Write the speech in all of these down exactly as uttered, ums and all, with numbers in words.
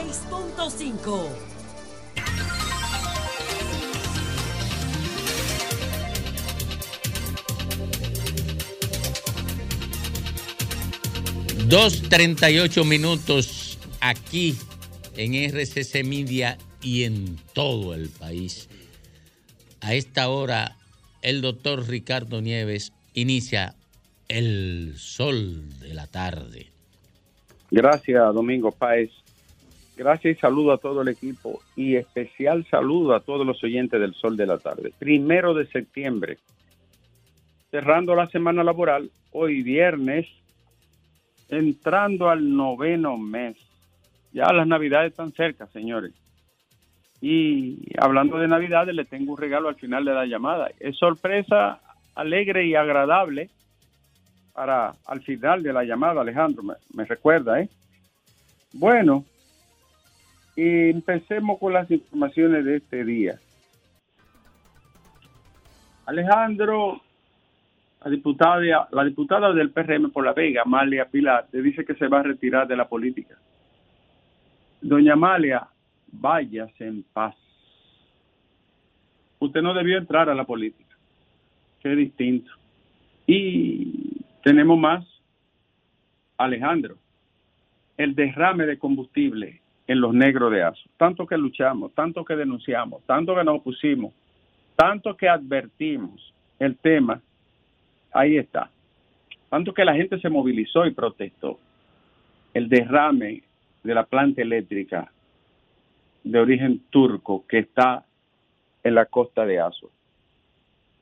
seis punto cinco. dos treinta y ocho minutos aquí en R C C Media y en todo el país. A esta hora, el doctor Ricardo Nieves inicia El Sol de la Tarde. Gracias, Domingo Páez. Gracias y saludo a todo el equipo y especial saludo a todos los oyentes del Sol de la Tarde. Primero de septiembre, cerrando la semana laboral, hoy viernes, entrando al noveno mes. Ya las Navidades están cerca, señores. Y hablando de Navidades, le tengo un regalo al final de la llamada. Es sorpresa alegre y agradable para al final de la llamada, Alejandro, me, me recuerda, ¿eh? Bueno, y empecemos con las informaciones de este día. Alejandro, la diputada, la diputada del P R M por La Vega, Amalia Pilar, le dice que se va a retirar de la política. Doña Amalia, váyase en paz. Usted no debió entrar a la política. Qué distinto. Y tenemos más, Alejandro, el derrame de combustible en los negros de Azul. Tanto que luchamos, tanto que denunciamos, tanto que nos opusimos, tanto que advertimos el tema, ahí está. Tanto que la gente se movilizó y protestó. El derrame de la planta eléctrica de origen turco que está en la costa de Azua.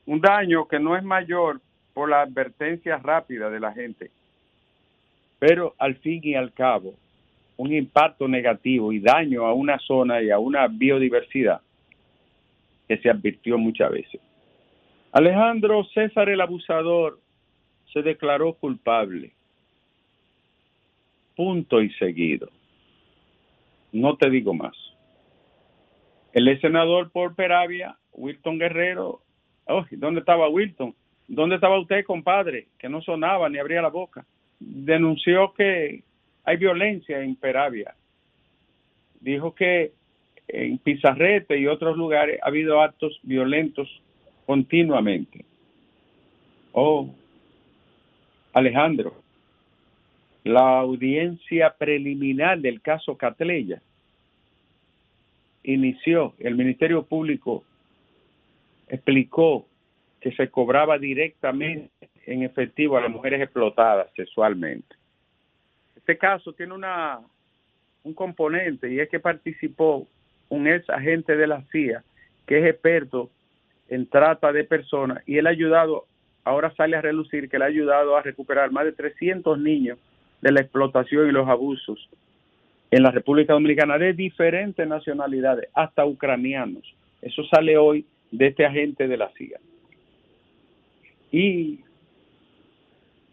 Un daño que no es mayor por la advertencia rápida de la gente, pero al fin y al cabo, un impacto negativo y daño a una zona y a una biodiversidad que se advirtió muchas veces. Alejandro, César el Abusador se declaró culpable. Punto y seguido. No te digo más. El senador por Peravia, Wilton Guerrero. Oh, ¿dónde estaba Wilton? ¿Dónde estaba usted, compadre? Que no sonaba ni abría la boca. Denunció que hay violencia en Peravia. Dijo que en Pizarrete y otros lugares ha habido actos violentos continuamente. Oh, Alejandro, la audiencia preliminar del caso Catleya inició, el Ministerio Público explicó que se cobraba directamente en efectivo a las mujeres explotadas sexualmente. Este caso tiene una un componente y es que participó un ex agente de la C I A que es experto en trata de personas y él ha ayudado, ahora sale a relucir que él ha ayudado a recuperar más de trescientos niños de la explotación y los abusos en la República Dominicana de diferentes nacionalidades, hasta ucranianos. Eso sale hoy de este agente de la C I A. Y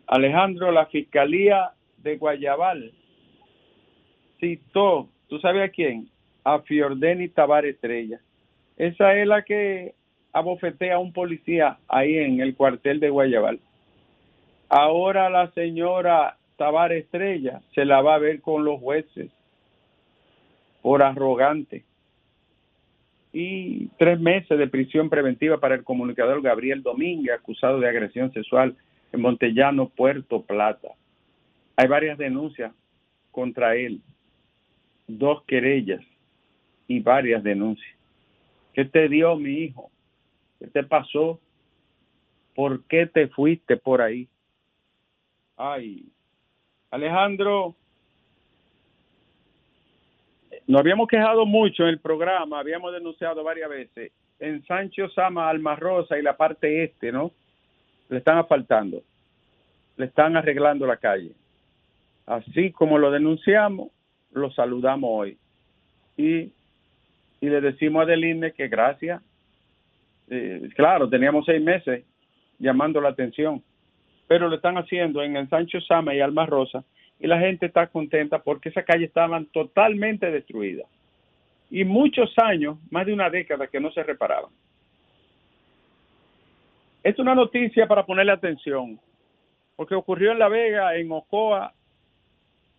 Alejandro, la Fiscalía de Guayabal citó, ¿tú sabes a quién? A Fiordeni Tavares Estrella. Esa es la que abofetea a un policía ahí en el cuartel de Guayabal. Ahora la señora Tavares Estrella se la va a ver con los jueces por arrogante. Y tres meses de prisión preventiva para el comunicador Gabriel Domínguez, acusado de agresión sexual en Montellano, Puerto Plata. Hay varias denuncias contra él, dos querellas y varias denuncias. ¿Qué te dio, mi hijo? ¿Qué te pasó? ¿Por qué te fuiste por ahí? Ay, Alejandro, nos habíamos quejado mucho en el programa, habíamos denunciado varias veces, en Sancho Sama, Almarrosa y la parte este, ¿no? Le están asfaltando, le están arreglando la calle. Así como lo denunciamos, lo saludamos hoy. Y, y le decimos a Deline que gracias. Eh, claro, teníamos seis meses llamando la atención, pero lo están haciendo en el Sancho Sama y Almarrosa y la gente está contenta porque esa calle estaban totalmente destruida y muchos años, más de una década que no se reparaban. Esta es una noticia para ponerle atención porque ocurrió en La Vega, en Ocoa,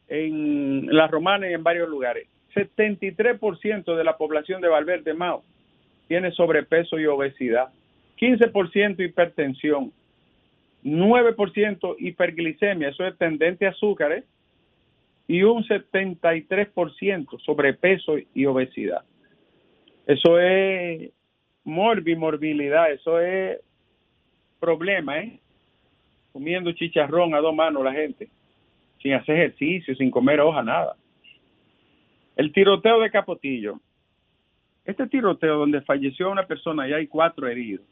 en La Romana y en varios lugares. setenta y tres por ciento de la población de Valverde Mao tiene sobrepeso y obesidad, quince por ciento hipertensión, nueve por ciento hiperglicemia, eso es tendencia a azúcares, y un setenta y tres por ciento sobrepeso y obesidad. Eso es morbimorbilidad, eso es problema, ¿eh? Comiendo chicharrón a dos manos la gente, sin hacer ejercicio, sin comer hoja, nada. El tiroteo de Capotillo. Este tiroteo donde falleció una persona y hay cuatro heridos,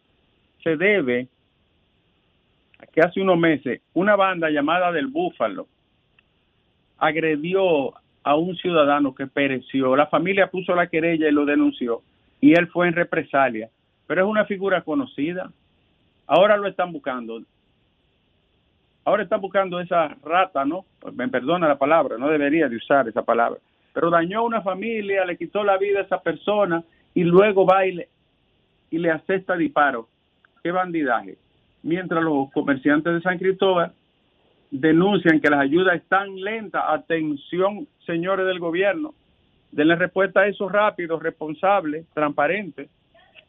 se debe a que hace unos meses una banda llamada Del Búfalo agredió a un ciudadano que pereció. La familia puso la querella y lo denunció, y él fue en represalia. Pero es una figura conocida. Ahora lo están buscando. Ahora están buscando esa rata, ¿no? Me perdona la palabra, no debería de usar esa palabra. Pero dañó a una familia, le quitó la vida a esa persona y luego va y le, y le asesta disparo. ¡Qué bandidaje! Mientras los comerciantes de San Cristóbal denuncian que las ayudas están lentas. Atención, señores del gobierno, denle respuesta a eso rápido, responsable, transparente.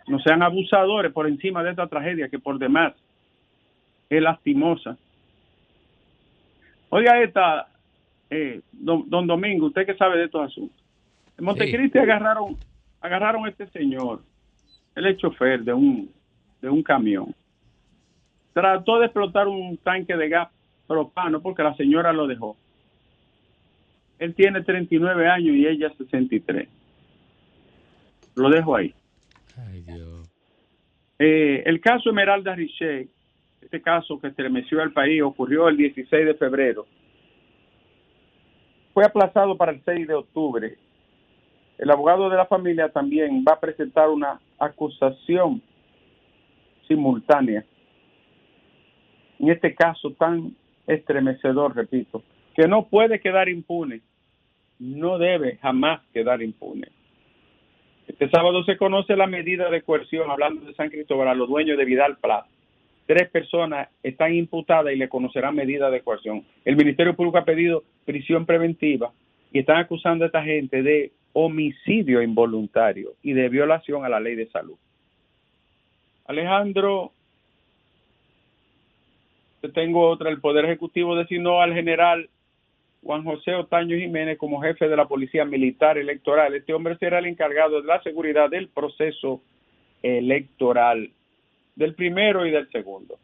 No sean abusadores por encima de esta tragedia que por demás es lastimosa. Oiga esta, eh, don, don Domingo, usted que sabe de estos asuntos. En Montecristi sí. agarraron agarraron a este señor, él es chofer de un, de un camión. Trató de explotar un tanque de gas propano porque la señora lo dejó. Él tiene treinta y nueve años y ella sesenta y tres. Lo dejo ahí. Ay, Dios. Eh, el caso Esmeralda Richet, este caso que estremeció al país, ocurrió el dieciséis de febrero. Fue aplazado para el seis de octubre. El abogado de la familia también va a presentar una acusación simultánea. En este caso tan estremecedor, repito, que no puede quedar impune, no debe jamás quedar impune. Este sábado se conoce la medida de coerción, hablando de San Cristóbal, a los dueños de Vidal Plaza. Tres personas están imputadas y le conocerán medida de coerción. El Ministerio Público ha pedido prisión preventiva y están acusando a esta gente de homicidio involuntario y de violación a la ley de salud. Alejandro, tengo otra. El Poder Ejecutivo designó al general Juan José Otaño Jiménez como jefe de la Policía Militar Electoral. Este hombre será el encargado de la seguridad del proceso electoral del primero y del segundo.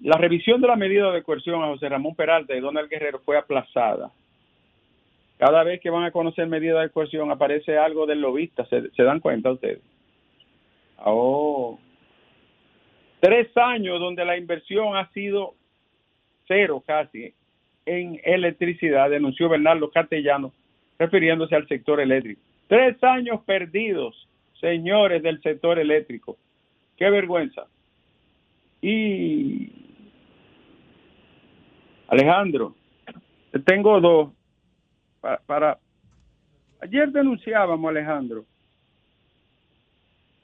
La revisión de la medida de coerción a José Ramón Peralta y Donald Guerrero fue aplazada. Cada vez que van a conocer medidas de coerción aparece algo del lobista. ¿Se, se dan cuenta ustedes? Oh... Tres años donde la inversión ha sido cero casi en electricidad, denunció Bernardo Castellano, refiriéndose al sector eléctrico. Tres años perdidos, señores del sector eléctrico. ¡Qué vergüenza! Y, Alejandro, tengo dos. Para, para... Ayer denunciábamos, Alejandro,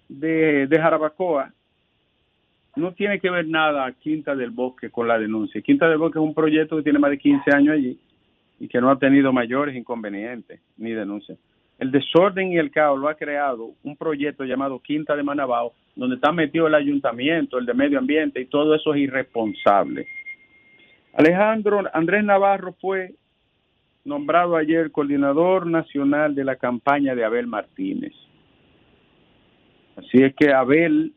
de, de Jarabacoa. No tiene que ver nada Quinta del Bosque con la denuncia. Quinta del Bosque es un proyecto que tiene más de quince años allí y que no ha tenido mayores inconvenientes ni denuncias. El desorden y el caos lo ha creado un proyecto llamado Quinta de Manabao, donde está metido el ayuntamiento, el de medio ambiente, y todo eso es irresponsable. Alejandro, Andrés Navarro fue nombrado ayer coordinador nacional de la campaña de Abel Martínez. Así es que Abel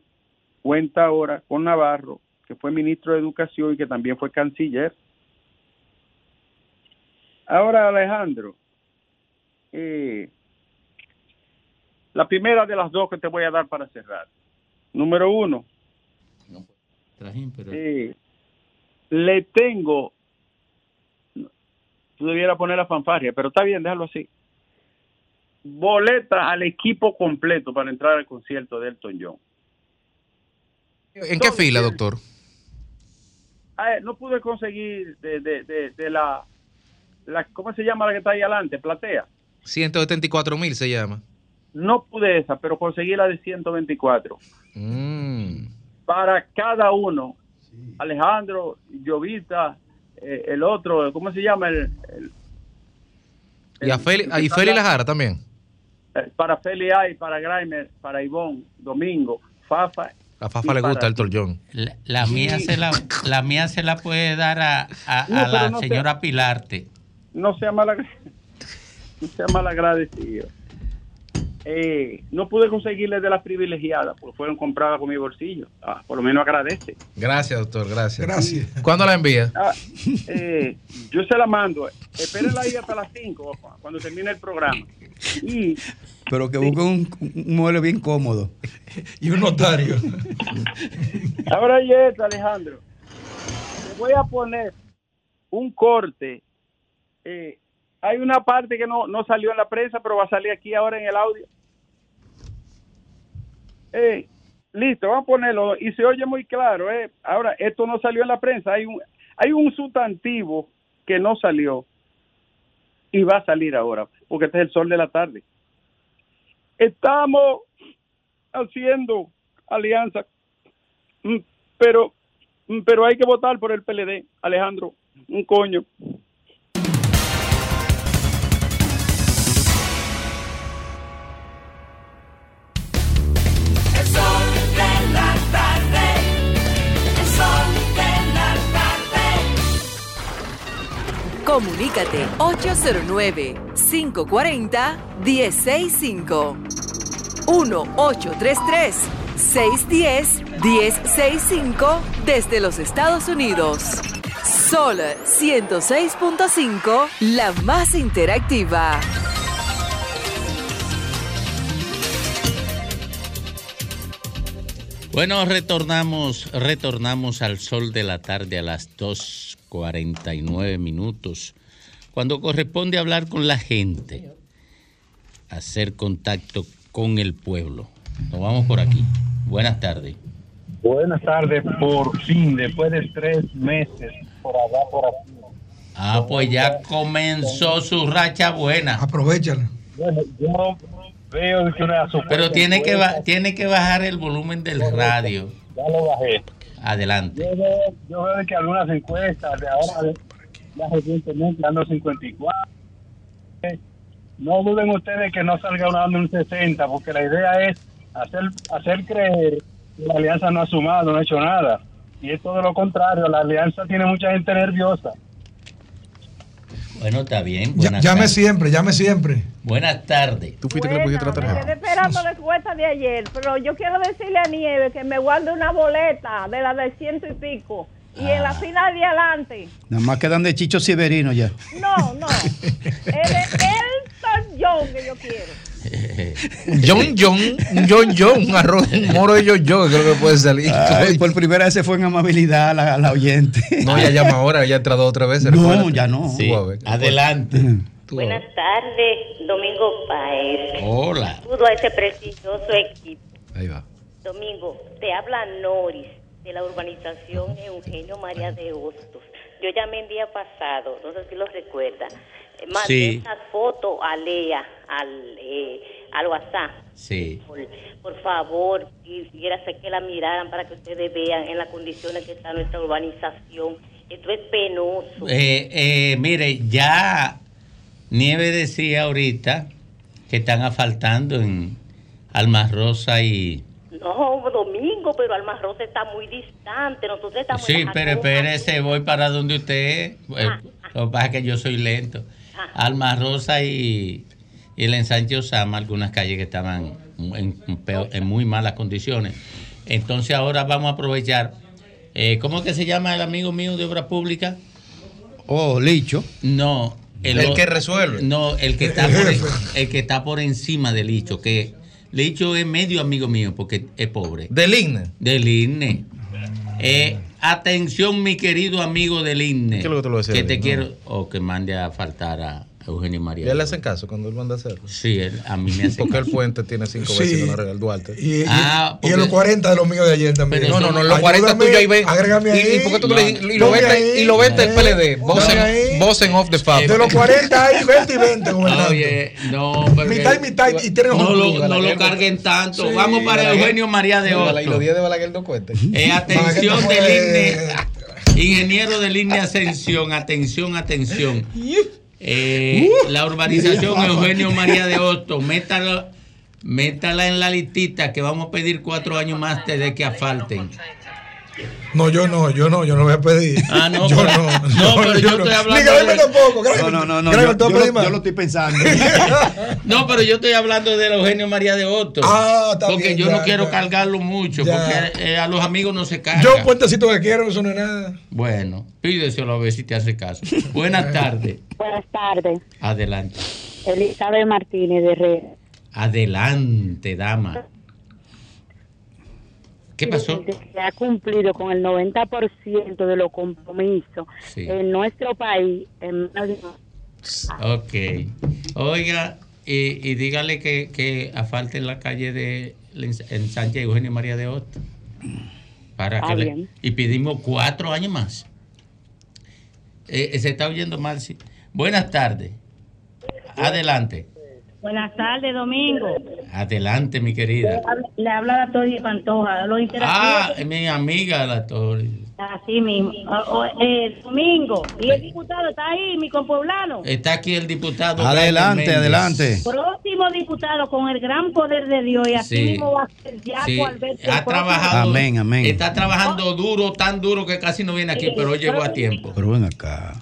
cuenta ahora con Navarro, que fue ministro de Educación y que también fue canciller. Ahora, Alejandro, eh, la primera de las dos que te voy a dar para cerrar. Número uno, no, trajín, pero... eh, le tengo, tú debieras poner la fanfarria, pero está bien, déjalo así. Boleta al equipo completo para entrar al concierto de Elton John. ¿En qué fila, doctor? Ah, no pude conseguir de, de, de, de la, la... ¿Cómo se llama la que está ahí adelante? Platea. ciento setenta y cuatro mil se llama. No pude esa, pero conseguí la de ciento veinticuatro. Mm. Para cada uno. Sí. Alejandro, Llovita, eh, el otro, ¿cómo se llama? El, el, El, y a Feli, y Feli Lajara también. Para Feli hay, para Grimer, para Ivón, Domingo, Fafa. A Fafa le gusta el torjón. La, la, mía se la, la mía se la puede dar a, a, no, a la no señora sea, Pilarte. No sea mal no agradecido. Eh, no pude conseguirle de las privilegiadas porque fueron compradas con mi bolsillo. Ah, por lo menos agradece. Gracias, doctor, gracias. Gracias. ¿Cuándo la envía? Ah, eh, yo se la mando. Espérenla ahí hasta las cinco, cuando termine el programa. Y, pero que busque sí. un, un mueble bien cómodo y un notario. Ahora y esto, Alejandro. Te voy a poner un corte. Eh, hay una parte que no, no salió en la prensa, pero va a salir aquí ahora en el audio. Eh, listo, vamos a ponerlo. Y se oye muy claro. Eh. Ahora, esto no salió en la prensa. Hay un, hay un sustantivo que no salió y va a salir ahora, porque este es el sol de la tarde. Estamos haciendo alianza, pero, pero hay que votar por el P L D, Alejandro. Un coño. Comunícate ocho cero nueve, cinco cuatro cero, uno cero seis cinco, uno ocho tres tres, seis uno cero, uno cero seis cinco desde los Estados Unidos. Sol ciento seis punto cinco, la más interactiva. Bueno, retornamos, retornamos al sol de la tarde a las dos cuarenta y nueve minutos, cuando corresponde hablar con la gente, hacer contacto con el pueblo. Nos vamos por aquí. Buenas tardes. Buenas tardes, por fin, después de tres meses, por allá, por aquí. Ah, pues ya comenzó su racha buena. Aprovechala. Bueno, yo... Pero tiene que, ba- tiene que bajar el volumen del radio. Ya lo bajé. Adelante. Yo veo, yo veo que algunas encuestas de ahora, ya recientemente, dando cincuenta y cuatro. No duden ustedes que no salga una de un sesenta, porque la idea es hacer, hacer creer que la alianza no ha sumado, no ha hecho nada. Y es todo lo contrario. La alianza tiene mucha gente nerviosa. Bueno, está bien. Buenas llame tarde. siempre, llame siempre. Buenas tardes. ¿Tú fuiste Buena, que le pudiste tratar? Me quedé esperando la encuesta de ayer, pero yo quiero decirle a Nieves que me guarde una boleta de la de ciento y pico. Y ah. en la fila de adelante. Nada más quedan de Chicho Severino ya. No, no. El Elton John que yo quiero. John John, John John, un arroz, un moro de John John, creo que puede salir. Ay, por primera vez se fue en amabilidad la, la oyente. No, ya llama ahora, ya ha entrado otra vez. No, recuérdate. Ya no. Sí. Ver, adelante. Tú, buenas tardes, Domingo Páez. Hola. Saludo a ese prestigioso equipo. Ahí va. Domingo, te habla Noris, de la urbanización Eugenio María de Hostos. Yo llamé el día pasado, no sé si lo recuerda. Mandé sí. una foto a Lea, al, eh, al WhatsApp. Sí. Por, por favor, quisiera hacer que la miraran para que ustedes vean en las condiciones que está nuestra urbanización. Esto es penoso. Eh, eh, mire, ya Nieve decía ahorita que están asfaltando en Alma Rosa y... No, Domingo, pero Almarrosa está muy distante. Nosotros estamos... Sí, pero espérese, voy para donde usted es. Ah, ah, lo que pasa es que yo soy lento. Ah, Almarrosa y, y el ensanche Osama, algunas calles que estaban en, en, peor, en muy malas condiciones. Entonces ahora vamos a aprovechar. Eh, ¿Cómo es que se llama el amigo mío de Obras Públicas? Oh, Licho. No. El, el que resuelve. No, el que está por, el que está por encima de Licho, que... Licho es medio amigo mío porque es pobre. Del I N E. Del I N E. Eh, atención, mi querido amigo del I N E. ¿Qué es lo que te lo decía? Que te no. quiero. O oh, que mande a faltar a Eugenio María. ¿Ya le hacen caso cuando él manda a hacerlo? Sí, él, a mí me hace porque caso. El puente tiene cinco sí. veces con el Duarte. Y, y, ah, porque... y en los cuarenta de los míos de ayer también. Pero no, no, no, en los cuarenta tuyos ahí ven. Agrégame ahí. ¿Y, y, porque tú no, le, y lo vete el P L D? Vosen off the fab. De los cuarenta hay veinte y veinte, gobernador. Oye, no, pero. Mitad y mitad. Y tienen los no, lo, no lo carguen tanto. Sí, vamos para Balaguer, Eugenio María de Hostos. Y los días de Balaguer no cuentan. Eh, atención del I N E. Ingeniero del I N E Ascensión. Atención, atención. Eh, uh, la urbanización uh, Eugenio María de Hostos, métala, métala en la listita que vamos a pedir cuatro años más desde que asfalten. No, yo no, yo no, yo no voy a pedir. Ah, no, yo pero, no, no, pero yo, yo no estoy hablando. Ni de... tampoco, no, no, no, no yo, yo, lo, yo lo estoy pensando. No, pero yo estoy hablando del Eugenio María de Hostos. Ah, está porque bien, yo ya, no quiero ya. cargarlo mucho, ya. porque eh, a los amigos no se carga. Yo un puentecito que quiero, eso no es nada. Bueno, pídeselo a ver si te hace caso. Buenas tardes. Buenas tardes. Adelante. Elizabeth Martínez de Herrera. Adelante, dama. ¿Qué pasó? Se ha cumplido con el noventa por ciento de los compromisos sí. en nuestro país. En... Ok. Oiga, y, y dígale que, que afalte en la calle de en Sánchez Eugenio María de Hostos. Para ah, que le, y pedimos cuatro años más. Eh, se está oyendo mal, sí. Buenas tardes. Adelante. Buenas tardes, Domingo. Adelante, mi querida. Le habla la Tori Pantoja. Los ah, es mi amiga la Tori. Así mismo. O, o, eh, Domingo. Y el diputado está ahí, mi compoblano. Está aquí el diputado. Adelante, adelante. Próximo diputado con el gran poder de Dios. Y así sí. mismo va a ser Yaco sí. Alberto. Ha trabajado. Amén, amén. Está trabajando duro, tan duro que casi no viene aquí, sí, pero hoy llegó a tiempo. Pero ven acá.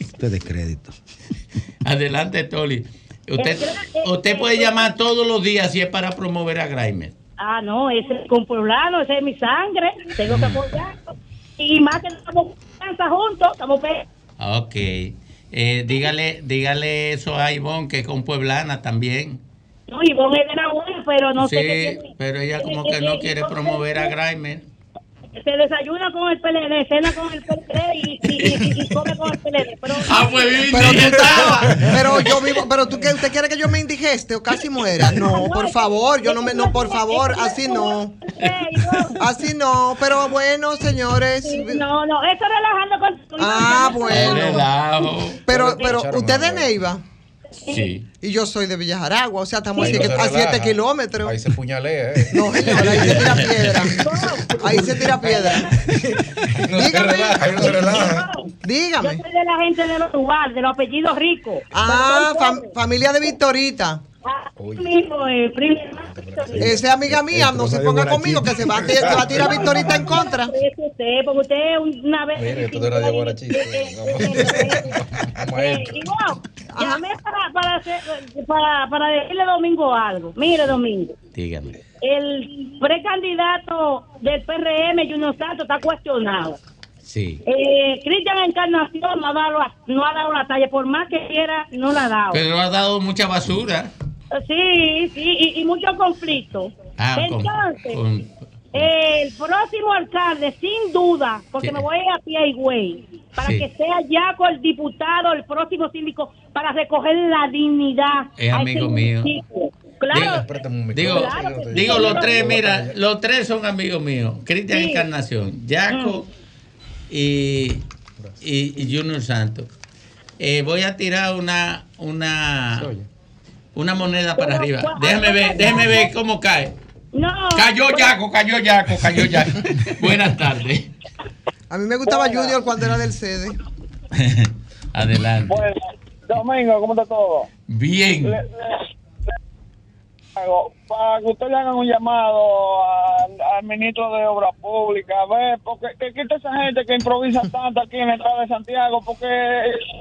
Usted de crédito. Adelante, Tori. Usted, usted puede llamar todos los días si es para promover a Graimer. Ah, no, ese es con poblano, ese es mi sangre. Tengo que apoyarlo. Y más que estamos juntos, estamos pegados. Ok. Eh, dígale, dígale eso a Ivonne, que es con Pueblana también. No, Ivonne es de la buena, pero no sí, sé qué tiene. Pero ella como que no quiere promover a Graimer. Se desayuna con el P L D, cena con el P L D y, y, y, y come con el P L D. Pero, ah, pues bien, pero, tú estabas, pero yo vivo, pero tú que usted quiere que yo me indigeste o casi muera. No, por favor, yo no me, no, por favor, así no. Así no, pero bueno, señores. No, no, eso relajando con. Ah, bueno. Pero, pero, ¿usted de Neiva? Sí. Y yo soy de Villajaragua, o sea, estamos sí, a siete kilómetros. Ahí se puñalea, ¿eh? No, señor, ahí se tira piedra. Ahí se tira piedra. No, dígame. Ahí no se relaja. Dígame. Yo soy de la gente de los lugares, de los apellidos ricos. Ah, fam- familia de Victorita. Esa es amiga mía, no se ponga conmigo que se va a tirar, se va a tirar Victorita en contra. Usted, porque usted una vez. Mire, tú eres de Guarachito. Llamé para, para, hacer, para, para decirle Domingo algo. Mire, Domingo. Dígame. El precandidato del P R M, Junior Santos, está cuestionado. Sí. Eh, Cristian Encarnación no ha, dado, no ha dado la talla, por más que quiera, no la ha dado. Pero ha dado mucha basura. Sí, sí, y, y mucho conflicto. Ah, entonces, con, con, con. el próximo alcalde, sin duda, porque sí. me voy a pie a Higüey, para sí. que sea ya con el diputado, el próximo síndico, para recoger la dignidad. Es amigo mío. Municipio. Claro, digo, digo, claro digo, digo los lo tres, mira, los tres son amigos míos. Cristian sí. Encarnación, Yaco mm. y, y, y Junior Santos. Eh, voy a tirar una una... Una moneda para pero, arriba. Déjame ver, déjame ver cómo cae. No. Cayó Yaco, cayó Yaco, cayó Yaco. Buenas tardes. A mí me gustaba Buenas. Junior cuando era del C D. Adelante. Bueno, Domingo, ¿cómo está todo? Bien. Le, le, le, para que usted le hagan un llamado al, al ministro de Obras Públicas, a ver, porque que quita esa gente que improvisa tanto aquí en la entrada de Santiago, porque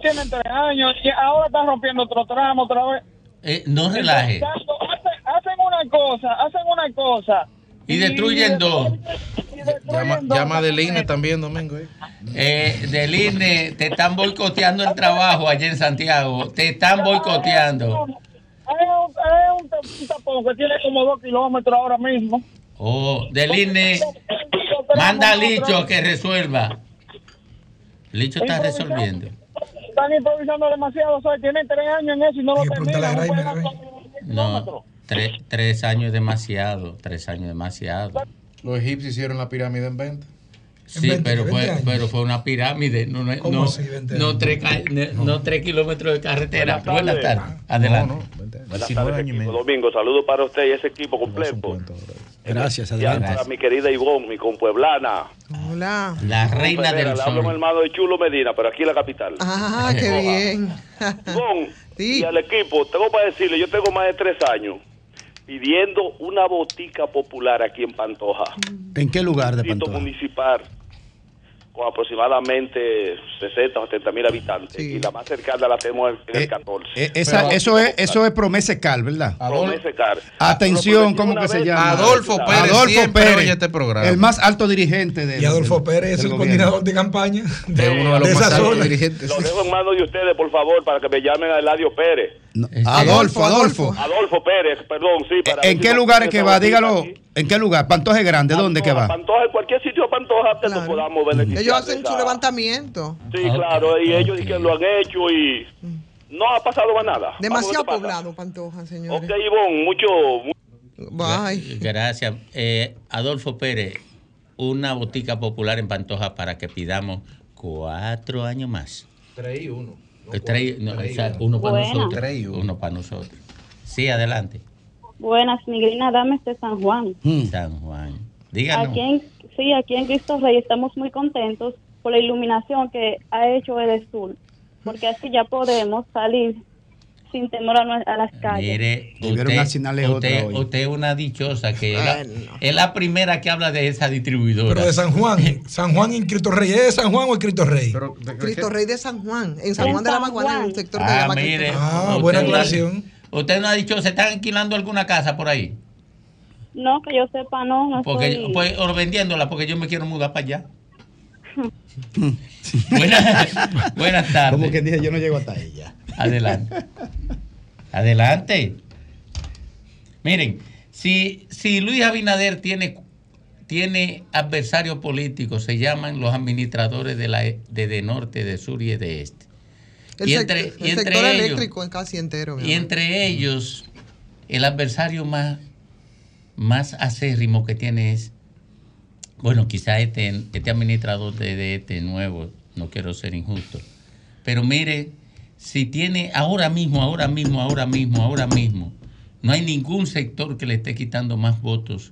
tienen tres años y ahora están rompiendo otro tramo otra vez. Eh, no relaje. Hacen, hacen una cosa, hacen una cosa. Y destruyen dos. Llama, llama del I N E también, Domingo. ¿eh? Eh, del I N E te están boicoteando el trabajo allá en Santiago. Te están boicoteando. Hay un, hay un, un tapón que tiene como dos kilómetros ahora mismo. Oh, del I N E manda a Licho que resuelva. Licho está resolviendo. Están improvisando demasiado, ¿sabes? Tienen tres años en eso y no lo terminan. No, no tres, tres años demasiado, tres años demasiado. Los egipcios hicieron la pirámide en veinte. Sí, en veinte, pero, veinte fue, pero fue una pirámide, no, no, no, así, no, tres, no. no tres kilómetros de carretera. Buenas tardes. Adelante. Buenas tardes, equipo. Domingo, saludos para usted y ese equipo completo. Gracias, adelante. Gracias. A mi querida Ivonne, mi compueblana. Hola. La reina del sol. Le hablo a mi hermano de Chulo Medina, pero aquí en la capital. Ah, qué Hola. bien. Ivonne, sí. Y al equipo, tengo para decirle, yo tengo más de tres años pidiendo una botica popular aquí en Pantoja. ¿En qué lugar de Pantoja? Un distrito municipal con aproximadamente sesenta o setenta mil habitantes, sí. Y la más cercana la tenemos en el eh, catorce. Eh, esa, Pero, eso, es, eso es Promesecal, ¿verdad? Promesecal. Atención, ¿cómo que se llama? Adolfo Pérez. Adolfo Pérez, este programa. El más alto dirigente de. Y Adolfo Pérez es el coordinador de campaña de, de uno de los de más altos dirigentes. Lo dejo en manos de ustedes, por favor, para que me llamen a Eladio Pérez. No. Adolfo, Adolfo. Adolfo Pérez, perdón, sí. Para ¿En qué lugar es que va? Dígalo. ¿En qué lugar? Pantoja Grande, Pantoja, ¿dónde que va? Pantoja, en cualquier sitio de Pantoja, claro. Podamos beneficiar. Ellos hacen esa... su levantamiento. Sí, okay, claro, y okay. ellos dicen lo han hecho y no ha pasado más nada. Demasiado poblado, Pantoja, señor. Ok, Ivonne, mucho. Bye. Gracias. Eh, Adolfo Pérez, una botica popular en Pantoja para que pidamos cuatro años más. Tres y uno. No, tres, no, tres, no, uno para buena. nosotros. Tres y uno. uno para nosotros. Sí, adelante. Buenas, Migrina Dames de San Juan. Mm. San Juan. Díganos. Aquí en, sí, aquí en Cristo Rey estamos muy contentos por la iluminación que ha hecho el sur, porque así ya podemos salir sin temor a, a las calles. Mire, usted es una dichosa que Ay, la, no. es la primera que habla de esa distribuidora. Pero de San Juan, San Juan en Cristo Rey, ¿es de San Juan o en Cristo Rey? Pero, de, Cristo Rey de San Juan, en San Juan de la Maguana, en el sector ah, de la Maguana. Ah, buena aclaración. ¿Usted no ha dicho, se están alquilando alguna casa por ahí? No, que yo sepa, no. no porque, estoy... pues, o vendiéndola, porque yo me quiero mudar para allá. buenas, buenas tardes. Como que dije, yo no llego hasta ella. Adelante. Adelante. Miren, si, si Luis Abinader tiene, tiene adversarios políticos, se llaman los administradores de, la, de, de norte, de sur y de este. El, y entre, el y entre sector ellos, eléctrico es casi entero. Y entre ellos, el adversario más, más acérrimo que tiene es, bueno, quizá este, este administrador de, de este nuevo, no quiero ser injusto, pero mire, si tiene ahora mismo, ahora mismo, ahora mismo, ahora mismo, no hay ningún sector que le esté quitando más votos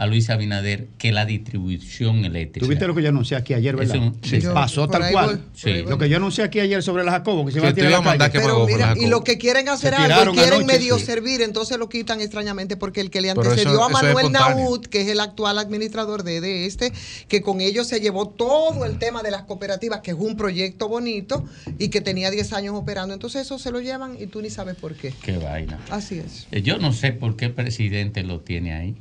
a Luis Abinader que la distribución eléctrica. ¿Tuviste lo que yo anuncié aquí ayer, verdad? Un, sí. yo, Pasó tal cual. Voy, sí. Lo que yo anuncié aquí ayer sobre las Jacobo, que se sí, van a tirar a la calle. Pero mira, y los que quieren hacer algo, quieren anoche, medio sí. servir, entonces lo quitan extrañamente, porque el que le antecedió eso, a Manuel Naud, que es el actual administrador de, de este, que con ellos se llevó todo el tema de las cooperativas, que es un proyecto bonito, y que tenía diez años operando. Entonces eso se lo llevan y tú ni sabes por qué. Qué vaina. Así es. Yo no sé por qué el presidente lo tiene ahí.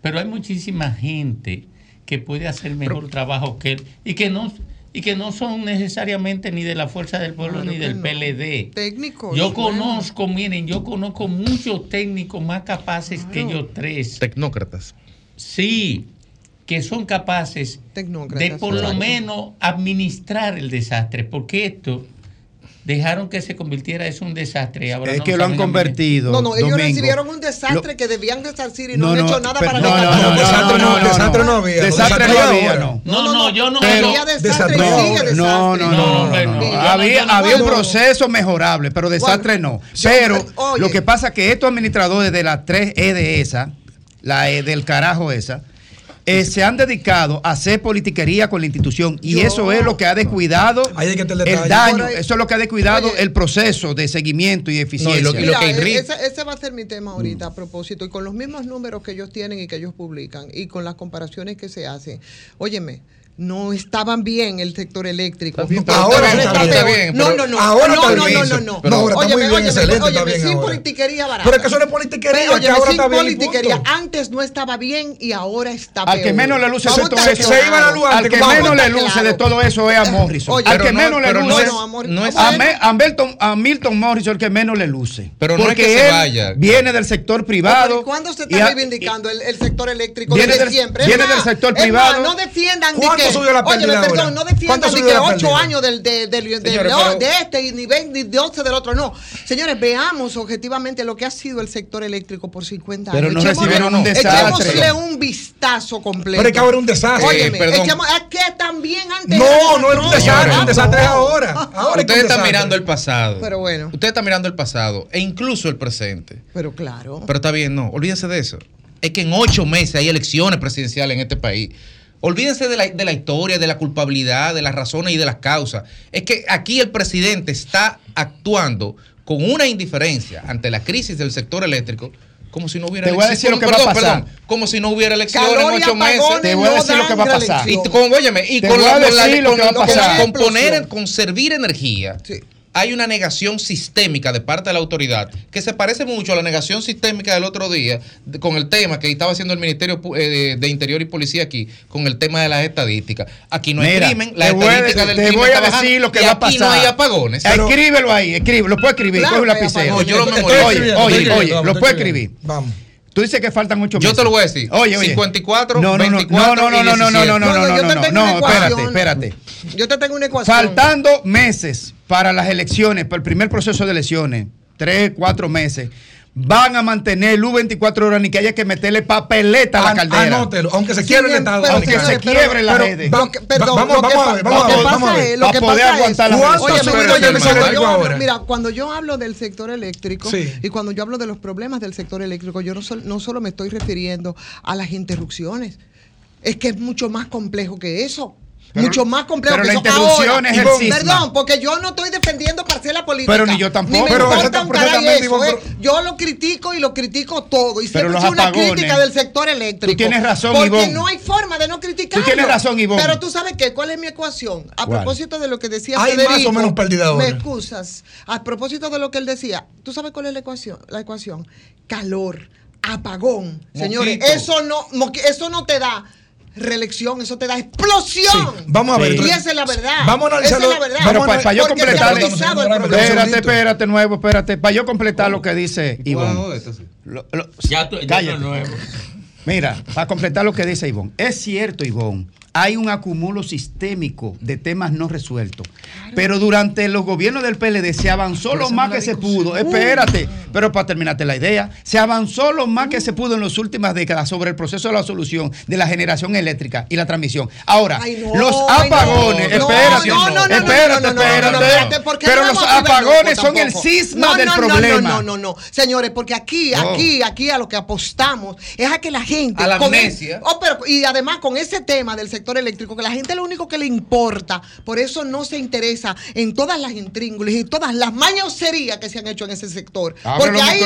Pero hay muchísima gente que puede hacer mejor Pero, trabajo que él y que no y que no son necesariamente ni de la Fuerza del Pueblo claro ni del no. P L D. Técnicos. Yo conozco, bueno. miren, yo conozco muchos técnicos más capaces claro. que ellos tres. Tecnócratas. Sí, que son capaces de por claro. lo menos administrar el desastre, porque esto dejaron que se convirtiera eso en un desastre. Ahora es no que lo han convertido. No, no, ellos Domingo. recibieron un desastre lo... que debían resarcir y no, no, no han hecho nada para no, rescatarlo. No, no, no, no, desastre no había. Desastre no había, no. No, no, yo no. Pero, había desastre y no, sigue desastre. No, no, no. no, no, no, no. Había, había un proceso mejorable, pero desastre bueno, no. Pero yo, lo que pasa es que estos administradores de las tres E de esa, la E del carajo esa, Eh, se han dedicado a hacer politiquería con la institución y Yo, eso es lo que ha descuidado no. que el daño, ahí, eso es lo que ha descuidado oye, el proceso de seguimiento y eficiencia. No, y lo, Mira, y lo que ese, ese va a ser mi tema ahorita a propósito y con los mismos números que ellos tienen y que ellos publican y con las comparaciones que se hacen. Óyeme, no estaban bien el sector eléctrico. Bien, ahora no está, está bien. No, no, no. Ahora no, no, no, no, no. Pero ahora está óyeme, muy bien, excelente. Óyeme, óyeme, sin ahora. politiquería barata. Pero es que eso no es politiquería. Pero, óyeme, ahora sin está politiquería. Bien, antes no estaba bien y ahora está bien. Al que menos le luce de todo eso. Se iba la luz antes. Al que menos le luce de todo eso es a Morrison. Al que menos le luce. A Milton Morrison, el que menos le luce. Pero no es que se vaya. Viene del sector privado. ¿Cuándo se está reivindicando el sector eléctrico? Desde siempre. Viene del sector privado. No defiendan que. Subió la Oye, perdón, no defiendan ni que ocho años del, del, del, del, señores, de, pero... de este y ni veinte, ni once del otro, no. Señores, veamos objetivamente lo que ha sido el sector eléctrico por cincuenta años. Pero no recibieron un desastre. Echémosle un vistazo completo. Pero es que ahora un desastre. Oye, eh, es que también antes. No, no era un desastre, un desastre es ahora. ahora Ustedes están mirando el pasado. Pero bueno. Ustedes están mirando el pasado e incluso el presente. Pero claro. Pero está bien, no, olvídense de eso. es que en ocho meses hay elecciones presidenciales en este país. Olvídense de la, de la historia, de la culpabilidad, de las razones y de las causas. Es que aquí el presidente está actuando con una indiferencia ante la crisis del sector eléctrico, como si no hubiera elecciones. Te voy a decir lo que perdón, va a pasar. Perdón, como si no hubiera elecciones en ocho meses. Te voy a decir lo que va a pasar. Y con, óyeme, y con, la, con, la, con, va a pasar. con poner, con servir energía. Sí. Hay una negación sistémica de parte de la autoridad que se parece mucho a la negación sistémica del otro día de, con el tema que estaba haciendo el Ministerio eh, de, de Interior y Policía aquí, con el tema de las estadísticas. Aquí no hay Mira, crimen, la estadística del crimen voy a decir bajando, lo que va a pasar. Aquí no hay apagones. Pero, escríbelo ahí, escríbelo, lo puedo escribir, claro, coge un lapicero. No, yo lo memorizo. Oye, oye, oye, vamos, lo puedo escribir. Vamos. Tú dices que faltan ocho meses. Yo te lo voy a decir. Oye, oye. cincuenta y cuatro, no, no, veinticuatro, no, no, no, no, no, no, no, no, no, no, no, no, espérate, espérate. Yo te tengo una ecuación. Faltando meses para las elecciones, para el primer proceso de elecciones, tres, cuatro meses, van a mantener el U veinticuatro horas, ni que haya que meterle papeleta a la caldera. Anótelo, aunque se quiebre sí, el Estado. Aunque se quiebre la red. Vamos a ver, vamos a ver. Para poder aguantar la red. Mira, cuando yo hablo del sector eléctrico sí. y cuando yo hablo de los problemas del sector eléctrico, yo no, sol, no solo me estoy refiriendo a las interrupciones, es que es mucho más complejo que eso. Pero, mucho más complejo pero que la interrupción ahora, es el cisma. Perdón, porque yo no estoy defendiendo parcela política. Pero ni yo tampoco. Ni me pero importa un caray eso, digo, eh. Yo lo critico y lo critico todo. Y siempre he hecho una crítica del sector eléctrico. Tú tienes razón, Ivonne. Porque no hay forma de no criticarlo. Tú tienes razón, Ivonne. Pero tú sabes qué, ¿cuál es mi ecuación? A ¿Cuál? propósito de lo que decía Hay Federico, más o menos pérdida ahora. Me excusas. A propósito de lo que él decía, ¿tú sabes cuál es la ecuación? La ecuación. Calor, apagón. Mojito. Señores, eso no, eso no te da... reelección, eso te da explosión. Sí, vamos a ver. Sí. Y esa es la verdad. Vamos a analizarlo. Esa es la verdad. Pero para, para yo completar. Espérate, espérate, nuevo, espérate. Para yo completar oh. lo que dice Ivonne. Sí. Ya, tú, ya no nuevo. Mira, para completar lo que dice Ivonne. Es cierto, Ivonne. Hay un acumulo sistémico de temas no resueltos. Claro. Pero durante los gobiernos del P L D se avanzó lo más que se pudo. Uh, Espérate, pero para terminarte la idea, se avanzó lo más uh, que se pudo en las últimas décadas sobre el proceso de la solución de la generación eléctrica y la transmisión. Ahora, ay, no, los apagones, ay, no, espérate, no, no, no, espérate, no, no, no, espérate. No, pero no los apagones son tampoco. el cisma no, del no, problema. No, no, no, no, señores, porque aquí, no. aquí, aquí a lo que apostamos es a que la gente... A la amnesia. Con, oh, pero, y además con ese tema del sector eléctrico, que la gente lo único que le importa, por eso no se interesa en todas las intríngulis y todas las mañoserías que se han hecho en ese sector. Abre porque ahí,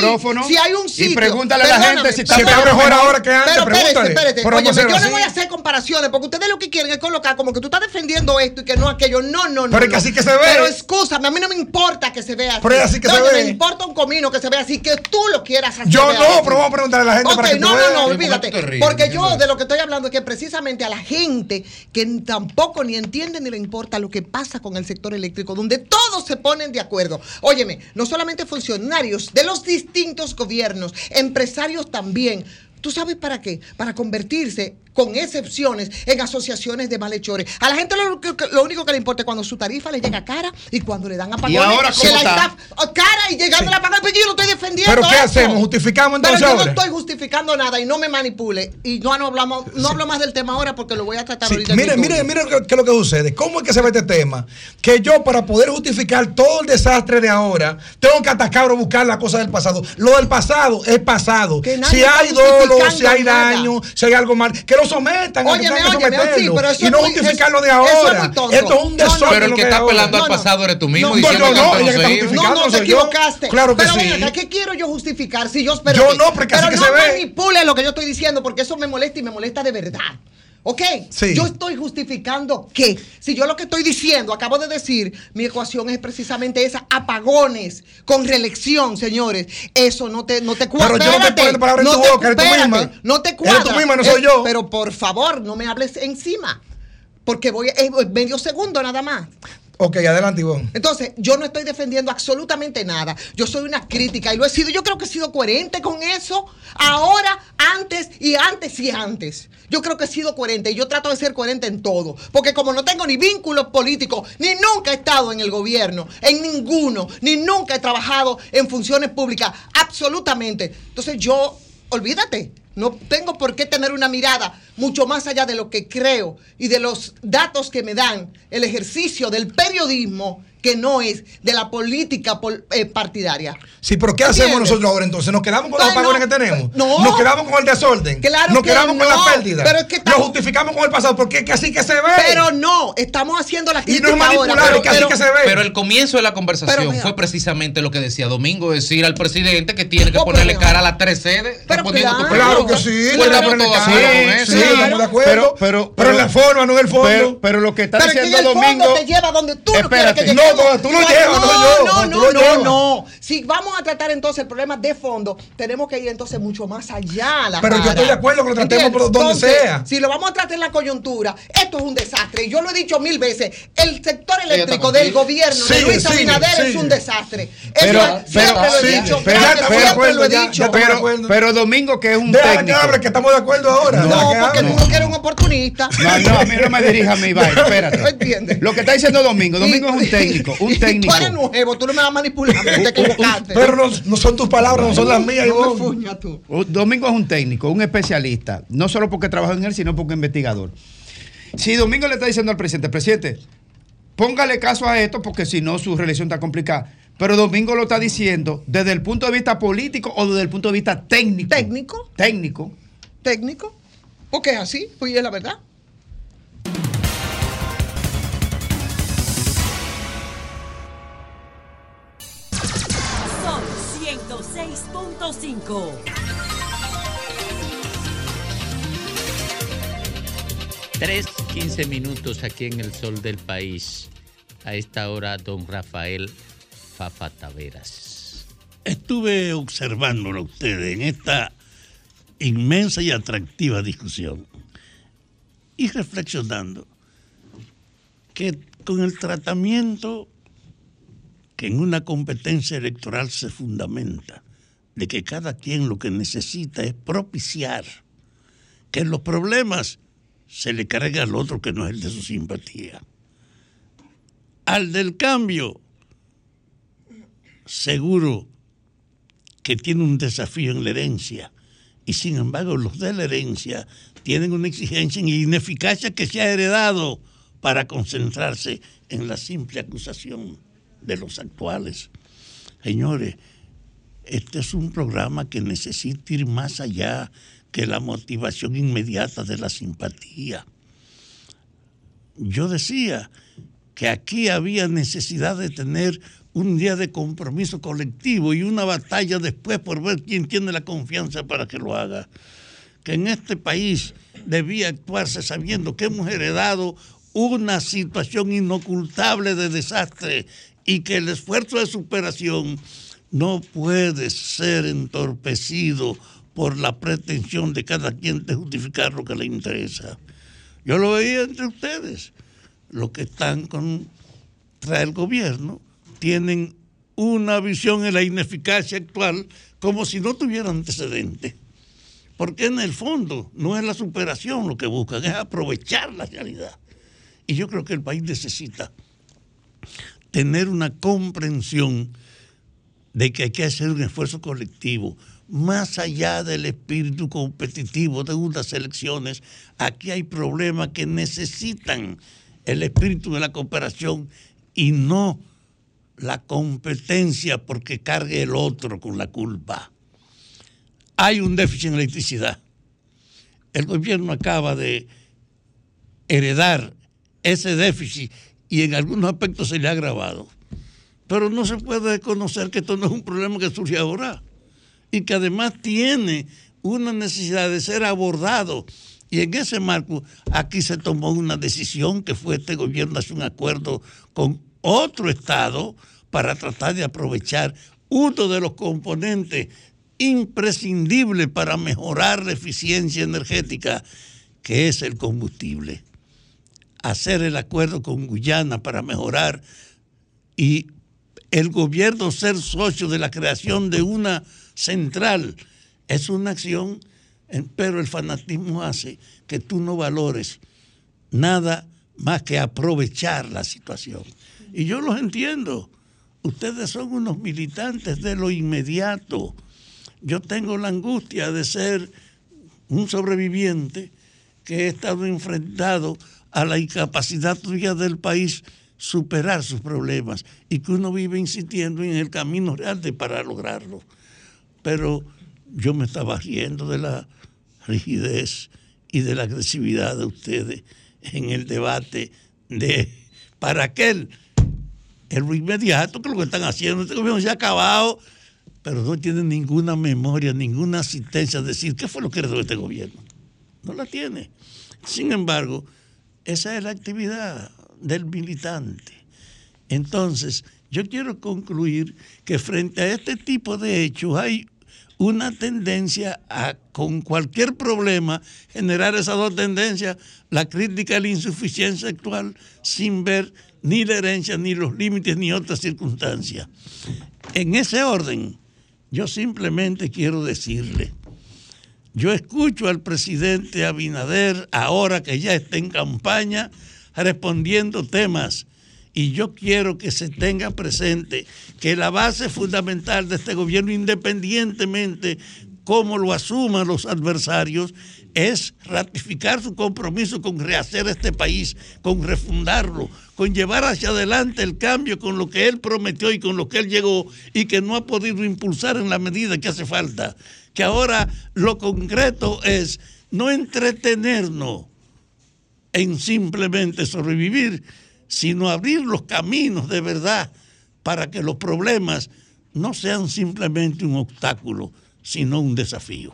si hay un sitio, y pregúntale a la gente si está mejor ahora que antes. Pero espérate, espérate, oye, yo así. no voy a hacer comparaciones, porque ustedes lo que quieren es colocar como que tú estás defendiendo esto y que no aquello. No, no, no. Pero no, es que así que se ve. Pero excúsame, a mí no me importa que se vea así. Pero es así que no, se no ve. Me importa un comino que se vea así, que tú lo quieras hacer. Yo no, así. pero vamos a preguntarle a la gente okay, para que no, tú no, veas. no, no, olvídate. Porque yo de lo que estoy hablando es que precisamente a la gente que tampoco ni entiende ni le importa lo que pasa con el sector eléctrico, donde todos se ponen de acuerdo. Óyeme, no solamente funcionarios de los distintos gobiernos, empresarios también. ¿Tú sabes para qué? Para convertirse, con excepciones, en asociaciones de malhechores. A la gente lo, lo único que le importa es cuando su tarifa le llega cara y cuando le dan apagones. Y ahora que la está cara y llegando sí. a pagar, pues yo lo estoy defendiendo. ¿Pero qué eso. hacemos? ¿Justificamos entonces Pero yo ahora? no estoy justificando nada y no me manipule. Y no, no, hablamos, no sí. hablo más del tema ahora porque lo voy a tratar sí. ahorita. Mire, mire, mire qué es lo que sucede. ¿Cómo es que se ve este tema? Que yo, para poder justificar todo el desastre de ahora, tengo que atacar o buscar las cosas del pasado. Lo del pasado es pasado. Si hay dolor, si hay nada. daño, si hay algo mal, que lo sometan, óyeme, que tengan que óyeme, someterlo óyeme, sí, y no muy, justificarlo de ahora. Eso es Esto es un desorden. No, no, pero el que está apelando no, al pasado eres tú mismo. No, diciendo no, no, no, que que no, no, te equivocaste. Yo, claro que pero, sí. Pero ¿qué quiero yo justificar si yo espero? Yo no, porque así que se ve. Pero no manipule lo que yo estoy diciendo porque eso me molesta y me molesta de verdad. ¿Ok? Sí. Yo estoy justificando que, si yo lo que estoy diciendo, acabo de decir, mi ecuación es precisamente esa, apagones con reelección, señores. Eso no te, no te cuadra. Pero yo no te pongo la palabra en tu boca, eres tú misma. No te cuadra. Eres tú misma, no soy yo. Pero por favor, no me hables encima, porque voy es medio segundo nada más. Ok, adelante, Ivonne. Entonces, yo no estoy defendiendo absolutamente nada. Yo soy una crítica y lo he sido. Yo creo que he sido coherente con eso ahora, antes y antes y antes. Yo creo que he sido coherente y yo trato de ser coherente en todo. Porque como no tengo ni vínculos políticos, ni nunca he estado en el gobierno, en ninguno, ni nunca he trabajado en funciones públicas, absolutamente. Entonces yo, olvídate, No tengo por qué tener una mirada mucho más allá de lo que creo y de los datos que me dan el ejercicio del periodismo, que no es de la política pol- eh, partidaria. Sí, pero ¿qué hacemos ¿Entiendes? nosotros ahora entonces? ¿Nos quedamos con bueno, los apagones que tenemos? No. ¿Nos quedamos con el desorden? Claro ¿Nos que quedamos no, con las pérdidas? Pero es que estamos... ¿Nos justificamos con el pasado? Porque es que así que se ve. Pero no, estamos haciendo la crítica ahora. Y no es manipular, es que así que se ve. Pero el comienzo de la conversación pero, fue precisamente lo que decía Domingo, decir al presidente que tiene que oh, ponerle cara a las tres sedes. Pero claro, claro que sí. Pero en la forma, no en el fondo. Pero, pero lo que está pero diciendo que el Domingo... Pero te lleva donde tú no quieres que llegue. No, tú lo no, llevas, no, no, no, no, no, no, no. Si vamos a tratar entonces el problema de fondo, tenemos que ir entonces mucho más allá. La Pero cara. Yo estoy de acuerdo que lo tratemos por donde entonces, sea. Si lo vamos a tratar en la coyuntura, esto es un desastre. Yo lo he dicho mil veces. El sector eléctrico del gobierno sí, de Luis Abinader sí, sí. es un desastre. Pero, Eso pero, siempre pero, lo he sí, dicho. Pero, claro, pero, siempre acuerdo, lo he ya, dicho. Pero, pero, pero Domingo, que es un Deja técnico. Que, hable, que estamos de acuerdo ahora. No, no porque tú no eres un oportunista. No, no, a mí no me dirija a mi baile. Espérate. Lo que está diciendo Domingo, Domingo es un técnico. Un técnico. Tú eres nuevo, tú no me vas a manipular. Pero no, no son tus palabras, no son las mías. No, fuña, tú. Domingo es un técnico, un especialista. No solo porque trabajó en él, sino porque investigador. Si Domingo le está diciendo al presidente, presidente, póngale caso a esto porque si no su relación está complicada. Pero Domingo lo está diciendo desde el punto de vista político o desde el punto de vista técnico. Técnico. Técnico. Técnico. Porque es así, pues es la verdad. seis punto cinco. tres quince minutos aquí en el sol del país. A esta hora, don Rafael Fafa Taveras. Estuve observándolo a ustedes en esta inmensa y atractiva discusión y reflexionando que con el tratamiento que en una competencia electoral se fundamenta, de que cada quien lo que necesita es propiciar que los problemas se le cargue al otro que no es el de su simpatía. Al del cambio, seguro que tiene un desafío en la herencia, y sin embargo los de la herencia tienen una exigencia en ineficacia que se ha heredado para concentrarse en la simple acusación de los actuales. Señores, este es un programa que necesita ir más allá que la motivación inmediata de la simpatía. Yo decía que aquí había necesidad de tener un día de compromiso colectivo y una batalla después por ver quién tiene la confianza para que lo haga. Que en este país debía actuarse sabiendo que hemos heredado una situación inocultable de desastre y que el esfuerzo de superación no puede ser entorpecido por la pretensión de cada quien de justificar lo que le interesa. Yo lo veía entre ustedes. Los que están contra el gobierno tienen una visión en la ineficacia actual como si no tuviera antecedentes. Porque en el fondo no es la superación lo que buscan, es aprovechar la realidad. Y yo creo que el país necesita tener una comprensión de que hay que hacer un esfuerzo colectivo, más allá del espíritu competitivo de unas elecciones. Aquí hay problemas que necesitan el espíritu de la cooperación y no la competencia porque cargue el otro con la culpa. Hay un déficit en electricidad. El gobierno acaba de heredar ese déficit y en algunos aspectos se le ha agravado. Pero no se puede desconocer que esto no es un problema que surge ahora y que además tiene una necesidad de ser abordado. Y en ese marco, aquí se tomó una decisión que fue este gobierno hacer un acuerdo con otro Estado para tratar de aprovechar uno de los componentes imprescindibles para mejorar la eficiencia energética, que es el combustible. Hacer el acuerdo con Guyana para mejorar y el gobierno ser socio de la creación de una central es una acción, pero el fanatismo hace que tú no valores nada más que aprovechar la situación. Y yo los entiendo. Ustedes son unos militantes de lo inmediato. Yo tengo la angustia de ser un sobreviviente que he estado enfrentado a la incapacidad tuya del país superar sus problemas y que uno vive insistiendo en el camino real de para lograrlo. Pero yo me estaba riendo de la rigidez y de la agresividad de ustedes en el debate de para aquel, el inmediato, que lo que están haciendo, este gobierno se ha acabado, pero no tienen ninguna memoria, ninguna asistencia a decir qué fue lo que heredó este gobierno. No la tiene. Sin embargo, esa es la actividad del militante. Entonces, yo quiero concluir que frente a este tipo de hechos hay una tendencia a, con cualquier problema, generar esas dos tendencias, la crítica a la insuficiencia actual, sin ver ni la herencia, ni los límites, ni otras circunstancias. En ese orden, yo simplemente quiero decirle, yo escucho al presidente Abinader, ahora que ya está en campaña, respondiendo temas, y yo quiero que se tenga presente que la base fundamental de este gobierno, independientemente cómo lo asuman los adversarios, es ratificar su compromiso con rehacer este país, con refundarlo, con llevar hacia adelante el cambio con lo que él prometió y con lo que él llegó y que no ha podido impulsar en la medida que hace falta. Que ahora lo concreto es no entretenernos en simplemente sobrevivir, sino abrir los caminos de verdad para que los problemas no sean simplemente un obstáculo, sino un desafío.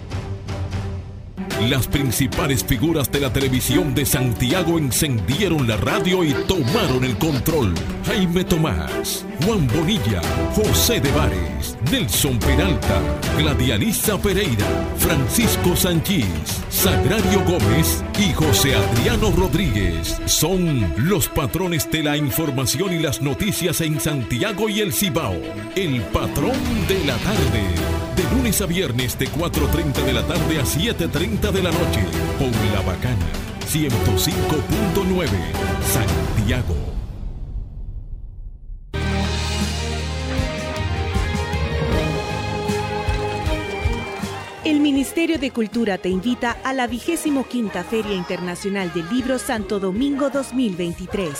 Las principales figuras de la televisión de Santiago encendieron la radio y tomaron el control. Jaime Tomás, Juan Bonilla, José de Vares, Nelson Peralta, Gladialisa Pereira, Francisco Sanchís, Sagrario Gómez y José Adriano Rodríguez son los patrones de la información y las noticias en Santiago y el Cibao. El patrón de la tarde. De lunes a viernes de cuatro y media de la tarde a siete y media de la noche por La Bacana ciento cinco punto nueve Santiago. El Ministerio de Cultura te invita a la vigésima quinta Feria Internacional del Libro Santo Domingo dos mil veintitrés.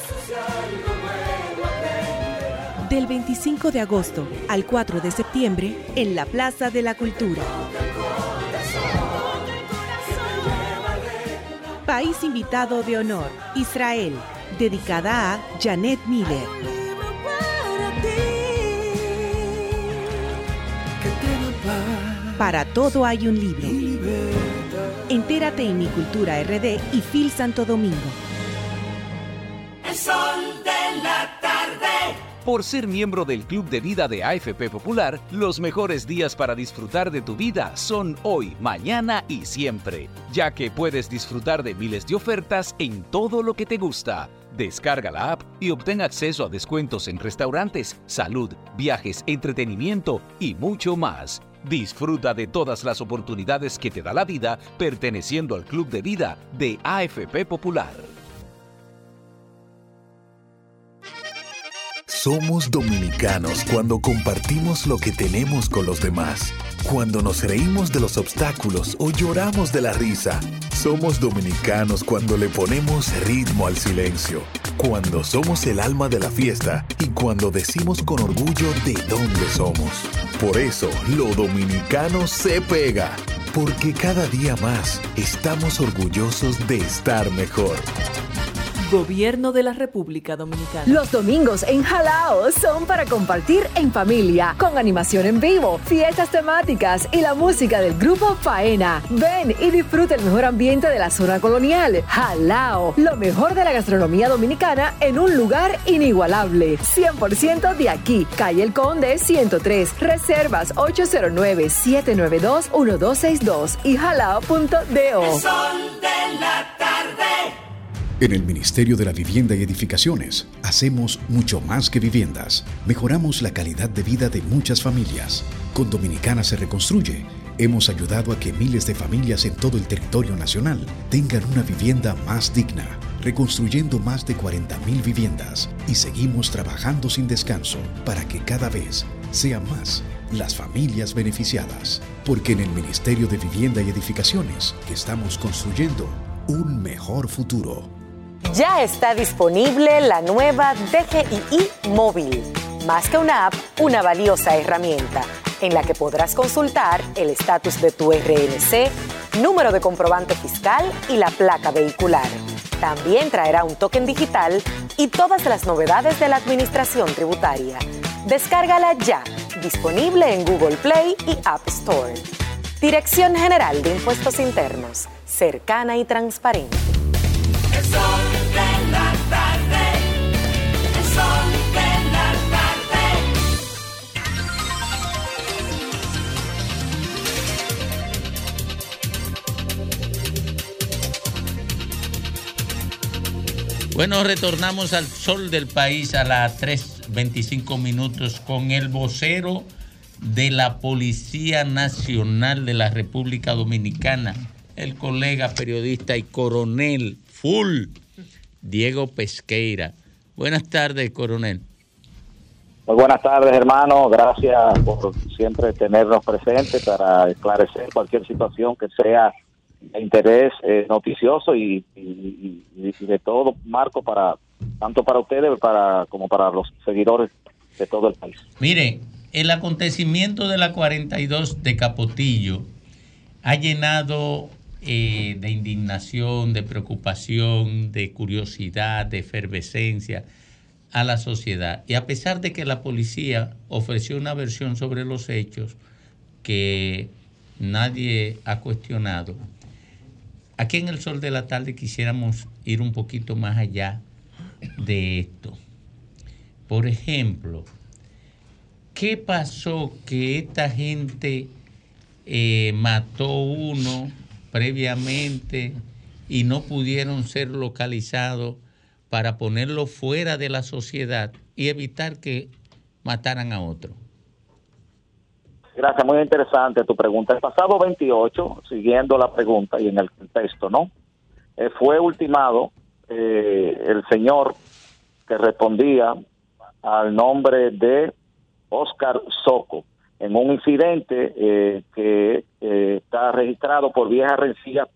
Del veinticinco de agosto al cuatro de septiembre en la Plaza de la Cultura. País invitado de honor, Israel, dedicada a Janet Miller. Para todo hay un libro. Entérate en Mi Cultura R D y F I L Santo Domingo. El sol de la tarde. Por ser miembro del Club de Vida de A F P Popular, los mejores días para disfrutar de tu vida son hoy, mañana y siempre, ya que puedes disfrutar de miles de ofertas en todo lo que te gusta. Descarga la app y obtén acceso a descuentos en restaurantes, salud, viajes, entretenimiento y mucho más. Disfruta de todas las oportunidades que te da la vida perteneciendo al Club de Vida de A F P Popular. Somos dominicanos cuando compartimos lo que tenemos con los demás, cuando nos reímos de los obstáculos o lloramos de la risa. Somos dominicanos cuando le ponemos ritmo al silencio, cuando somos el alma de la fiesta y cuando decimos con orgullo de dónde somos. Por eso, lo dominicano se pega, porque cada día más estamos orgullosos de estar mejor. Gobierno de la República Dominicana. Los domingos en Jalao son para compartir en familia, con animación en vivo, fiestas temáticas y la música del grupo Faena. Ven y disfruta el mejor ambiente de la zona colonial. Jalao, lo mejor de la gastronomía dominicana en un lugar inigualable. cien por ciento de aquí. Calle El Conde ciento tres. Reservas ocho cero nueve, siete nueve dos, uno dos seis dos y jalao punto do. El sol de la tarde. En el Ministerio de la Vivienda y Edificaciones, hacemos mucho más que viviendas. Mejoramos la calidad de vida de muchas familias. Con Dominicana se reconstruye, hemos ayudado a que miles de familias en todo el territorio nacional tengan una vivienda más digna, reconstruyendo más de cuarenta mil viviendas, y seguimos trabajando sin descanso para que cada vez sean más las familias beneficiadas. Porque en el Ministerio de Vivienda y Edificaciones estamos construyendo un mejor futuro. Ya está disponible la nueva D G I I Móvil. Más que una app, una valiosa herramienta en la que podrás consultar el estatus de tu R N C, número de comprobante fiscal y la placa vehicular. También traerá un token digital y todas las novedades de la administración tributaria. Descárgala ya, disponible en Google Play y App Store. Dirección General de Impuestos Internos, cercana y transparente. El sol de la tarde, el sol de la tarde. Bueno, retornamos al sol del país a las tres y veinticinco minutos con el vocero de la Policía Nacional de la República Dominicana, el colega periodista y coronel full, Diego Pesqueira. Buenas tardes, coronel. Muy buenas tardes, hermano. Gracias por siempre tenernos presentes para esclarecer cualquier situación que sea de interés eh, noticioso y, y, y de todo marco, para tanto para ustedes para, como para los seguidores de todo el país. Miren, el acontecimiento de la cuarenta y dos de Capotillo ha llenado Eh, de indignación, de preocupación, de curiosidad, de efervescencia a la sociedad. Y a pesar de que la policía ofreció una versión sobre los hechos que nadie ha cuestionado, aquí en el sol de la tarde quisiéramos ir un poquito más allá de esto. Por ejemplo, ¿qué pasó que esta gente eh, mató uno previamente y no pudieron ser localizados para ponerlo fuera de la sociedad y evitar que mataran a otro? Gracias, muy interesante tu pregunta. El pasado veintiocho, siguiendo la pregunta y en el contexto, ¿no? Eh, fue ultimado eh, el señor que respondía al nombre de Óscar Soco, en un incidente eh, que eh, está registrado por viejas rencillas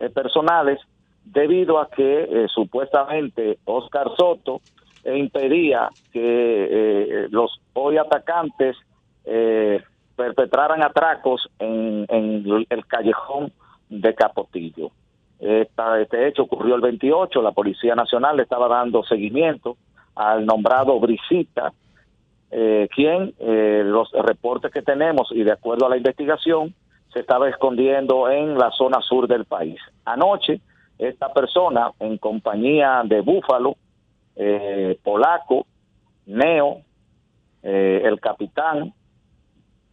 eh, personales, debido a que eh, supuestamente Óscar Soto eh, impedía que eh, los hoy atacantes eh, perpetraran atracos en, en el callejón de Capotillo. Esta, este hecho ocurrió el veintiocho, la Policía Nacional le estaba dando seguimiento al nombrado Brisita, Eh, quien eh, los reportes que tenemos y de acuerdo a la investigación se estaba escondiendo en la zona sur del país. Anoche esta persona, en compañía de Búfalo, eh, Polaco, Neo, eh, el Capitán,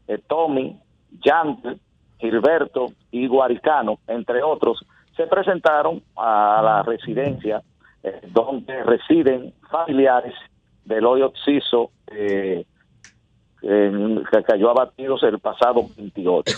eh, Tommy, Yante, Gilberto y Guaricano, entre otros, se presentaron a la residencia eh, donde residen familiares del hoy occiso eh, eh, que cayó abatidos el pasado veintiocho.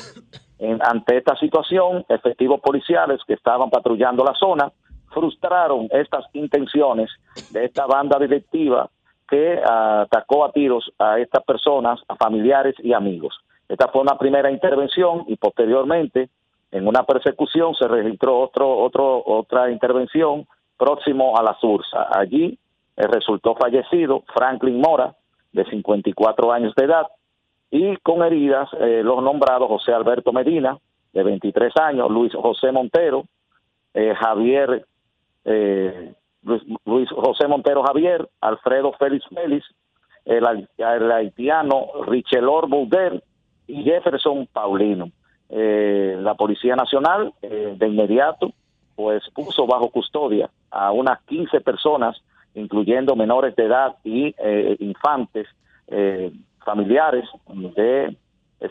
En, ante esta situación, efectivos policiales que estaban patrullando la zona frustraron estas intenciones de esta banda delictiva que uh, atacó a tiros a estas personas, a familiares y amigos. Esta fue una primera intervención y posteriormente, en una persecución, se registró otro, otro, otra intervención próximo a la Sursa. Allí resultó fallecido Franklin Mora, de cincuenta y cuatro años de edad, y con heridas eh, los nombrados José Alberto Medina, de veintitrés años, Luis José Montero, eh, Javier, eh, Luis, Luis José Montero Javier, Alfredo Félix Félix, el, el haitiano Richelor Bouder y Jefferson Paulino. Eh, la Policía Nacional eh, de inmediato pues puso bajo custodia a unas quince personas, incluyendo menores de edad y eh, infantes, eh, familiares de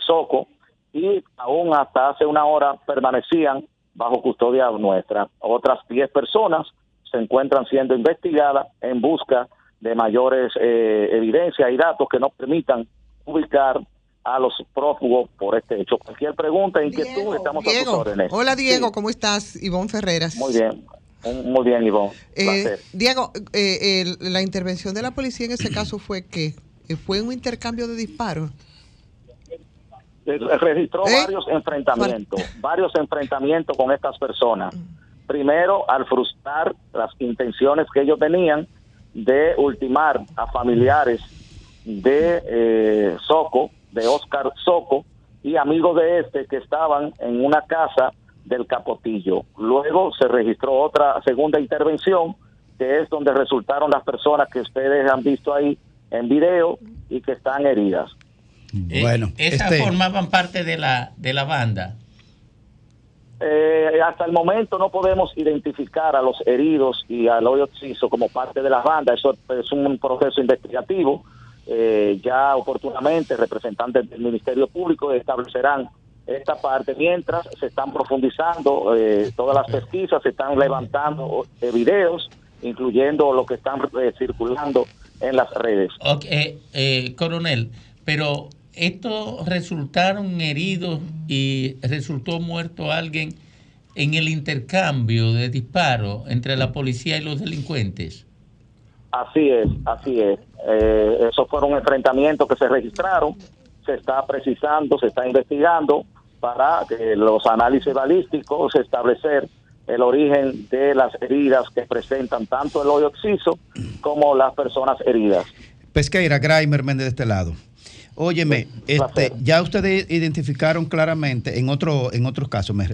Soco, y aún hasta hace una hora permanecían bajo custodia nuestra. Otras diez personas se encuentran siendo investigadas en busca de mayores eh, evidencias y datos que nos permitan ubicar a los prófugos por este hecho. Cualquier pregunta, inquietud, estamos a sus órdenes. Hola Diego, sí. ¿Cómo estás? Ivonne Ferreras. Muy bien. Muy bien, Ivonne. Eh, Diego, eh, eh, la intervención de la policía en ese caso fue que fue un intercambio de disparos. Eh, registró ¿Eh? varios enfrentamientos, ¿Para? varios enfrentamientos con estas personas. Primero, al frustrar las intenciones que ellos tenían de ultimar a familiares de eh, Soco, de Oscar Soco, y amigos de este que estaban en una casa del Capotillo. Luego se registró otra segunda intervención, que es donde resultaron las personas que ustedes han visto ahí en video y que están heridas. Bueno, eh, ¿esas este... formaban parte de la de la banda? Eh, hasta el momento no podemos identificar a los heridos y al hoyo occiso como parte de la banda. Eso es un proceso investigativo. Eh, ya oportunamente representantes del Ministerio Público establecerán esta parte, mientras se están profundizando eh, todas las pesquisas, se están levantando eh, videos, incluyendo los que están eh, circulando en las redes. Okay, eh, coronel, pero estos resultaron heridos y resultó muerto alguien en el intercambio de disparos entre la policía y los delincuentes. Así es, así es. Eh, esos fueron enfrentamientos que se registraron, se está precisando, se está investigando para eh, los análisis balísticos establecer el origen de las heridas que presentan tanto el hoyo occiso como las personas heridas. Pesqueira, Graimer Méndez de este lado. Óyeme, este, ya ustedes identificaron claramente, en otro en otros casos me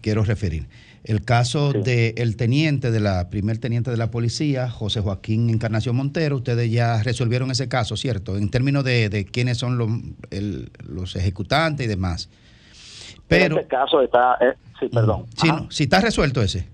quiero referir, el caso sí. del teniente, de la primer teniente de la policía, José Joaquín Encarnación Montero. Ustedes ya resolvieron ese caso, ¿cierto? En términos de, de quiénes son los, el, los ejecutantes y demás. Pero este caso está... Eh, sí, perdón. Sí, no, sí, está resuelto ese.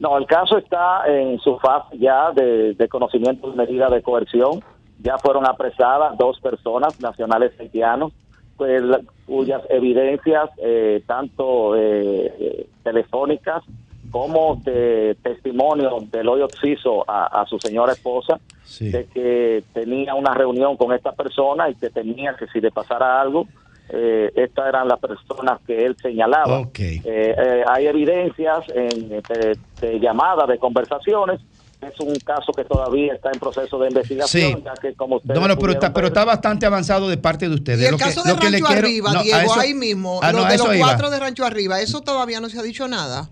No, el caso está en su fase ya de, de conocimiento de medida de coerción. Ya fueron apresadas dos personas nacionales haitianos, pues, la, cuyas evidencias, eh, tanto eh, telefónicas como de testimonio del hoyo occiso a, a su señora esposa, sí. de que tenía una reunión con esta persona y que tenía que, si le pasara algo, eh, estas eran las personas que él señalaba. Okay. Eh, eh, hay evidencias en, de, de llamadas, de conversaciones. Es un caso que todavía está en proceso de investigación, sí. ya que como ustedes no, no, pero, está, pero está bastante avanzado de parte de ustedes. Y el lo caso que, de lo Rancho que quiero, Arriba, no, Diego, eso, ahí mismo, ah, los no, de los cuatro iba. de Rancho Arriba, eso todavía no se ha dicho nada.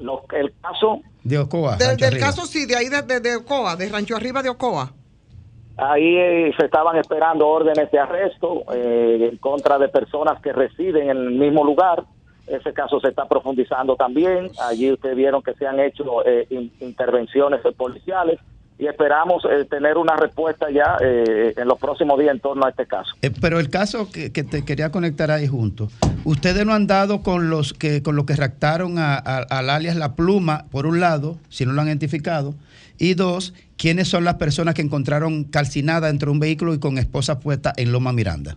Lo, el caso... De Ocoa. De, del arriba. caso, sí, de ahí de, de, de Ocoa, de Rancho Arriba de Ocoa. Ahí eh, se estaban esperando órdenes de arresto eh, en contra de personas que residen en el mismo lugar. Ese caso se está profundizando también. Allí ustedes vieron que se han hecho eh, in, intervenciones policiales y esperamos eh, tener una respuesta ya eh, en los próximos días en torno a este caso. Eh, pero el caso que, que te quería conectar ahí junto, ustedes no han dado con los que con lo que raptaron a, a, al alias La Pluma, por un lado, si no lo han identificado, y dos, ¿quiénes son las personas que encontraron calcinada dentro de un vehículo y con esposa puesta en Loma Miranda?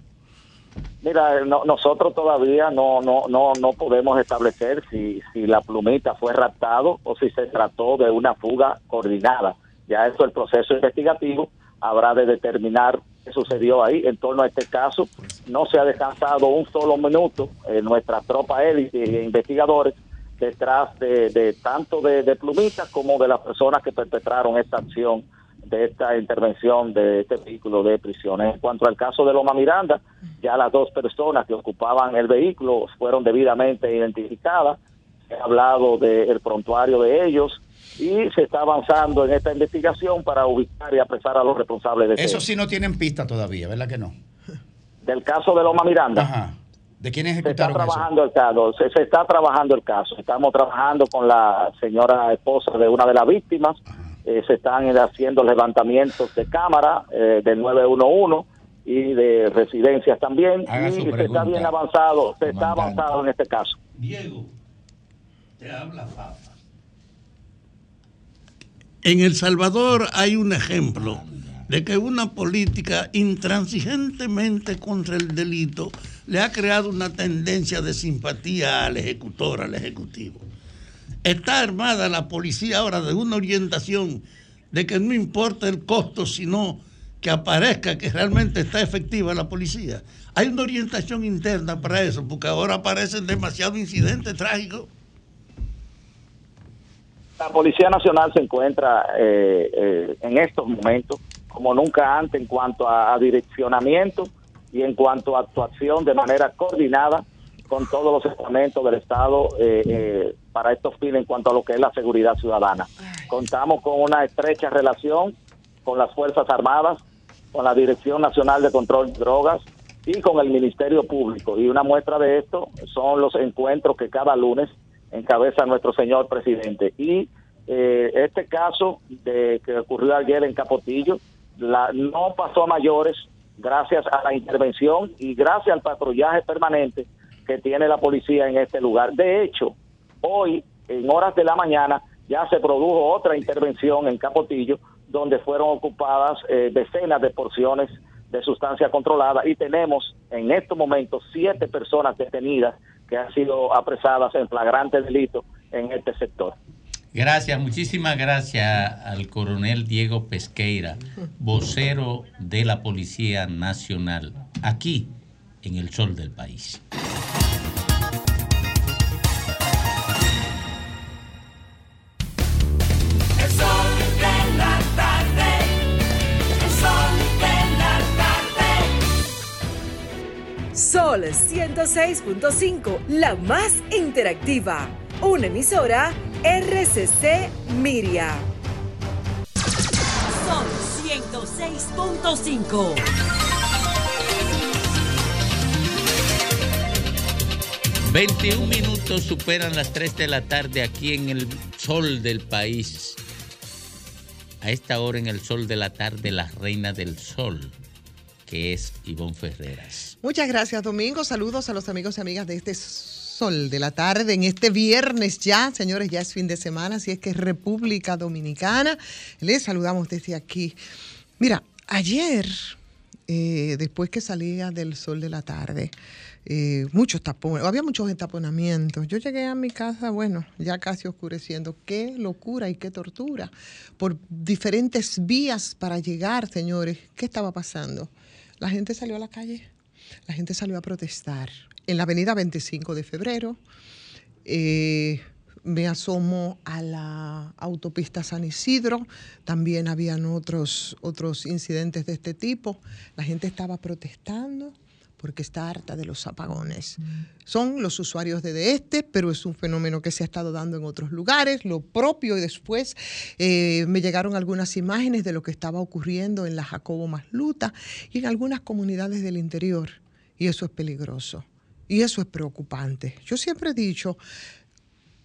Mira, no, nosotros todavía no no no no podemos establecer si si La Plumita fue raptado o si se trató de una fuga coordinada. Ya eso el proceso investigativo habrá de determinar qué sucedió ahí. En torno a este caso no se ha descansado un solo minuto en nuestra tropa élite e investigadores detrás de, de tanto de, de Plumita como de las personas que perpetraron esta acción, de esta intervención de este vehículo de prisiones. En cuanto al caso de Loma Miranda, ya las dos personas que ocupaban el vehículo fueron debidamente identificadas. Se ha hablado del prontuario de ellos y se está avanzando en esta investigación para ubicar y apresar a los responsables de eso. Eso sí no tienen pista todavía, ¿verdad que no? Del caso de Loma Miranda. Ajá. ¿De quién ejecutaron se está trabajando eso? El caso, se, se está trabajando el caso. Estamos trabajando con la señora esposa de una de las víctimas. Ajá. Eh, se están haciendo levantamientos de cámara eh, del nueve uno uno y de residencias también. Haga y se está bien avanzado, se está avanzado en este caso. Diego, te habla Papa. En El Salvador hay un ejemplo de que una política intransigentemente contra el delito le ha creado una tendencia de simpatía al ejecutor, al ejecutivo. Está armada la policía ahora de una orientación de que no importa el costo, sino que aparezca que realmente está efectiva la policía. Hay una orientación interna para eso, porque ahora aparecen demasiados incidentes trágicos. La Policía Nacional se encuentra eh, eh, en estos momentos como nunca antes en cuanto a, a direccionamiento y en cuanto a actuación de manera coordinada con todos los estamentos del Estado eh, eh, para estos fines en cuanto a lo que es la seguridad ciudadana. Contamos con una estrecha relación con las Fuerzas Armadas, con la Dirección Nacional de Control de Drogas y con el Ministerio Público. Y una muestra de esto son los encuentros que cada lunes encabeza nuestro señor presidente. Y eh, este caso de que ocurrió ayer en Capotillo la, no pasó a mayores gracias a la intervención y gracias al patrullaje permanente que tiene la policía en este lugar. De hecho, hoy, en horas de la mañana, ya se produjo otra intervención en Capotillo, donde fueron ocupadas eh, decenas de porciones de sustancia controlada y tenemos en estos momentos siete personas detenidas que han sido apresadas en flagrante delito en este sector. Gracias, muchísimas gracias al coronel Diego Pesqueira, vocero de la Policía Nacional, aquí en El Sol del País. Sol ciento seis punto cinco, la más interactiva. Una emisora R C C Miria. Sol ciento seis punto cinco. veintiún minutos superan las tres de la tarde aquí en El Sol del País. A esta hora en El Sol de la tarde, la reina del sol, que es Ivonne Ferreras. Muchas gracias, Domingo. Saludos a los amigos y amigas de este Sol de la Tarde. En este viernes ya, señores, ya es fin de semana, así es que República Dominicana. Les saludamos desde aquí. Mira, ayer, eh, después que salía del Sol de la Tarde, eh, muchos tapones, había muchos entaponamientos. Yo llegué a mi casa, bueno, ya casi oscureciendo. Qué locura y qué tortura. Por diferentes vías para llegar, señores. ¿Qué estaba pasando? La gente salió a la calle, la gente salió a protestar. En la avenida veinticinco de febrero, eh, me asomo a la autopista San Isidro, también habían otros, otros incidentes de este tipo. La gente estaba protestando porque está harta de los apagones. Mm. Son los usuarios de este, pero es un fenómeno que se ha estado dando en otros lugares, lo propio. Y después eh, me llegaron algunas imágenes de lo que estaba ocurriendo en la Jacobo Masluta y en algunas comunidades del interior, y eso es peligroso, y eso es preocupante. Yo siempre he dicho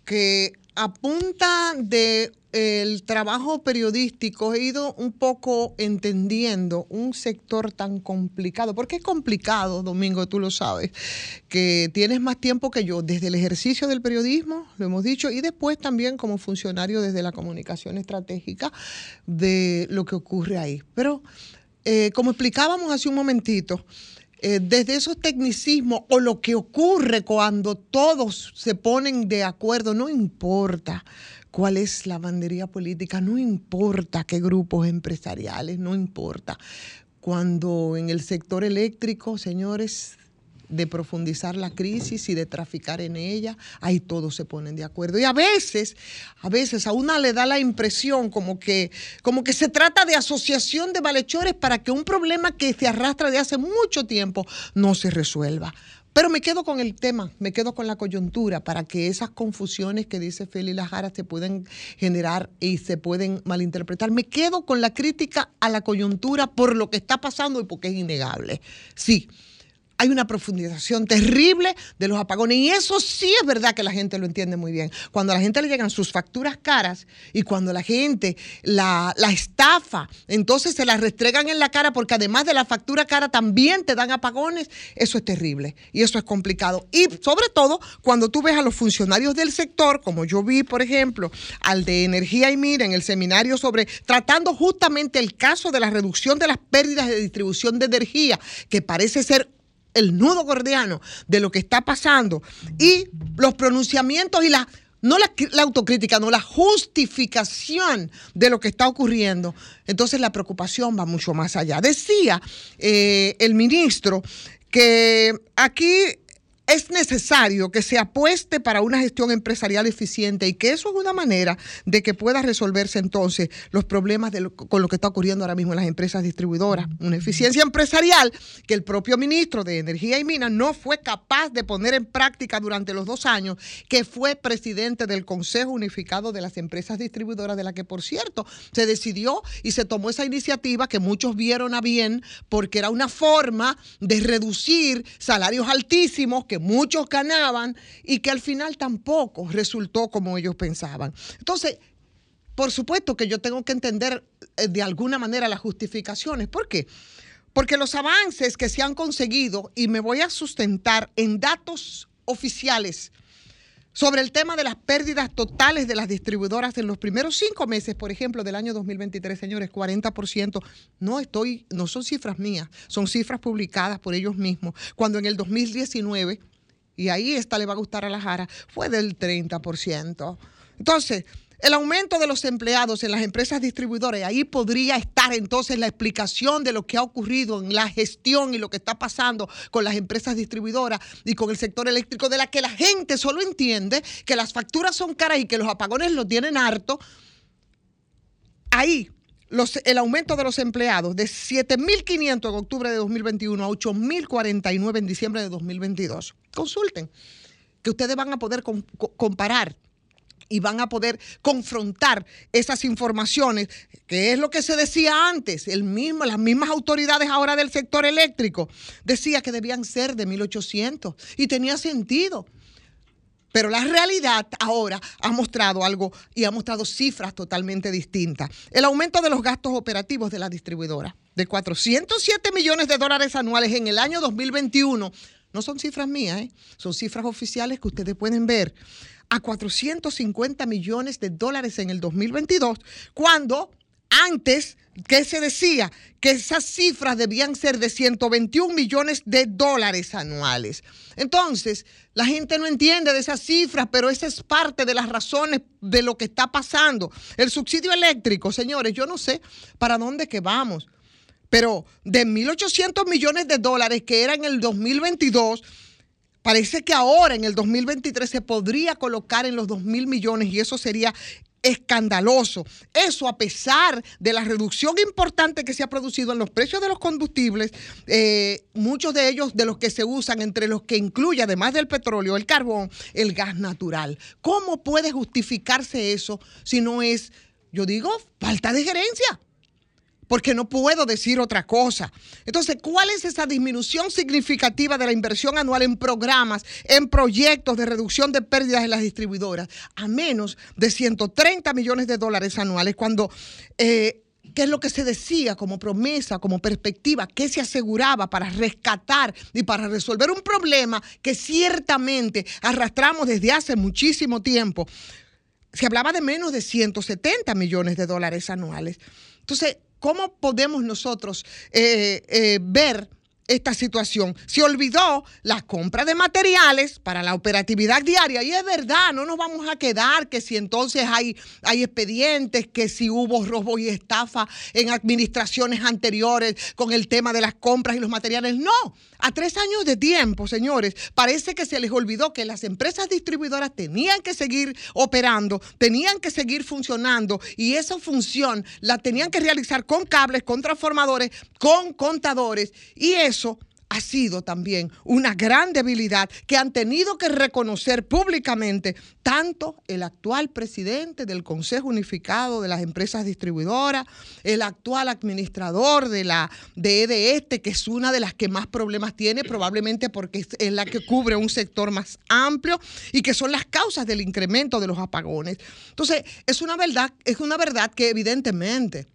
que a punta de el trabajo periodístico he ido un poco entendiendo un sector tan complicado, porque es complicado, Domingo, tú lo sabes, que tienes más tiempo que yo, desde el ejercicio del periodismo, lo hemos dicho, y después también como funcionario desde la comunicación estratégica de lo que ocurre ahí. Pero eh, como explicábamos hace un momentito, Eh, desde esos tecnicismos o lo que ocurre cuando todos se ponen de acuerdo, no importa cuál es la bandería política, no importa qué grupos empresariales, no importa. Cuando en el sector eléctrico, señores, de profundizar la crisis y de traficar en ella, ahí todos se ponen de acuerdo. Y a veces, a veces a una le da la impresión como que, como que se trata de asociación de malhechores para que un problema que se arrastra de hace mucho tiempo no se resuelva. Pero me quedo con el tema, me quedo con la coyuntura, para que esas confusiones que dice Feli Lajara se pueden generar y se pueden malinterpretar. Me quedo con la crítica a la coyuntura por lo que está pasando y porque es innegable. Sí, hay una profundización terrible de los apagones, y eso sí es verdad que la gente lo entiende muy bien. Cuando a la gente le llegan sus facturas caras y cuando la gente la, la estafa, entonces se la restregan en la cara, porque además de la factura cara también te dan apagones. Eso es terrible y eso es complicado. Y sobre todo cuando tú ves a los funcionarios del sector, como yo vi, por ejemplo, al de Energía y Mira en el seminario sobre, tratando justamente el caso de la reducción de las pérdidas de distribución de energía, que parece ser el nudo gordiano de lo que está pasando, y los pronunciamientos y la no la, la autocrítica, no la justificación de lo que está ocurriendo. Entonces la preocupación va mucho más allá. Decía eh, el ministro que aquí es necesario que se apueste para una gestión empresarial eficiente y que eso es una manera de que pueda resolverse entonces los problemas de lo, con lo que está ocurriendo ahora mismo en las empresas distribuidoras. Una eficiencia empresarial que el propio ministro de Energía y Minas no fue capaz de poner en práctica durante los dos años que fue presidente del Consejo Unificado de las Empresas Distribuidoras, de la que, por cierto, se decidió y se tomó esa iniciativa que muchos vieron a bien porque era una forma de reducir salarios altísimos que que muchos ganaban y que al final tampoco resultó como ellos pensaban. Entonces, por supuesto que yo tengo que entender de alguna manera las justificaciones. ¿Por qué? Porque los avances que se han conseguido, y me voy a sustentar en datos oficiales sobre el tema de las pérdidas totales de las distribuidoras en los primeros cinco meses, por ejemplo, del año dos mil veintitrés, señores, cuarenta por ciento, no estoy, no son cifras mías, son cifras publicadas por ellos mismos, cuando en el dos mil diecinueve, y ahí esta le va a gustar a la Jara, fue del treinta por ciento. Entonces, el aumento de los empleados en las empresas distribuidoras, ahí podría estar entonces la explicación de lo que ha ocurrido en la gestión y lo que está pasando con las empresas distribuidoras y con el sector eléctrico, de la que la gente solo entiende que las facturas son caras y que los apagones lo tienen harto. Ahí los, el aumento de los empleados de siete mil quinientos en octubre de dos mil veintiuno a ocho mil cuarenta y nueve en diciembre de dos mil veintidós. Consulten, que ustedes van a poder comp- comparar y van a poder confrontar esas informaciones, que es lo que se decía antes. El mismo, las mismas autoridades ahora del sector eléctrico decía que debían ser de mil ochocientos y tenía sentido. Pero la realidad ahora ha mostrado algo y ha mostrado cifras totalmente distintas. El aumento de los gastos operativos de la distribuidora de cuatrocientos siete millones de dólares anuales en el año dos mil veintiuno. No son cifras mías, ¿eh? Son cifras oficiales que ustedes pueden ver. A cuatrocientos cincuenta millones de dólares en el dos mil veintidós, cuando antes que se decía que esas cifras debían ser de ciento veintiún millones de dólares anuales. Entonces, la gente no entiende de esas cifras, pero esa es parte de las razones de lo que está pasando. El subsidio eléctrico, señores, yo no sé para dónde que vamos, pero de mil ochocientos millones de dólares que era en el dos mil veintidós, parece que ahora, en el dos mil veintitrés, se podría colocar en los dos mil millones y eso sería escandaloso. Eso a pesar de la reducción importante que se ha producido en los precios de los combustibles, eh, muchos de ellos de los que se usan, entre los que incluye, además del petróleo, el carbón, el gas natural. ¿Cómo puede justificarse eso si no es, yo digo, falta de gerencia? Porque no puedo decir otra cosa. Entonces, ¿cuál es esa disminución significativa de la inversión anual en programas, en proyectos de reducción de pérdidas en las distribuidoras? A menos de ciento treinta millones de dólares anuales, cuando, eh, ¿qué es lo que se decía como promesa, como perspectiva? ¿Qué se aseguraba para rescatar y para resolver un problema que ciertamente arrastramos desde hace muchísimo tiempo? Se hablaba de menos de ciento setenta millones de dólares anuales. Entonces, ¿cómo podemos nosotros eh, eh, ver esta situación? Se olvidó la compra de materiales para la operatividad diaria. Y es verdad, no nos vamos a quedar que si entonces hay, hay expedientes, que si hubo robo y estafa en administraciones anteriores con el tema de las compras y los materiales. No, a tres años de tiempo, señores, parece que se les olvidó que las empresas distribuidoras tenían que seguir operando, tenían que seguir funcionando, y esa función la tenían que realizar con cables, con transformadores, con contadores, y eso ha sido también una gran debilidad que han tenido que reconocer públicamente tanto el actual presidente del Consejo Unificado de las Empresas Distribuidoras, el actual administrador de la de E D E Este, que es una de las que más problemas tiene, probablemente porque es la que cubre un sector más amplio, y que son las causas del incremento de los apagones. Entonces, es una verdad, es una verdad que evidentemente,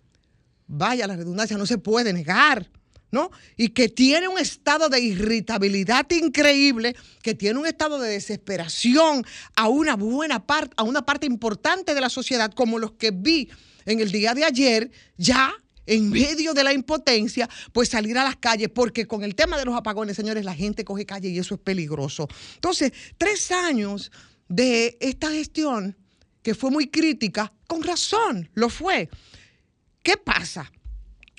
vaya la redundancia, no se puede negar, ¿no? Y que tiene un estado de irritabilidad increíble, que tiene un estado de desesperación a una buena parte, a una parte importante de la sociedad, como los que vi en el día de ayer, ya en medio de la impotencia, pues salir a las calles, porque con el tema de los apagones, señores, la gente coge calle y eso es peligroso. Entonces, tres años de esta gestión, que fue muy crítica, con razón, lo fue. ¿Qué pasa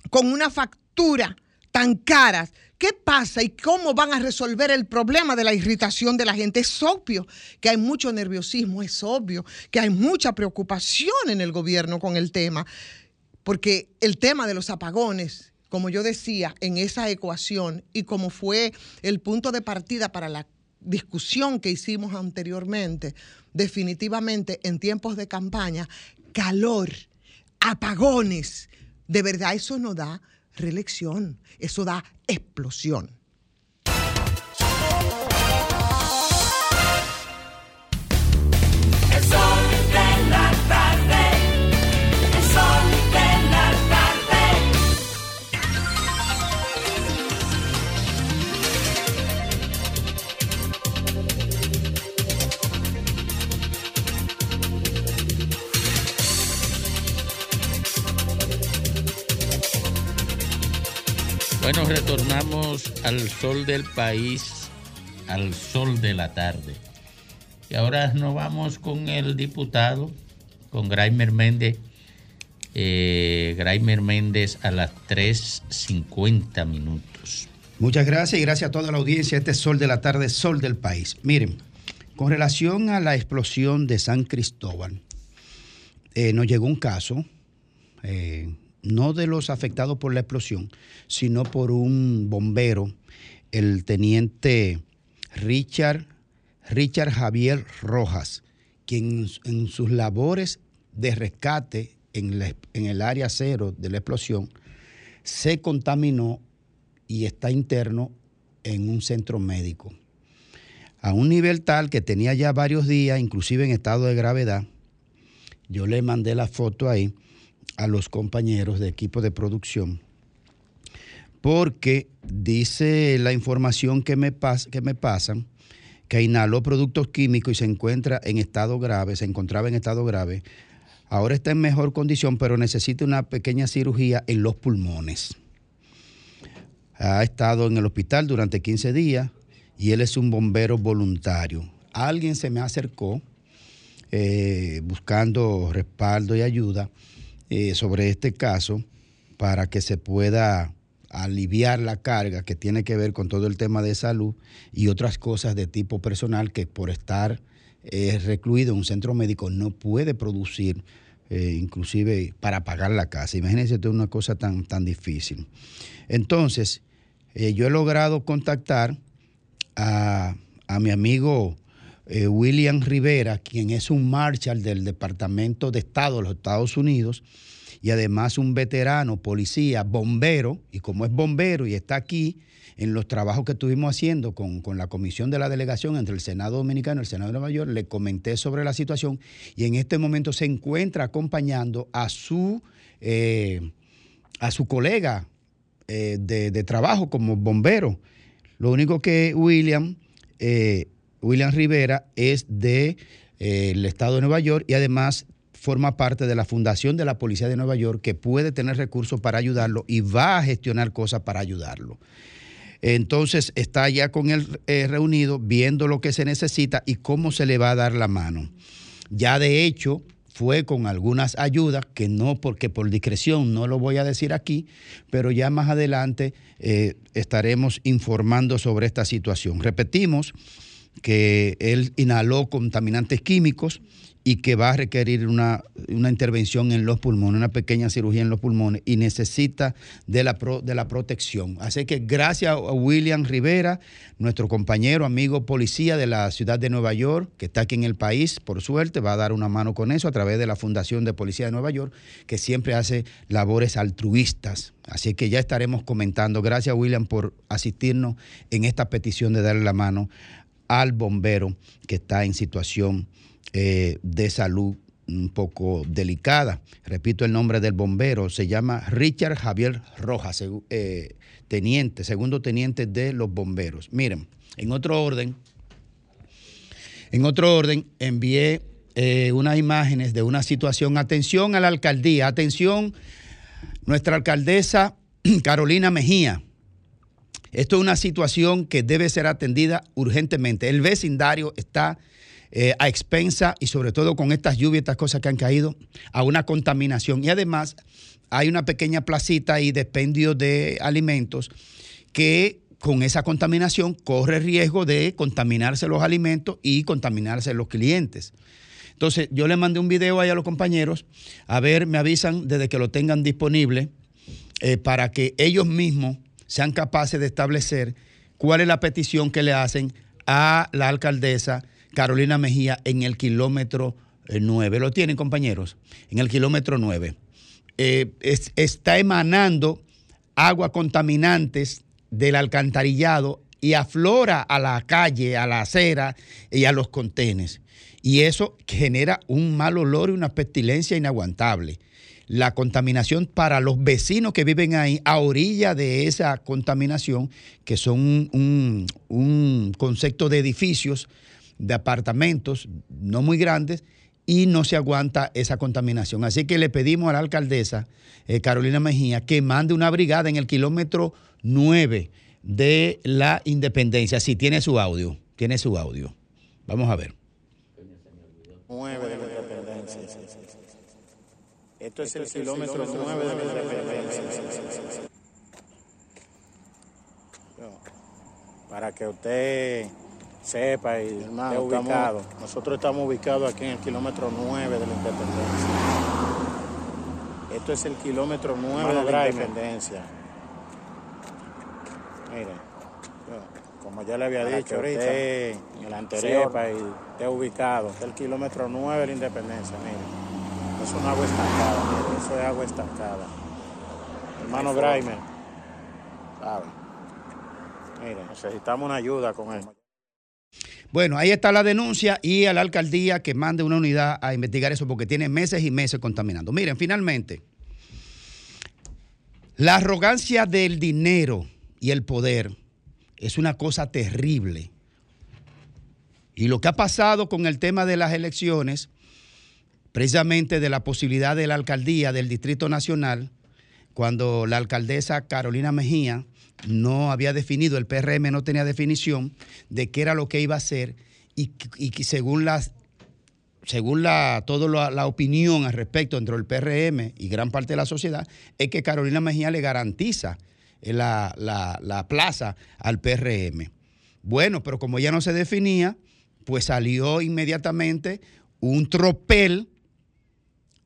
con una factura tan cara? ¿Qué pasa y cómo van a resolver el problema de la irritación de la gente? Es obvio que hay mucho nerviosismo, es obvio que hay mucha preocupación en el gobierno con el tema, porque el tema de los apagones, como yo decía, en esa ecuación y como fue el punto de partida para la discusión que hicimos anteriormente, definitivamente en tiempos de campaña, calor, apagones, de verdad eso no da reelección, eso da explosión. El sol de la tarde, el sol de la tarde. Bueno, retornamos al sol del país, al sol de la tarde. Y ahora nos vamos con el diputado, con Graimer Méndez. Eh, Graimer Méndez a las tres cincuenta minutos. Muchas gracias y gracias a toda la audiencia. Este sol de la tarde, sol del país. Miren, con relación a la explosión de San Cristóbal, eh, nos llegó un caso... Eh, no de los afectados por la explosión, sino por un bombero, el teniente Richard, Richard Javier Rojas, quien en sus labores de rescate en, la, en el área cero de la explosión, se contaminó y está interno en un centro médico. A un nivel tal que tenía ya varios días, inclusive en estado de gravedad. Yo le mandé la foto ahí a los compañeros de equipo de producción, porque dice la información que me, pas- que me pasan, que inhaló productos químicos y se encuentra en estado grave, se encontraba en estado grave, ahora está en mejor condición, pero necesita una pequeña cirugía en los pulmones. Ha estado en el hospital durante quince días y él es un bombero voluntario. Alguien se me acercó eh, buscando respaldo y ayuda Eh, sobre este caso para que se pueda aliviar la carga que tiene que ver con todo el tema de salud y otras cosas de tipo personal que por estar eh, recluido en un centro médico no puede producir, eh, inclusive para pagar la casa. Imagínense esto es una cosa tan, tan difícil. Entonces, eh, yo he logrado contactar a, a mi amigo Eh, William Rivera, quien es un marshal del Departamento de Estado de los Estados Unidos y además un veterano, policía, bombero, y como es bombero y está aquí en los trabajos que estuvimos haciendo con, con la comisión de la delegación entre el Senado Dominicano y el Senado de Nueva York, le comenté sobre la situación y en este momento se encuentra acompañando a su, eh, a su colega eh, de, de trabajo como bombero. Lo único que William... Eh, William Rivera es del de, eh, Estado de Nueva York y además forma parte de la Fundación de la Policía de Nueva York, que puede tener recursos para ayudarlo y va a gestionar cosas para ayudarlo. Entonces está ya con él eh, reunido, viendo lo que se necesita y cómo se le va a dar la mano. Ya de hecho fue con algunas ayudas, que no porque por discreción no lo voy a decir aquí, pero ya más adelante eh, estaremos informando sobre esta situación. Repetimos que él inhaló contaminantes químicos y que va a requerir una, una intervención en los pulmones, una pequeña cirugía en los pulmones y necesita de la, pro, de la protección. Así que gracias a William Rivera, nuestro compañero, amigo policía de la ciudad de Nueva York, que está aquí en el país, por suerte, va a dar una mano con eso a través de la Fundación de Policía de Nueva York, que siempre hace labores altruistas. Así que ya estaremos comentando. Gracias, William, por asistirnos en esta petición de darle la mano al bombero que está en situación eh, de salud un poco delicada. Repito el nombre del bombero, se llama Richard Javier Rojas, eh, teniente, segundo teniente de los bomberos. Miren, en otro orden, en otro orden envié eh, unas imágenes de una situación. Atención a la alcaldía, atención, nuestra alcaldesa Carolina Mejía. Esto es una situación que debe ser atendida urgentemente. El vecindario está eh, a expensa y sobre todo con estas lluvias, estas cosas que han caído, a una contaminación. Y además hay una pequeña placita y despendio de alimentos que con esa contaminación corre riesgo de contaminarse los alimentos y contaminarse los clientes. Entonces yo le mandé un video ahí a los compañeros, a ver, me avisan desde que lo tengan disponible eh, para que ellos mismos sean capaces de establecer cuál es la petición que le hacen a la alcaldesa Carolina Mejía en el kilómetro nueve. Lo tienen, compañeros, en el kilómetro nueve. Eh, es, está emanando aguas contaminantes del alcantarillado y aflora a la calle, a la acera y a los contenes. Y eso genera un mal olor y una pestilencia inaguantable. La contaminación para los vecinos que viven ahí, a orilla de esa contaminación, que son un, un concepto de edificios, de apartamentos no muy grandes, y no se aguanta esa contaminación. Así que le pedimos a la alcaldesa eh, Carolina Mejía que mande una brigada en el kilómetro nueve de la Independencia. Sí, tiene su audio, tiene su audio. Vamos a ver. nueve de la Independencia. Esto es el kilómetro nueve de la Independencia. Para que usted sepa y esté ubicado. Nosotros estamos ubicados aquí en el kilómetro nueve de la Independencia. Esto es el kilómetro nueve de la Independencia. Mire, como ya le había dicho ahorita, en el anterior, sepa y esté ubicado. Este es el kilómetro nueve de la Independencia, mire. Eso es agua estancada, mire, eso es agua estancada. Hermano Graimer, sabe. Mire, necesitamos una ayuda con él. Bueno, ahí está la denuncia y a la alcaldía que mande una unidad a investigar eso porque tiene meses y meses contaminando. Miren, finalmente, la arrogancia del dinero y el poder es una cosa terrible. Y lo que ha pasado con el tema de las elecciones, precisamente de la posibilidad de la alcaldía del Distrito Nacional, cuando la alcaldesa Carolina Mejía no había definido, el P R M no tenía definición de qué era lo que iba a hacer y, y según, las, según la, toda la, la opinión al respecto entre el P R M y gran parte de la sociedad, es que Carolina Mejía le garantiza la, la, la plaza al P R M. Bueno, pero como ya no se definía, pues salió inmediatamente un tropel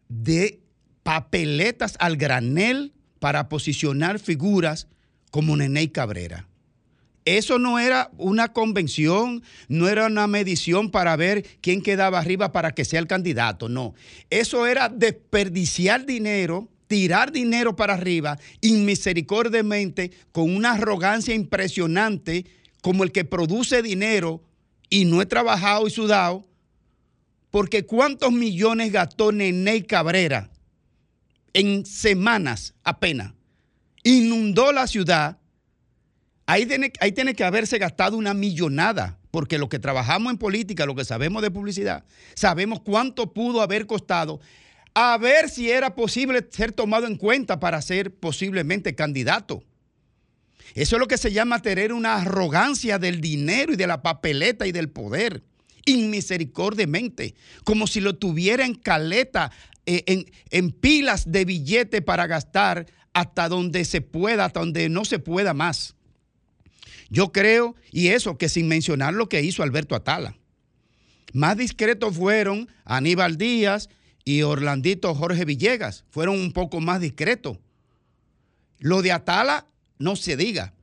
de papeletas al granel para posicionar figuras como Neney Cabrera. Eso no era una convención, no era una medición para ver quién quedaba arriba para que sea el candidato, no. Eso era desperdiciar dinero, tirar dinero para arriba, inmisericordiamente, con una arrogancia impresionante, como el que produce dinero y no es trabajado y sudado, porque ¿cuántos millones gastó Neney Cabrera en semanas apenas? Inundó la ciudad. Ahí tiene, ahí tiene que haberse gastado una millonada, porque los que trabajamos en política, los que sabemos de publicidad, sabemos cuánto pudo haber costado, a ver si era posible ser tomado en cuenta para ser posiblemente candidato. Eso es lo que se llama tener una arrogancia del dinero y de la papeleta y del poder, inmisericordiamente, como si lo tuviera en caleta, en, en pilas de billete para gastar hasta donde se pueda, hasta donde no se pueda más. Yo creo, y eso que sin mencionar lo que hizo Alberto Atala. Más discretos fueron Aníbal Díaz y Orlandito Jorge Villegas, fueron un poco más discretos. Lo de Atala no se diga,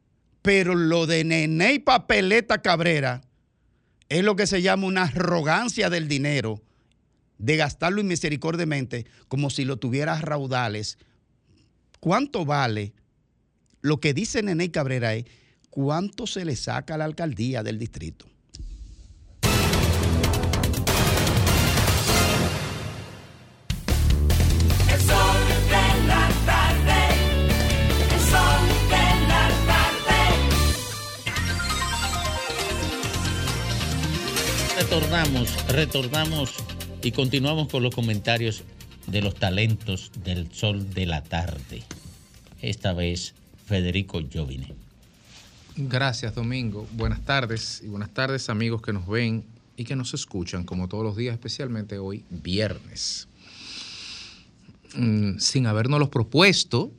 pero lo de Neney Papeleta Cabrera es lo que se llama una arrogancia del dinero, de gastarlo inmisericordiamente, como si lo tuvieras raudales. ¿Cuánto vale? Lo que dice Neney Cabrera es cuánto se le saca a la alcaldía del distrito. El sol de la tarde. El sol de la tarde. Retornamos, retornamos y continuamos con los comentarios de los talentos del sol de la tarde. Esta vez, Federico Jovine. Gracias, Domingo. Buenas tardes y buenas tardes, amigos que nos ven y que nos escuchan como todos los días, especialmente hoy viernes. Sin habernoslos propuesto,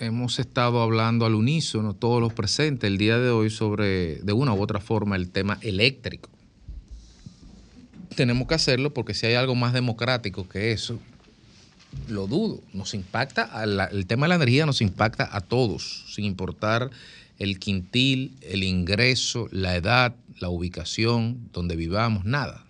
hemos estado hablando al unísono, todos los presentes, el día de hoy sobre, de una u otra forma, el tema eléctrico. Tenemos que hacerlo porque si hay algo más democrático que eso, lo dudo. Nos impacta, a la, el tema de la energía nos impacta a todos, sin importar el quintil, el ingreso, la edad, la ubicación, donde vivamos, nada.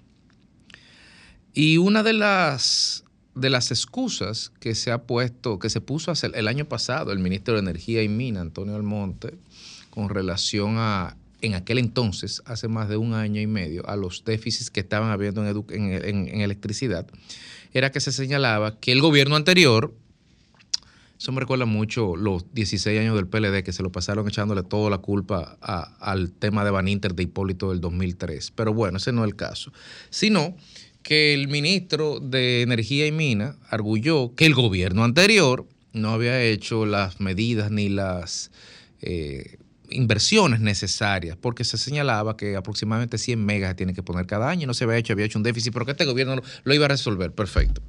Y una de las, de las excusas que se ha puesto, que se puso hace el año pasado el ministro de Energía y Minas, Antonio Almonte, con relación a, en aquel entonces, hace más de un año y medio, a los déficits que estaban habiendo en, edu- en, en, en electricidad, era que se señalaba que el gobierno anterior, eso me recuerda mucho los dieciséis años del P L D, que se lo pasaron echándole toda la culpa a, al tema de Baninter de Hipólito del dos mil tres. Pero bueno, ese no es el caso. Sino que el ministro de Energía y Minas arguyó que el gobierno anterior no había hecho las medidas ni las eh, inversiones necesarias, porque se señalaba que aproximadamente cien megas tienen que poner cada año, no se había hecho, había hecho un déficit, pero que este gobierno lo, lo iba a resolver. Perfecto.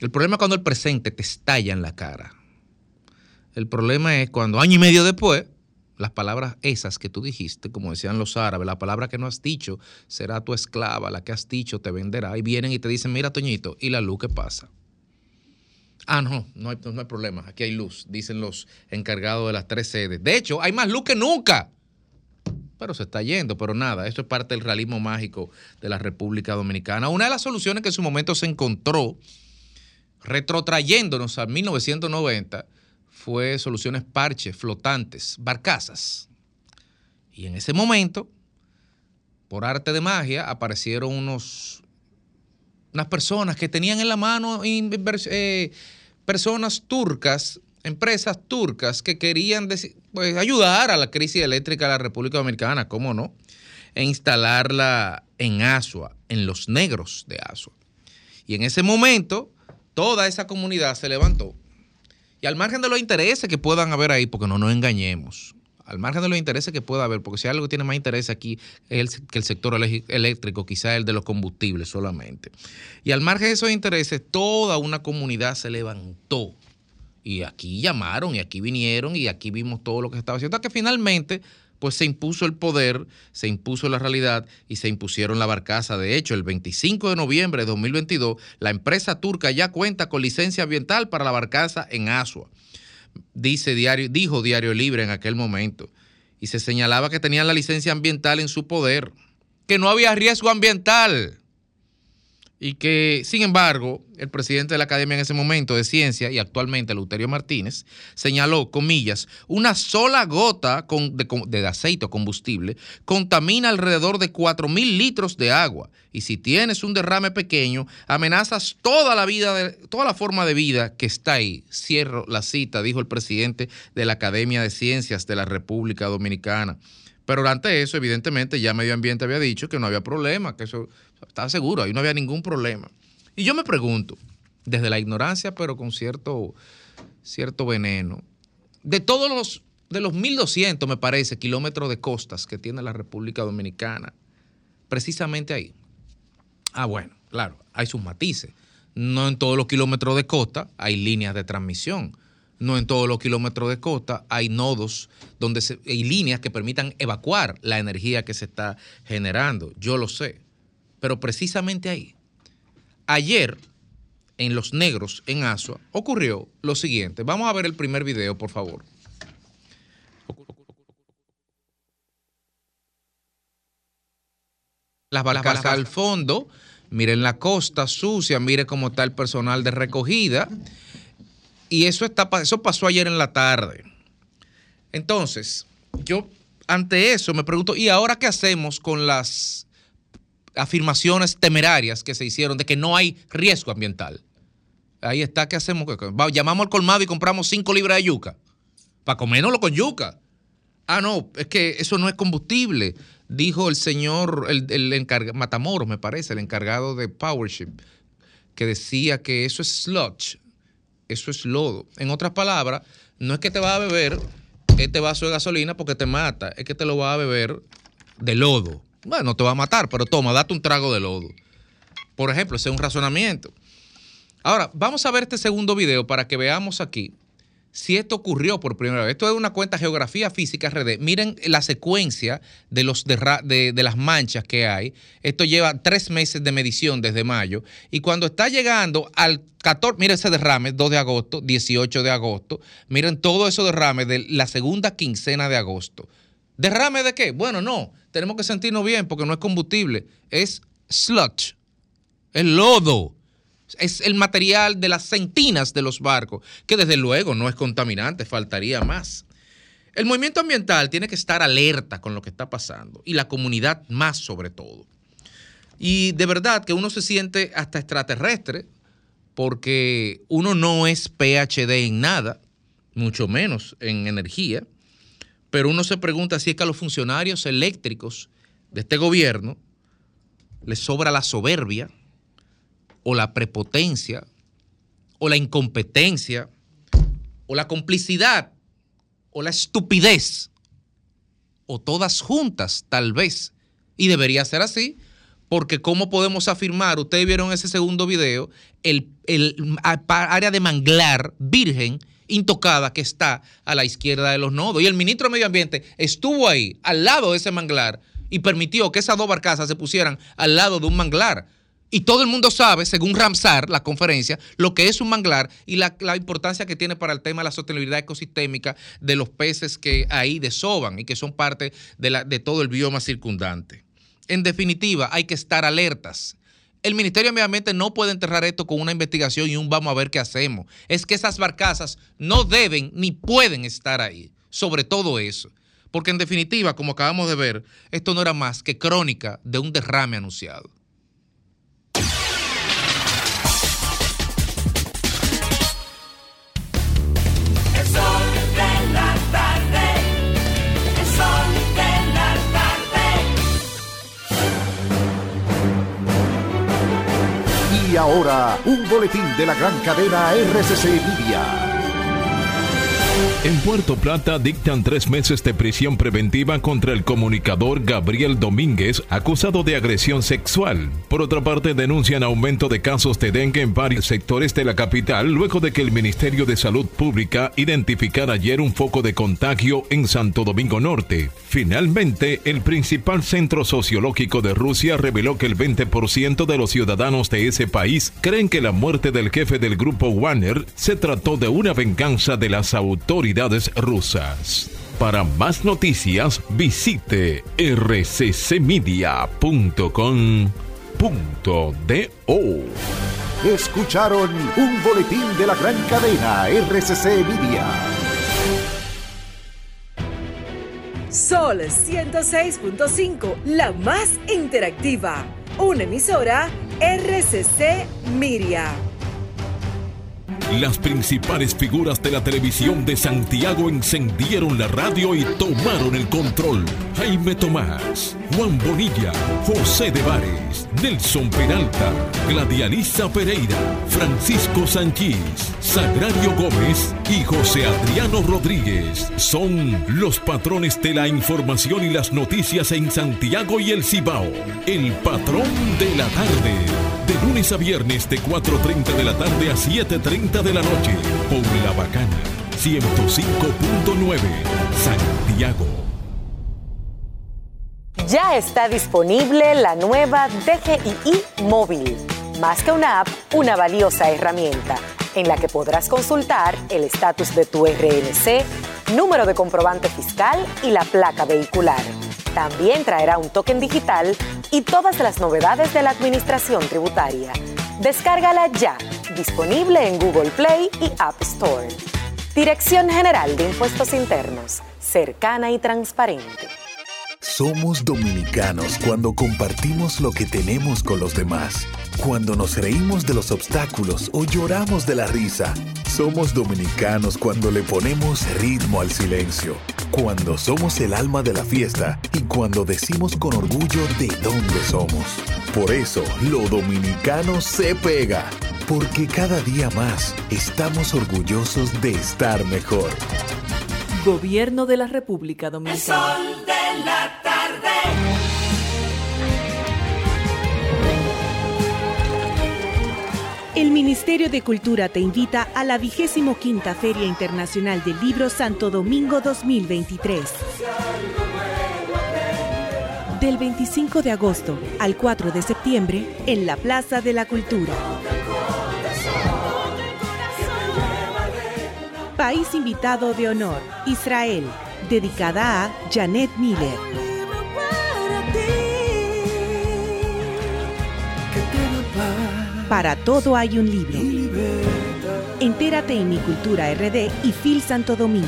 El problema es cuando el presente te estalla en la cara. El problema es cuando año y medio después, las palabras esas que tú dijiste, como decían los árabes, la palabra que no has dicho será tu esclava, la que has dicho te venderá, y vienen y te dicen, mira, Toñito, ¿y la luz qué pasa? Ah, no, no hay, no hay problema, aquí hay luz, dicen los encargados de las tres sedes. De hecho, hay más luz que nunca, pero se está yendo, pero nada, esto es parte del realismo mágico de la República Dominicana. Una de las soluciones que en su momento se encontró retrotrayéndonos a mil novecientos noventa, fue soluciones parches, flotantes, barcazas. Y en ese momento, por arte de magia, aparecieron unos, unas personas que tenían en la mano eh, personas turcas, empresas turcas que querían dec- pues, ayudar a la crisis eléctrica de la República Dominicana, ¿cómo no? E instalarla en Asua, en los negros de Asua. Y en ese momento, toda esa comunidad se levantó. Y al margen de los intereses que puedan haber ahí, porque no nos engañemos, al margen de los intereses que pueda haber, porque si algo tiene más interés aquí es el, que el sector eléctrico, quizá el de los combustibles solamente. Y al margen de esos intereses, toda una comunidad se levantó. Y aquí llamaron, y aquí vinieron, y aquí vimos todo lo que se estaba haciendo, hasta que finalmente pues se impuso el poder, se impuso la realidad y se impusieron la barcaza. De hecho, el veinticinco de noviembre de dos mil veintidós, la empresa turca ya cuenta con licencia ambiental para la barcaza en Asua, dice diario, dijo Diario Libre en aquel momento. Y se señalaba que tenían la licencia ambiental en su poder, que no había riesgo ambiental. Y que, sin embargo, el presidente de la Academia en ese momento de Ciencia y actualmente Eleuterio Martínez señaló, comillas, una sola gota con, de, de aceite o combustible contamina alrededor de cuatro mil litros de agua y si tienes un derrame pequeño amenazas toda la vida, de, toda la forma de vida que está ahí. Cierro la cita, dijo el presidente de la Academia de Ciencias de la República Dominicana. Pero ante eso, evidentemente, ya Medio Ambiente había dicho que no había problema, que eso estaba seguro, ahí no había ningún problema. Y yo me pregunto, desde la ignorancia, pero con cierto, cierto veneno, de todos los, de los mil doscientos, me parece, kilómetros de costas que tiene la República Dominicana, precisamente ahí. Ah, bueno, claro, hay sus matices. No en todos los kilómetros de costa hay líneas de transmisión. No en todos los kilómetros de costa hay nodos donde se, hay líneas que permitan evacuar la energía que se está generando. Yo lo sé. Pero precisamente ahí, ayer, en Los Negros, en Asua, ocurrió lo siguiente. Vamos a ver el primer video, por favor. Las barcazas al fondo, miren la costa sucia, miren cómo está el personal de recogida. Y eso, está, eso pasó ayer en la tarde. Entonces, yo ante eso me pregunto, ¿y ahora qué hacemos con las afirmaciones temerarias que se hicieron de que no hay riesgo ambiental? Ahí está, ¿qué hacemos? Llamamos al colmado y compramos cinco libras de yuca para comérnoslo con yuca. Ah, no, es que eso no es combustible, dijo el señor, el, el encargado, Matamoros, me parece, el encargado de Powership, que decía que eso es sludge. Eso es lodo. En otras palabras, no es que te vas a beber este vaso de gasolina porque te mata, es que te lo vas a beber de lodo, Bueno, no te va a matar, pero toma, date un trago de lodo. Por ejemplo, ese es un razonamiento. Ahora, vamos a ver este segundo video para que veamos aquí si esto ocurrió por primera vez. Esto es una cuenta Geografía Física R D. Miren la secuencia de, los de, de, de las manchas que hay. Esto lleva tres meses de medición desde mayo. Y cuando está llegando al catorce, miren ese derrame, dos de agosto, dieciocho de agosto. Miren todo eso derrame de la segunda quincena de agosto. ¿Derrame de qué? Bueno, no. Tenemos que sentirnos bien porque no es combustible. Es sludge. Es lodo. Es el material de las centinas de los barcos, que desde luego no es contaminante, faltaría más. El movimiento ambiental tiene que estar alerta con lo que está pasando, y la comunidad más sobre todo. Y de verdad que uno se siente hasta extraterrestre, porque uno no es P H D en nada, mucho menos en energía, pero uno se pregunta si es que a los funcionarios eléctricos de este gobierno les sobra la soberbia, o la prepotencia, o la incompetencia, o la complicidad, o la estupidez, o todas juntas, tal vez. Y debería ser así, porque ¿cómo podemos afirmar? Ustedes vieron ese segundo video, el, el área de manglar virgen intocada que está a la izquierda de los nodos. Y el ministro de Medio Ambiente estuvo ahí, al lado de ese manglar, y permitió que esas dos barcazas se pusieran al lado de un manglar. Y todo el mundo sabe, según Ramsar, la conferencia, lo que es un manglar y la, la importancia que tiene para el tema de la sostenibilidad ecosistémica de los peces que ahí desovan y que son parte de, la, de todo el bioma circundante. En definitiva, hay que estar alertas. El Ministerio de Medio Ambiente no puede enterrar esto con una investigación y un vamos a ver qué hacemos. Es que esas barcazas no deben ni pueden estar ahí, sobre todo eso. Porque en definitiva, como acabamos de ver, esto no era más que crónica de un derrame anunciado. Y ahora, un boletín de la gran cadena R C C Media. En Puerto Plata dictan tres meses de prisión preventiva contra el comunicador Gabriel Domínguez, acusado de agresión sexual. Por otra parte, denuncian aumento de casos de dengue en varios sectores de la capital, luego de que el Ministerio de Salud Pública identificara ayer un foco de contagio en Santo Domingo Norte. Finalmente, el principal centro sociológico de Rusia reveló que el veinte por ciento de los ciudadanos de ese país creen que la muerte del jefe del grupo Wagner se trató de una venganza de las autoridades. autoridades rusas. Para más noticias, visite r c c media punto com punto d o. Escucharon un boletín de la gran cadena R C C Media. Sol ciento seis punto cinco, la más interactiva. Una emisora R C C Media. Las principales figuras de la televisión de Santiago encendieron la radio y tomaron el control. Jaime Tomás, Juan Bonilla, José de Vares, Nelson Peralta, Gladialisa Pereira, Francisco Sanchís, Sagrario Gómez y José Adriano Rodríguez son los patrones de la información y las noticias en Santiago y el Cibao. El patrón de la tarde. De lunes a viernes de cuatro y media de la tarde a siete y media de la noche. Por La Bacana, ciento cinco punto nueve, Santiago. Ya está disponible la nueva D G I I Móvil. Más que una app, una valiosa herramienta en la que podrás consultar el estatus de tu R N C, número de comprobante fiscal y la placa vehicular. También traerá un token digital y todas las novedades de la administración tributaria. Descárgala ya, disponible en Google Play y App Store. Dirección General de Impuestos Internos, cercana y transparente. Somos dominicanos cuando compartimos lo que tenemos con los demás, cuando nos reímos de los obstáculos o lloramos de la risa. Somos dominicanos cuando le ponemos ritmo al silencio, cuando somos el alma de la fiesta y cuando decimos con orgullo de dónde somos. Por eso, lo dominicano se pega, porque cada día más estamos orgullosos de estar mejor. Gobierno de la República Dominicana. El sol de la tarde. El Ministerio de Cultura te invita a la vigésima quinta Feria Internacional del Libro Santo Domingo dos mil veintitrés. Del veinticinco de agosto al cuatro de septiembre en la Plaza de la Cultura. País invitado de honor, Israel, dedicada a Janet Miller. Para todo hay un libro. Entérate en Mi Cultura R D y F I L Santo Domingo.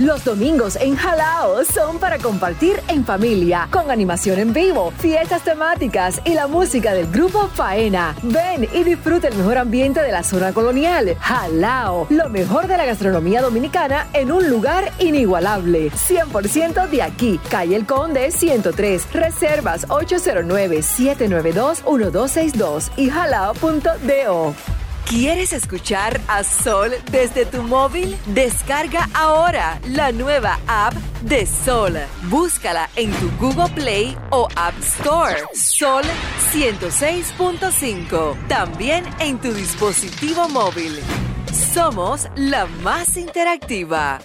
Los domingos en Jalao son para compartir en familia, con animación en vivo, fiestas temáticas y la música del grupo Faena. Ven y disfruta el mejor ambiente de la zona colonial. Jalao, lo mejor de la gastronomía dominicana en un lugar inigualable. cien por ciento de aquí, calle El Conde ciento tres, reservas ocho cero nueve, siete nueve dos, uno dos seis dos y jalao punto do. ¿Quieres escuchar a Sol desde tu móvil? Descarga ahora la nueva app de Sol. Búscala en tu Google Play o App Store. Sol ciento seis punto cinco. También en tu dispositivo móvil. Somos la más interactiva.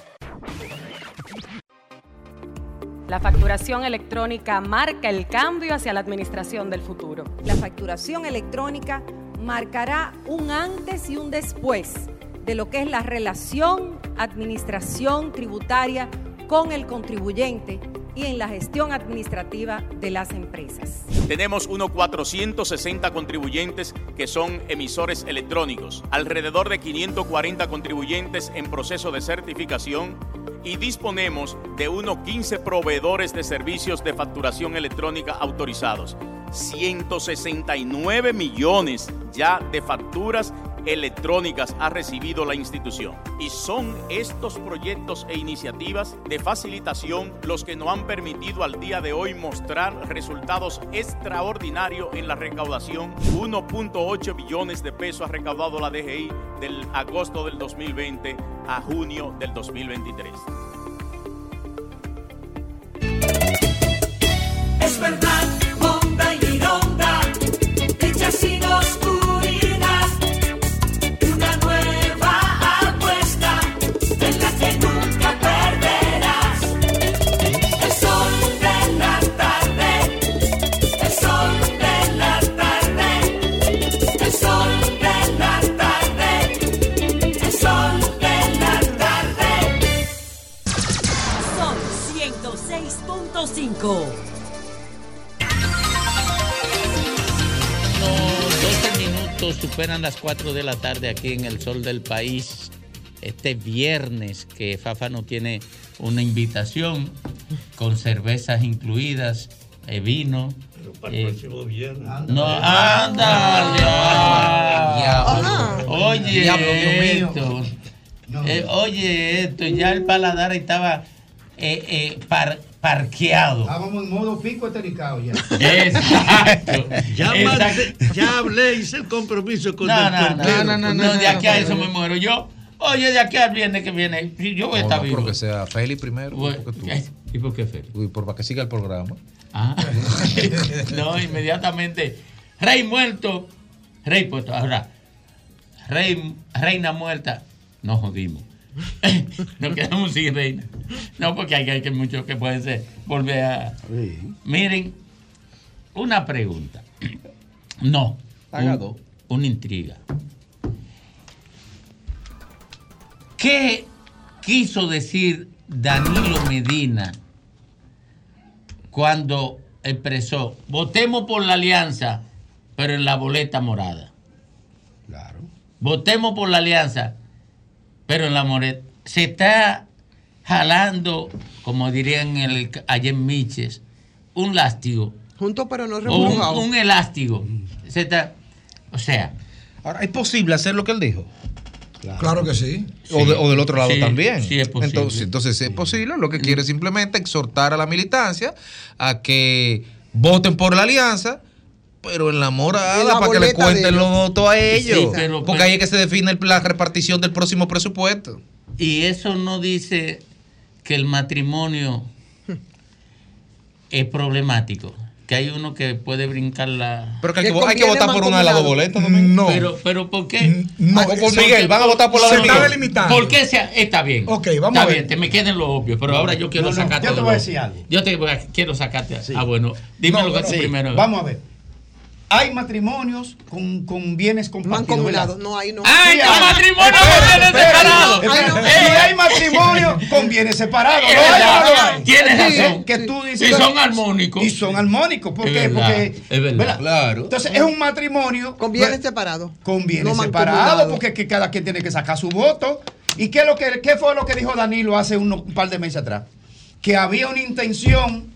La facturación electrónica marca el cambio hacia la administración del futuro. La facturación electrónica marcará un antes y un después de lo que es la relación administración tributaria con el contribuyente y en la gestión administrativa de las empresas. Tenemos unos cuatrocientos sesenta contribuyentes que son emisores electrónicos, alrededor de quinientos cuarenta contribuyentes en proceso de certificación y disponemos de unos quince proveedores de servicios de facturación electrónica autorizados. ciento sesenta y nueve millones ya de facturas electrónicas ha recibido la institución. Y son estos proyectos e iniciativas de facilitación los que nos han permitido al día de hoy mostrar resultados extraordinarios en la recaudación. uno punto ocho billones de pesos ha recaudado la D G I del agosto del dos mil veinte a junio del dos mil veintitrés. Es verdad, Honda y Honda, hechas y nos unirás, una nueva apuesta en la que nunca perderás. El sol de la tarde, el sol de la tarde, el sol de la tarde, el sol de la tarde. Son ciento seis punto cinco. Superan las cuatro de la tarde aquí en el Sol del País. Este viernes que Fáfano tiene una invitación con cervezas incluidas, eh, vino. Pero para el eh, próximo viernes. Anda, no, anda. Oye, esto. Eh, oye, esto. Ya el paladar estaba eh, eh, para. Parqueado. Estábamos en modo pico etericado ya. Exacto. ya, Exacto. Más, ya hablé, hice el compromiso con no, el no, no, no, no, no, no, de aquí a eso me muero yo. Oye, de aquí al viernes que viene, yo voy a estar vivo. No, porque sea Feli primero. Uy, porque tú. ¿Y por qué Feli? Uy, por para que siga el programa. Ah. No, inmediatamente. Rey muerto, rey puesto. Ahora, rey, reina muerta, nos jodimos. Nos quedamos sin reina. No, porque hay, hay que muchos que pueden ser volver a. Sí. Miren, una pregunta. No. Haga dos. Un, una intriga. ¿Qué quiso decir Danilo Medina cuando expresó votemos por la alianza, pero en la boleta morada? Claro. Votemos por la alianza. Pero en la Moret se está jalando, como dirían el, ayer Miches, un lástigo. Junto pero no remojado. Un, un elástigo. Se está, o sea. Ahora, ¿es posible hacer lo que él dijo? Claro, claro que sí. sí. O, de, o del otro lado sí, también. Sí, es posible. Entonces, entonces sí. es posible. Lo que quiere es simplemente exhortar a la militancia a que voten por la alianza. Pero en la morada, la para que le cuenten los votos a ellos. Sí, pero, porque pero, ahí es que se define el, la repartición del próximo presupuesto. Y eso no dice que el matrimonio es problemático. que hay uno que puede brincar la... Pero que hay que, hay que votar por una de las dos boletas, ¿no? No. Pero, pero ¿por qué? No. Ah, por Miguel, van a votar por la de Miguel. Se está delimitando. ¿Por qué? Sea, está bien. Ok, vamos a ver. Está bien, te me queden lo obvio, pero ahora yo quiero no, no, sacarte... Yo te voy a decir algo. Yo te voy a, quiero sacarte... Sí. Ah, bueno, dime no, lo que sí. primero. Vamos a ver. Hay matrimonios con, con bienes compartidos. No han combinado. No, ahí no. ¡Ay, sí, hay matrimonios con bienes separados! Hay matrimonios con bienes separados. Tienes razón. Que tú dices, y son armónicos. Y son armónicos. ¿Por qué? Porque. Es verdad. Claro. Entonces, es un matrimonio. Con bienes separados. Con bienes separados. Porque que cada quien tiene que sacar su voto. ¿Y qué, lo que, qué fue lo que dijo Danilo hace un, un par de meses atrás? Que había una intención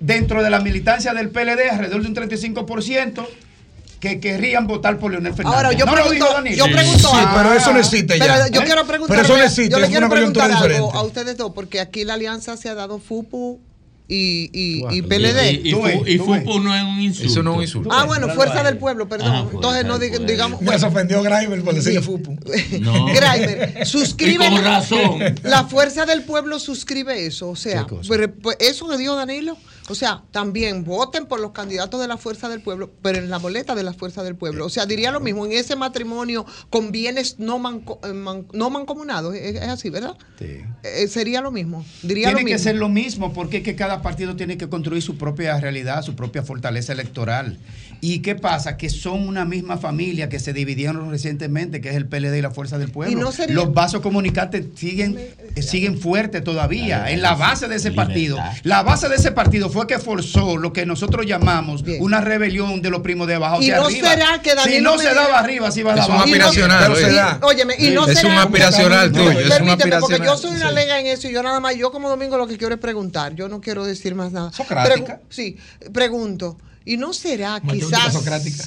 dentro de la militancia del P L D, alrededor de un treinta y cinco por ciento, que querrían votar por Leonel Fernández. Ahora, yo no pregunto, lo dijo Danilo. Yo pregunto sí, pero eso no existe ya. Pero yo ¿Eh? quiero preguntar, pero eso no existe, yo le quiero preguntar algo diferente a ustedes dos, porque aquí la alianza se ha dado F U P U y, y, y P L D. Y, y, y, y F U P U no es un insulto. Eso no es un insulto. Ah, bueno, Fuerza del Pueblo, perdón. Ah, entonces no dig digamos... Bueno. Me sorprendió Graimer por decirle sí. F U P U. No. Graimer, suscribe... Con razón. La Fuerza del Pueblo suscribe eso. O sea, eso que dijo Danilo... O sea, también voten por los candidatos de la Fuerza del Pueblo, pero en la boleta de la Fuerza del Pueblo. O sea, diría lo mismo, en ese matrimonio con bienes no, manco, man, no mancomunados. Es, es así, ¿verdad? Sí. Eh, sería lo mismo. Diría tiene lo mismo. Que ser lo mismo, porque es que cada partido tiene que construir su propia realidad, su propia fortaleza electoral. ¿Y qué pasa? Que son una misma familia que se dividieron recientemente, que es el P L D y la Fuerza del Pueblo. No sería... Los vasos comunicantes siguen, eh, siguen fuertes todavía, claro, en la base de ese partido. Libertad. La base de ese partido fue fue que forzó lo que nosotros llamamos bien. Una rebelión de los primos de abajo hacia no arriba. Será que si no Medina... se daba arriba, si va a dar abajo. Es un aspiracional. No, y, óyeme, y sí. no es será... un aspiracional tuyo. No, es un aspiracional. Porque yo soy una sí. lega en eso y yo nada más, yo como Domingo lo que quiero es preguntar. Yo no quiero decir más nada. Socrática. Pregu sí, pregunto. ¿Y no será quizás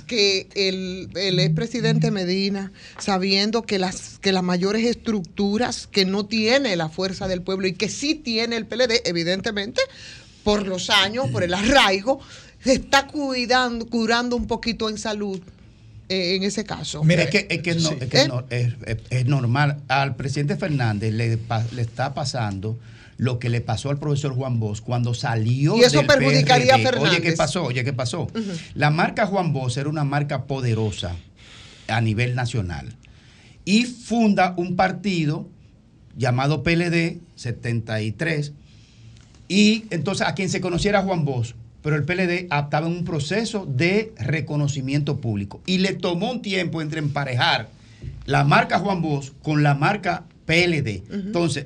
que el, el expresidente Medina, sabiendo que las, que las mayores estructuras que no tiene la Fuerza del Pueblo y que sí tiene el P L D, evidentemente... por los años, por el arraigo, se está cuidando, curando un poquito en salud eh, en ese caso? Mira, es que, es, que no, sí. es, que ¿Eh? no, es, es, es normal. Al presidente Fernández le, le está pasando lo que le pasó al profesor Juan Bosch cuando salió del P R D. Y eso perjudicaría a Fernández. Oye, ¿qué pasó? Oye, ¿qué pasó? Uh-huh. La marca Juan Bosch era una marca poderosa a nivel nacional y funda un partido llamado P L D setenta y tres, y entonces a quien se conociera Juan Bosch, pero el P L D estaba en un proceso de reconocimiento público y le tomó un tiempo entre emparejar la marca Juan Bosch con la marca P L D. Uh-huh. Entonces,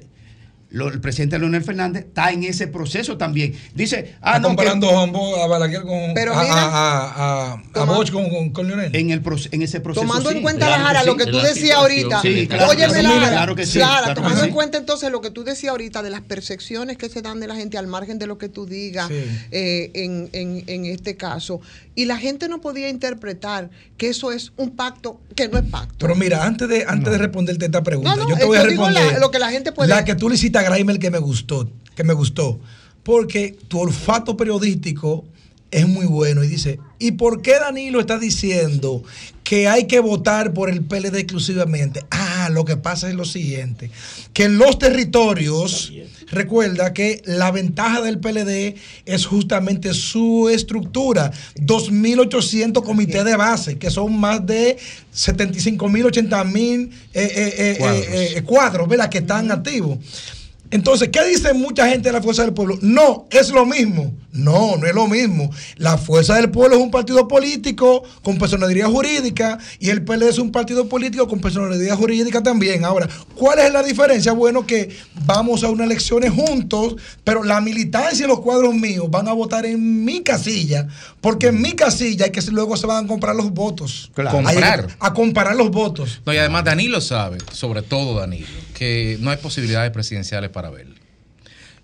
lo, el presidente Leonel Fernández está en ese proceso también. Dice, ah, está no, comparando que, Juan Bosch a Balaguer con pero mira, a, a, a, tomando, a Bosch con, con, con Leonel. En, el, en ese proceso. Tomando sí, en cuenta, claro, Lara, sí, lo que tú decías ahorita. Sí, claro, óyeme, claro, Lara, claro que sí, Lara claro tomando que sí. en cuenta entonces lo que tú decías ahorita de las percepciones que se dan de la gente al margen de lo que tú digas sí. eh, en, en, en este caso. Y la gente no podía interpretar que eso es un pacto que no es pacto. Pero mira, antes de, antes no. de responderte esta pregunta, no, no, yo te voy a responder la, lo que la gente puede. La que tú le hiciste a Graimer que me gustó, que me gustó, porque tu olfato periodístico es muy bueno y dice, ¿y por qué Danilo está diciendo que hay que votar por el P L D exclusivamente? Ah, lo que pasa es lo siguiente, que en los territorios, recuerda que la ventaja del P L D es justamente su estructura, dos mil ochocientos comités de base, que son más de setenta y cinco mil, ochenta mil eh, eh, cuadros. Eh, eh, cuadros, ¿verdad? Que están activos. Entonces, ¿qué dice mucha gente de la Fuerza del Pueblo? No, es lo mismo. No, no es lo mismo. La Fuerza del Pueblo es un partido político con personalidad jurídica y el P L D es un partido político con personalidad jurídica también. Ahora, ¿cuál es la diferencia? Bueno, que vamos a unas elecciones juntos, pero la militancia y los cuadros míos van a votar en mi casilla, porque en mi casilla es que luego se van a comprar los votos. Claro. Comprar. A comparar los votos. No, y además Danilo sabe, sobre todo Danilo, que no hay posibilidades presidenciales para verlo.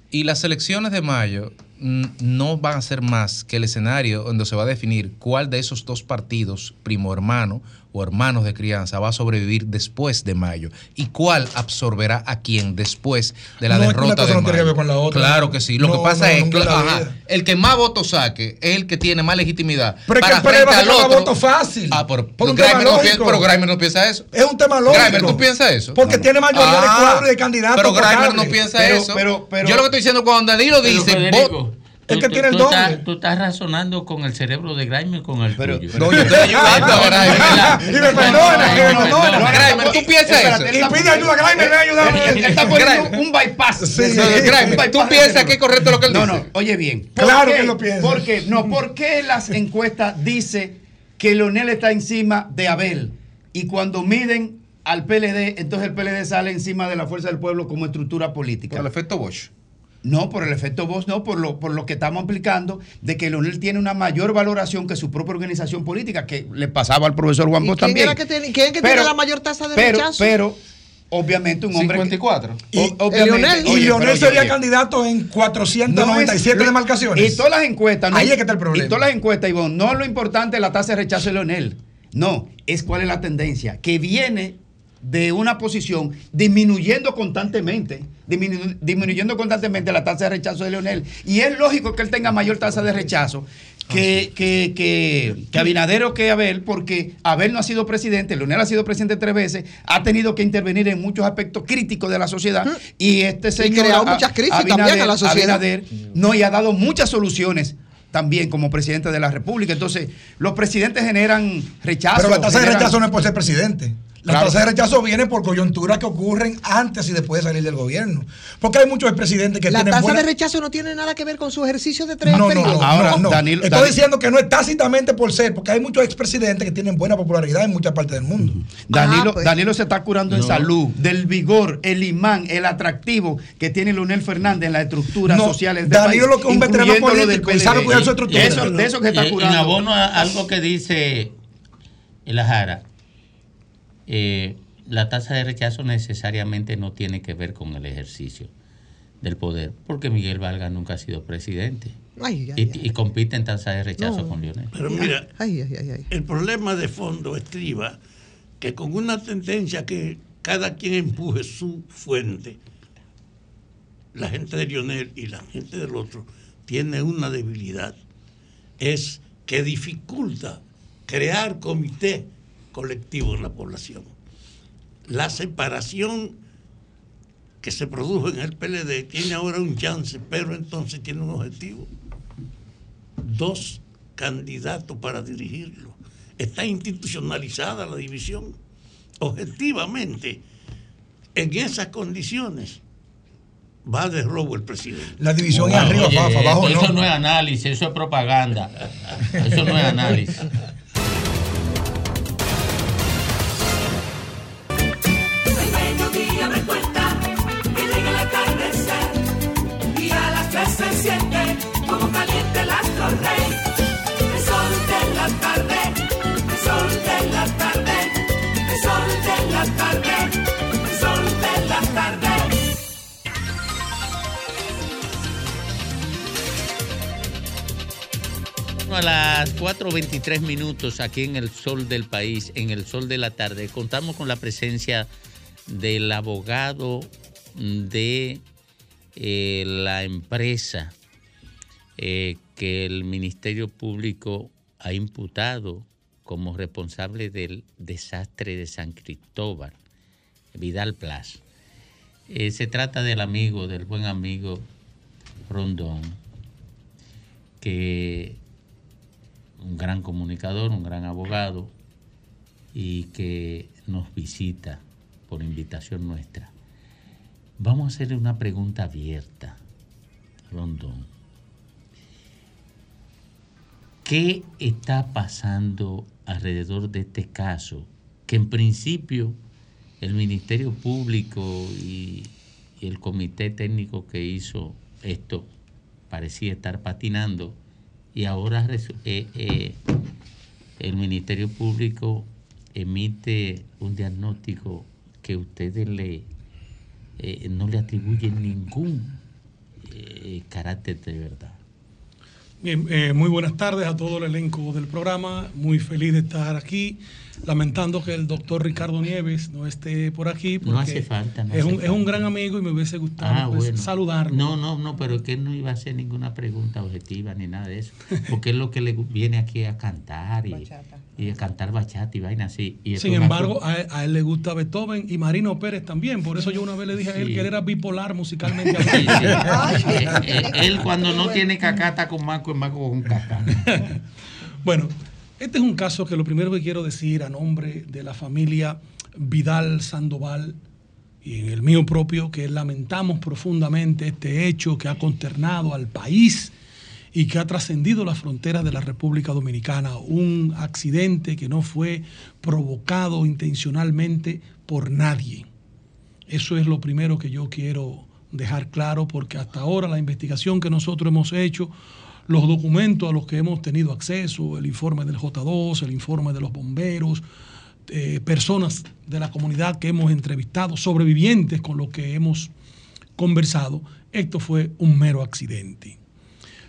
Y las elecciones de mayo no van a ser más que el escenario donde se va a definir cuál de esos dos partidos, primo hermano o hermanos de crianza, va a sobrevivir después de mayo y cuál absorberá a quién después de la no, derrota de mayo. No con la otra. Claro que sí. Lo no, que pasa no, es que ajá, el que más votos saque es el que tiene más legitimidad. Pero para es que el P L D va a sacar otro voto fácil. Ah, por, por un tema no piensa, pero Graimer no piensa eso. Es un tema lógico. Graimer, ¿tú piensas eso? Porque no. tiene mayoría ah, de cuadros y de candidatos. Pero Graimer no piensa pero, eso. Pero, pero, yo lo que estoy diciendo cuando Danilo dice voto. tú, el que tú, tiene el tú doble. Estás, tú estás razonando con el cerebro de Graimer, con el pero, tuyo. No, yo estoy ayudando ahora. Y me perdona, que me perdona. Graimer, tú piensas eso. Y pide ayuda a Graimer, me ha ayudado. Él está poniendo un bypass. Graimer, tú piensas que es correcto lo que él dice. No, no, oye bien. Claro que lo pienso. ¿Por qué? No, ¿por qué las encuestas dicen que Leonel está encima de Abel? Y cuando miden al P L D, entonces el P L D sale encima de la Fuerza del Pueblo como estructura política. Por el efecto Bosch. No, por el efecto Bosch, no, por lo, por lo que estamos aplicando, de que Leonel tiene una mayor valoración que su propia organización política, que le pasaba al profesor Juan Bosch también. ¿Quién es que tiene la mayor tasa de pero, rechazo? Pero, obviamente, un hombre. cincuenta y cuatro. Que, y o, Leonel, oye, y Leonel sería oye, candidato en cuatrocientas noventa y siete no es, demarcaciones. Y todas las encuestas. No, ahí es que está el problema. Y todas las encuestas, Ivonne, no lo importante es la tasa de rechazo de Leonel. No, es cuál es la tendencia, que viene de una posición disminuyendo constantemente, diminu- disminuyendo constantemente la tasa de rechazo de Leonel. Y es lógico que él tenga mayor tasa de rechazo que, que, que, que Abinader o que Abel, porque Abel no ha sido presidente, Leonel ha sido presidente tres veces, ha tenido que intervenir en muchos aspectos críticos de la sociedad, y este señor y creado a, muchas crisis Abinader, también a la sociedad. Abinader, no, y ha dado muchas soluciones también como presidente de la República. Entonces, los presidentes generan rechazo. Pero la tasa generan... de rechazo no es por ser presidente. La claro. tasa de rechazo viene por coyunturas que ocurren antes y después de salir del gobierno. Porque hay muchos presidentes que la tienen. La tasa buena... de rechazo no tiene nada que ver con su ejercicio de tres años. No, no, no, ahora no. Danilo, Estoy Danilo. diciendo que no es tácitamente por ser, porque hay muchos expresidentes que tienen buena popularidad en muchas partes del mundo. Uh-huh. Danilo, ah, pues. Danilo se está curando no. en salud, del vigor, el imán, el atractivo que tiene Leonel Fernández en las estructuras no, sociales del Danilo país, lo que es un veterano político y sabe cuidar su estructura. Eso, de eso que está y, curando. En abono a algo que dice La Jara. Eh, la tasa de rechazo necesariamente no tiene que ver con el ejercicio del poder, porque Miguel Vargas nunca ha sido presidente. Ay, ay, y, y compite en tasa de rechazo no, con Leonel. Pero mira, ay, ay, ay, ay. el problema de fondo estriba que con una tendencia que cada quien empuje su fuente, la gente de Leonel y la gente del otro tiene una debilidad, es que dificulta crear comité colectivo en la población. La separación que se produjo en el P L D tiene ahora un chance, pero entonces tiene un objetivo. Dos candidatos para dirigirlo. Está institucionalizada la división. Objetivamente, en esas condiciones, va de robo el presidente. La división bueno, es arriba, oye, abajo, abajo. Eso no. no es análisis, eso es propaganda. Eso no es análisis. A las cuatro veintitrés minutos aquí en el Sol del País, en el Sol de la Tarde, contamos con la presencia del abogado de eh, la empresa eh, que el Ministerio Público ha imputado como responsable del desastre de San Cristóbal, Vidal Plaza. Eh, se trata del amigo, del buen amigo Rondón, que un gran comunicador, un gran abogado, y que nos visita por invitación nuestra. Vamos a hacerle una pregunta abierta, Rondón. ¿Qué está pasando alrededor de este caso? Que en principio el Ministerio Público y, y el comité técnico que hizo esto parecía estar patinando. Y ahora eh, eh, el Ministerio Público emite un diagnóstico que ustedes le eh, no le atribuyen ningún eh, carácter de verdad. Bien, eh, muy buenas tardes a todo el elenco del programa, muy feliz de estar aquí, lamentando que el doctor Ricardo Nieves no esté por aquí. Porque no hace falta. No es, hace un, falta. Es un gran amigo y me hubiese gustado ah, pues, bueno. saludarlo. No, no, no, pero que él no iba a hacer ninguna pregunta objetiva ni nada de eso, porque es lo que le viene aquí a cantar y, y a cantar bachata y vaina así. Y sin embargo, a él, a él le gusta Beethoven y Marino Pérez también, por eso yo una vez le dije sí. a él que él era bipolar musicalmente. Sí, sí. eh, eh, él cuando no tiene cacata con Marco, es Marco con cacata. Bueno, este es un caso que lo primero que quiero decir a nombre de la familia Vidal Sandoval y en el mío propio, que lamentamos profundamente este hecho que ha consternado al país y que ha trascendido las fronteras de la República Dominicana. Un accidente que no fue provocado intencionalmente por nadie. Eso es lo primero que yo quiero dejar claro, porque hasta ahora la investigación que nosotros hemos hecho, los documentos a los que hemos tenido acceso, el informe del J dos, el informe de los bomberos, eh, personas de la comunidad que hemos entrevistado, sobrevivientes con los que hemos conversado, esto fue un mero accidente.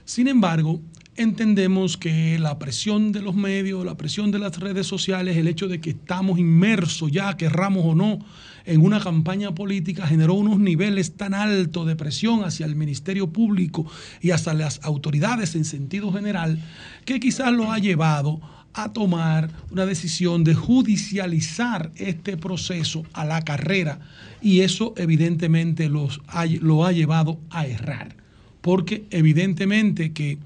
Sin embargo, entendemos que la presión de los medios, la presión de las redes sociales, el hecho de que estamos inmersos ya, querramos o no, en una campaña política, generó unos niveles tan altos de presión hacia el Ministerio Público y hacia las autoridades en sentido general, que quizás lo ha llevado a tomar una decisión de judicializar este proceso a la carrera, y eso evidentemente los ha, lo ha llevado a errar, porque evidentemente que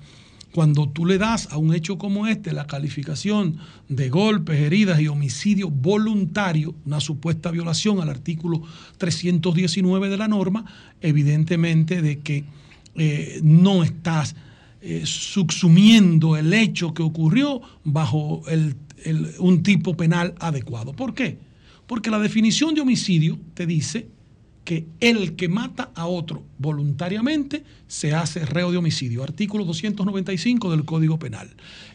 cuando tú le das a un hecho como este la calificación de golpes, heridas y homicidio voluntario, una supuesta violación al artículo trescientos diecinueve de la norma, evidentemente de que eh, no estás eh, subsumiendo el hecho que ocurrió bajo el, el, un tipo penal adecuado. ¿Por qué? Porque la definición de homicidio te dice que el que mata a otro voluntariamente se hace reo de homicidio. Artículo doscientos noventa y cinco del Código Penal.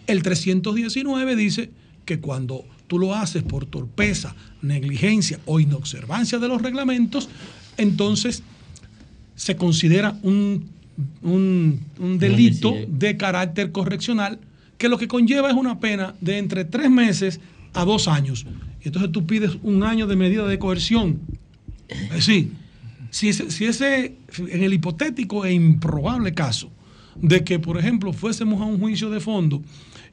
El trescientos diecinueve dice que cuando tú lo haces por torpeza, negligencia o inobservancia de los reglamentos, entonces se considera un, un, un delito de carácter correccional, que lo que conlleva es una pena de entre tres meses a dos años. Entonces tú pides un año de medida de coerción. Sí, si ese, si ese, en el hipotético e improbable caso de que, por ejemplo, fuésemos a un juicio de fondo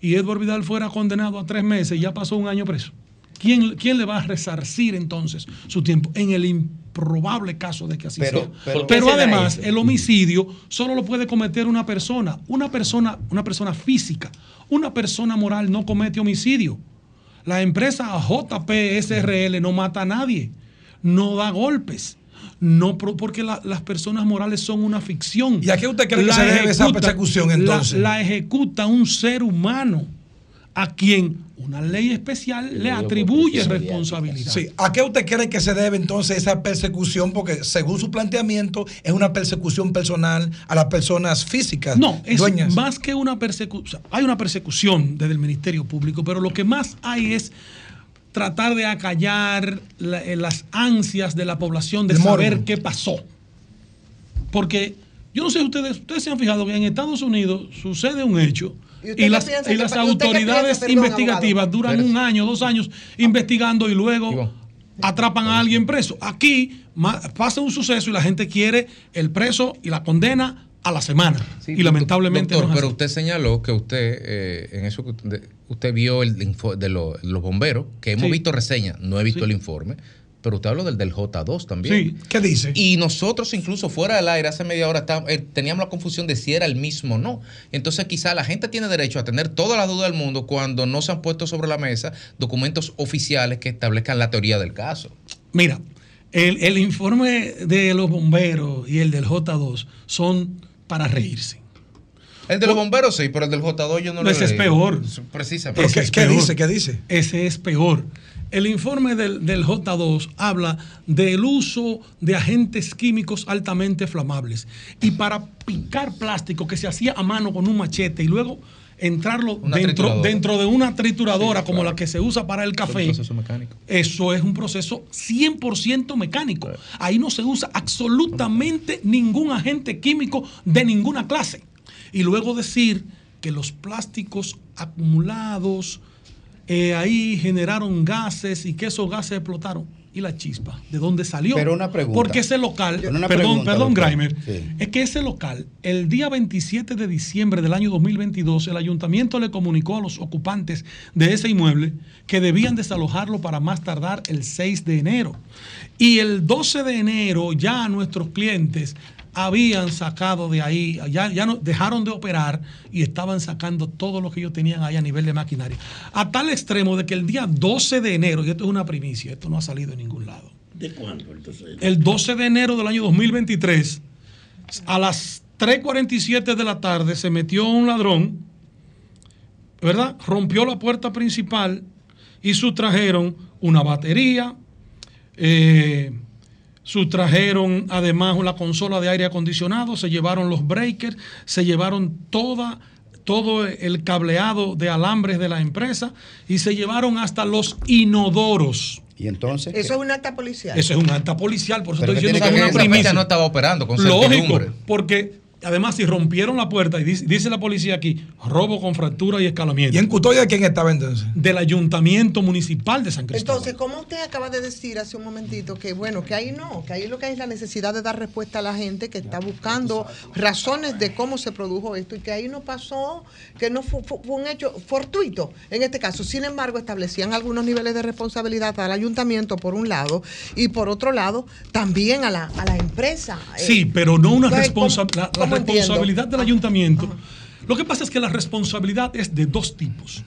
y Edward Vidal fuera condenado a tres meses y ya pasó un año preso, ¿quién, quién le va a resarcir entonces su tiempo? En el improbable caso de que así pero, sea. Pero, pero además, el homicidio solo lo puede cometer una persona, una persona, una persona física, una persona moral no comete homicidio. La empresa J P S R L no mata a nadie. No da golpes, no porque la, las personas morales son una ficción. ¿Y a qué usted cree la que se debe esa persecución entonces? La, la ejecuta un ser humano a quien una ley especial le, le atribuye responsabilidad. Sí. ¿A qué usted cree que se debe entonces esa persecución? Porque según su planteamiento es una persecución personal a las personas físicas. No, es dueñas. Más que una persecución. Hay una persecución desde el Ministerio Público, pero lo que más hay es tratar de acallar la, eh, las ansias de la población de el saber morbo. Qué pasó. Porque yo no sé, ustedes ustedes se han fijado que en Estados Unidos sucede un hecho y, y las, y las que, autoridades piensa, investigativas perdón, duran un año, dos años investigando y luego Iván. atrapan a alguien preso. Aquí pasa un suceso y la gente quiere el preso y la condena a la semana. Sí, y lamentablemente doctor, no pero usted señaló que usted eh, en eso que usted, usted vio el info de los, los bomberos, que hemos sí. visto reseñas, no he visto sí. el informe, pero usted habló del, del J dos también. Sí. ¿Qué dice? Y nosotros incluso fuera del aire hace media hora está, eh, teníamos la confusión de si era el mismo o no. Entonces quizá la gente tiene derecho a tener todas las dudas del mundo cuando no se han puesto sobre la mesa documentos oficiales que establezcan la teoría del caso. Mira, el, el informe de los bomberos y el del J dos son para reírse. El de los bomberos sí, pero el del J dos yo no lo he leído. Ese es peor. Precisamente. ¿Qué, ¿Qué dice? ¿Qué dice? Ese es peor. El informe del, del J dos habla del uso de agentes químicos altamente inflamables y para picar plástico que se hacía a mano con un machete y luego entrarlo dentro, dentro de una trituradora sí, como claro. la que se usa para el café. Es un mecánico. Eso es un proceso cien por ciento mecánico. Claro. Ahí no se usa absolutamente ningún agente químico de ninguna clase. Y luego decir que los plásticos acumulados eh, ahí generaron gases y que esos gases explotaron. Y la chispa, ¿de dónde salió? Pero una pregunta. Porque ese local, Yo, perdón, pregunta, perdón, Graimer, sí. es que ese local, el día veintisiete de diciembre del año dos mil veintidós, el ayuntamiento le comunicó a los ocupantes de ese inmueble que debían desalojarlo para más tardar el seis de enero. Y el doce de enero ya nuestros clientes habían sacado de ahí, ya, ya no, dejaron de operar y estaban sacando todo lo que ellos tenían ahí a nivel de maquinaria. A tal extremo de que el día doce de enero, y esto es una primicia, esto no ha salido en ningún lado. ¿De cuándo? Entonces, el doce de enero del año dos mil veintitrés, a las tres cuarenta y siete de la tarde, se metió un ladrón, ¿verdad? Rompió la puerta principal y sustrajeron una batería, eh... sustrajeron además la consola de aire acondicionado, se llevaron los breakers, se llevaron toda, todo el cableado de alambres de la empresa y se llevaron hasta los inodoros. ¿Y entonces? Eso es un acta policial. Eso es un acta policial, por eso estoy diciendo que es una primicia. No estaba operando con certidumbre. Lógico, porque además si rompieron la puerta, y dice, dice la policía aquí, robo con fractura y escalamiento. ¿Y en custodia de quién estaba entonces? Del Ayuntamiento Municipal de San Cristóbal. Entonces, como usted acaba de decir hace un momentito, que bueno, que ahí no, que ahí lo que hay es la necesidad de dar respuesta a la gente que está buscando razones de cómo se produjo esto, y que ahí no pasó, que no fue, fue un hecho fortuito en este caso. Sin embargo, establecían algunos niveles de responsabilidad al Ayuntamiento por un lado, y por otro lado también a la, a la empresa. Sí, eh, pero no una responsabilidad. La responsabilidad del ayuntamiento. Lo que pasa es que la responsabilidad es de dos tipos,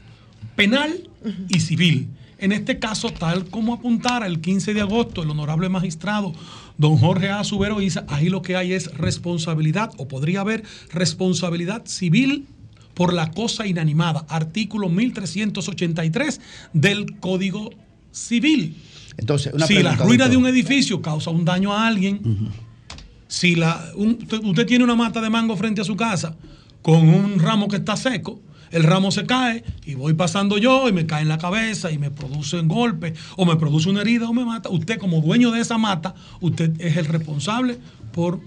penal y civil. En este caso, tal como apuntara el quince de agosto el honorable magistrado don Jorge A. Subero Isa, ahí lo que hay es responsabilidad, o podría haber responsabilidad civil por la cosa inanimada, artículo mil trescientos ochenta y tres del Código Civil. Entonces, una si pregunta, la ruina doctor. de un edificio causa un daño a alguien, uh-huh. Si la, un, usted, usted tiene una mata de mango frente a su casa con un ramo que está seco, el ramo se cae y voy pasando yo y me cae en la cabeza y me produce un golpe o me produce una herida o me mata. Usted como dueño de esa mata, usted es el responsable por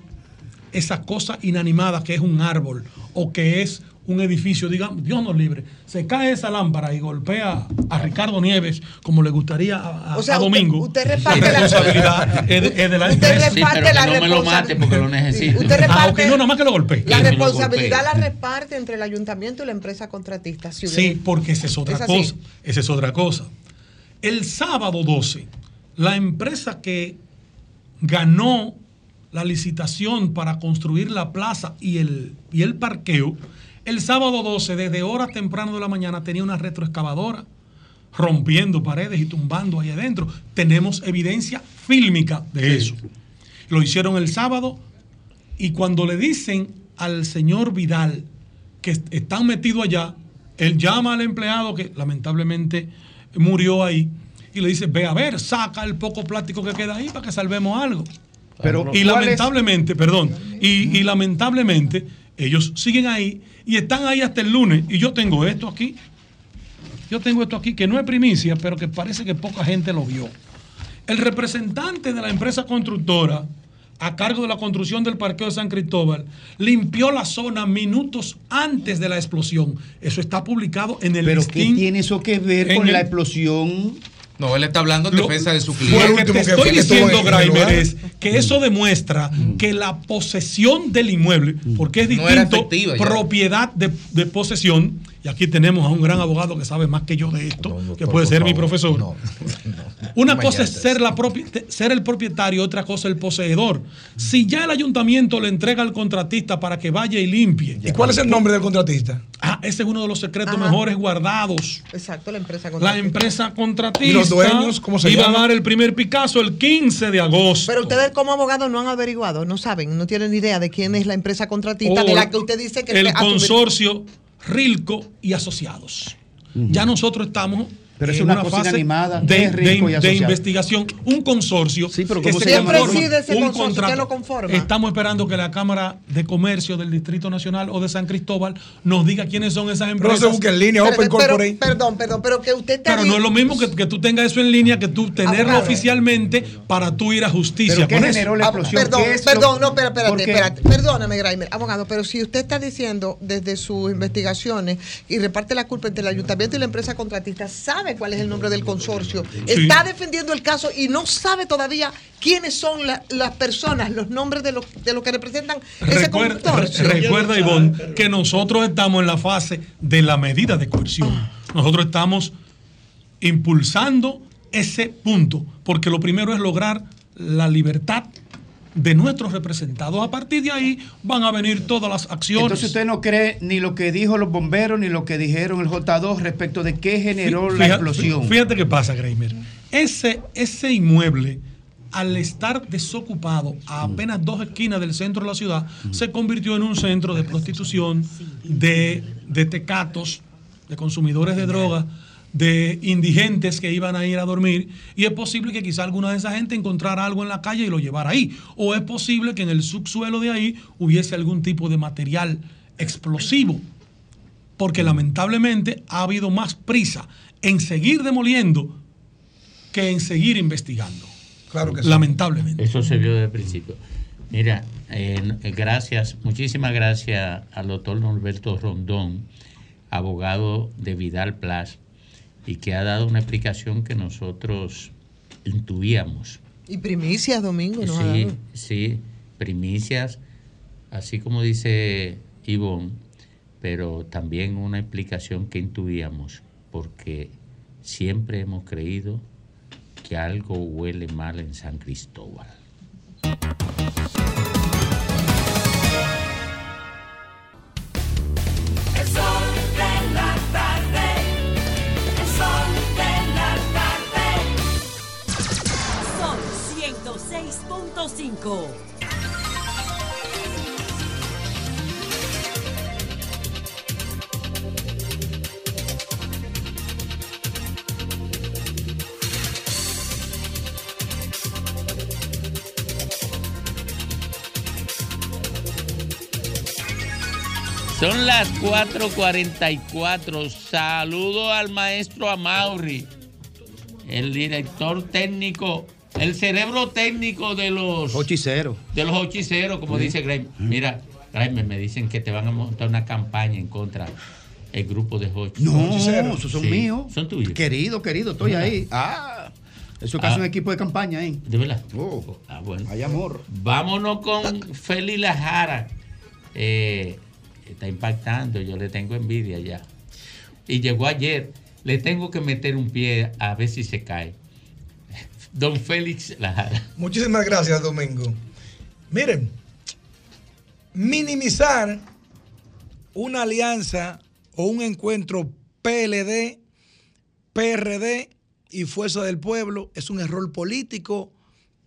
esa cosa inanimada que es un árbol o que es un edificio, digamos, Dios nos libre, se cae esa lámpara y golpea a Ricardo Nieves como le gustaría a, a, o sea, a Domingo. Usted, usted reparte la responsabilidad es de, es de la empresa. Sí, pero que la no me lo mate porque lo necesito. Sí, usted reparte, ah, okay, no, nada más que lo golpee. La responsabilidad la reparte entre el ayuntamiento y la empresa contratista. Si sí, porque esa es otra es cosa. Esa es otra cosa. El sábado doce, la empresa que ganó la licitación para construir la plaza y el, y el parqueo, el sábado doce, desde horas temprano de la mañana, tenía una retroexcavadora rompiendo paredes y tumbando ahí adentro. Tenemos evidencia fílmica de eso. Lo hicieron el sábado y cuando le dicen al señor Vidal que están metidos allá, él llama al empleado que lamentablemente murió ahí y le dice, ve a ver, saca el poco plástico que queda ahí para que salvemos algo. Pero, y lamentablemente, es? perdón, y, y lamentablemente ellos siguen ahí y están ahí hasta el lunes. Y yo tengo esto aquí. Yo tengo esto aquí que no es primicia, pero que parece que poca gente lo vio. El representante de la empresa constructora a cargo de la construcción del parqueo de San Cristóbal limpió la zona minutos antes de la explosión. Eso está publicado en el listín. ¿Pero qué tiene eso que ver con el... la explosión? No, él está hablando en lo, defensa de su cliente. Lo que te que estoy que diciendo, Graimer, es que eso demuestra mm. que la posesión del inmueble, porque es no distinto propiedad de, de posesión, y aquí tenemos a un gran abogado que sabe más que yo de esto, no, no, que puede ser favor, mi profesor. No, no, no, Una no cosa es ser, la propi- ser el propietario, otra cosa el poseedor. Si ya el ayuntamiento le entrega al contratista para que vaya y limpie. Ya. ¿Y cuál es el nombre del contratista? Ah, ese es uno de los secretos Ajá. mejores guardados. Exacto, la empresa contratista. La empresa contratista. ¿Y los dueños cómo se llama? Iba a dar el primer Picasso el quince de agosto. Pero ustedes como abogados no han averiguado, no saben, no tienen idea de quién es la empresa contratista o de la que usted dice que... El consorcio... Rilco y asociados. Uh-huh. Ya nosotros estamos pero es una, una fase animada, de, de, de investigación, un consorcio. Sí, pero ¿cómo se llama? Un contrato. Estamos esperando que la Cámara de Comercio del Distrito Nacional o de San Cristóbal nos diga quiénes son esas empresas. No se busque en línea, Open Corporate. Perdón, perdón, pero que usted también... Pero no es lo mismo que, que tú tengas eso en línea, que tú tenerlo ah, claro. oficialmente para tú ir a justicia. ¿Pero qué generó la explosión? Perdón, perdón, no, espérate, espérate. Perdóname, Graimer, abogado, pero si usted está diciendo desde sus investigaciones y reparte la culpa entre el ayuntamiento y la empresa contratista, sabe cuál es el nombre del consorcio, sí. está defendiendo el caso y no sabe todavía quiénes son la, las personas, los nombres de los de los que representan ese consorcio. Recuerda, Ivonne, que nosotros estamos en la fase de la medida de coerción. Nosotros estamos impulsando ese punto, porque lo primero es lograr la libertad de nuestros representados. A partir de ahí van a venir todas las acciones. Entonces usted no cree ni lo que dijo los bomberos ni lo que dijeron el J dos respecto de qué generó fíjate, la explosión. Fíjate qué pasa, Graimer. Ese, ese inmueble, al estar desocupado a apenas dos esquinas del centro de la ciudad, se convirtió en un centro de prostitución, de, de tecatos, de consumidores de drogas, de indigentes que iban a ir a dormir, y es posible que quizá alguna de esa gente encontrara algo en la calle y lo llevara ahí, o es posible que en el subsuelo de ahí hubiese algún tipo de material explosivo, porque lamentablemente ha habido más prisa en seguir demoliendo que en seguir investigando. Claro que sí. Lamentablemente. Eso se vio desde el principio. Mira, eh, gracias, muchísimas gracias al doctor Norberto Rondón, abogado de Vidal Plas, y que ha dado una explicación que nosotros intuíamos. Y primicias, Domingo, ¿no? Sí, sí, primicias, así como dice Ivonne, pero también una explicación que intuíamos, porque siempre hemos creído que algo huele mal en San Cristóbal. cinco. Son las cuatro cuarenta y cuatro. Saludo al maestro Amauri, el director técnico, el cerebro técnico de los hechiceros. De los hechiceros, como sí. dice Graham. Mira, Graham, me dicen que te van a montar una campaña en contra del grupo de hechiceros. No, hechiceros. Esos son sí. míos. Son tuyos. Querido, querido, estoy ¿verdad? Ahí. Ah, eso casi ah. un equipo de campaña, ¿eh? De verdad. Oh. Ah, bueno. Hay amor. Vámonos con Feli Lajara. Eh, está impactando, yo le tengo envidia ya. Y llegó ayer. Le tengo que meter un pie a ver si se cae. Don Félix Lajara. Muchísimas gracias, Domingo. Miren, minimizar una alianza o un encuentro P L D, P R D y Fuerza del Pueblo es un error político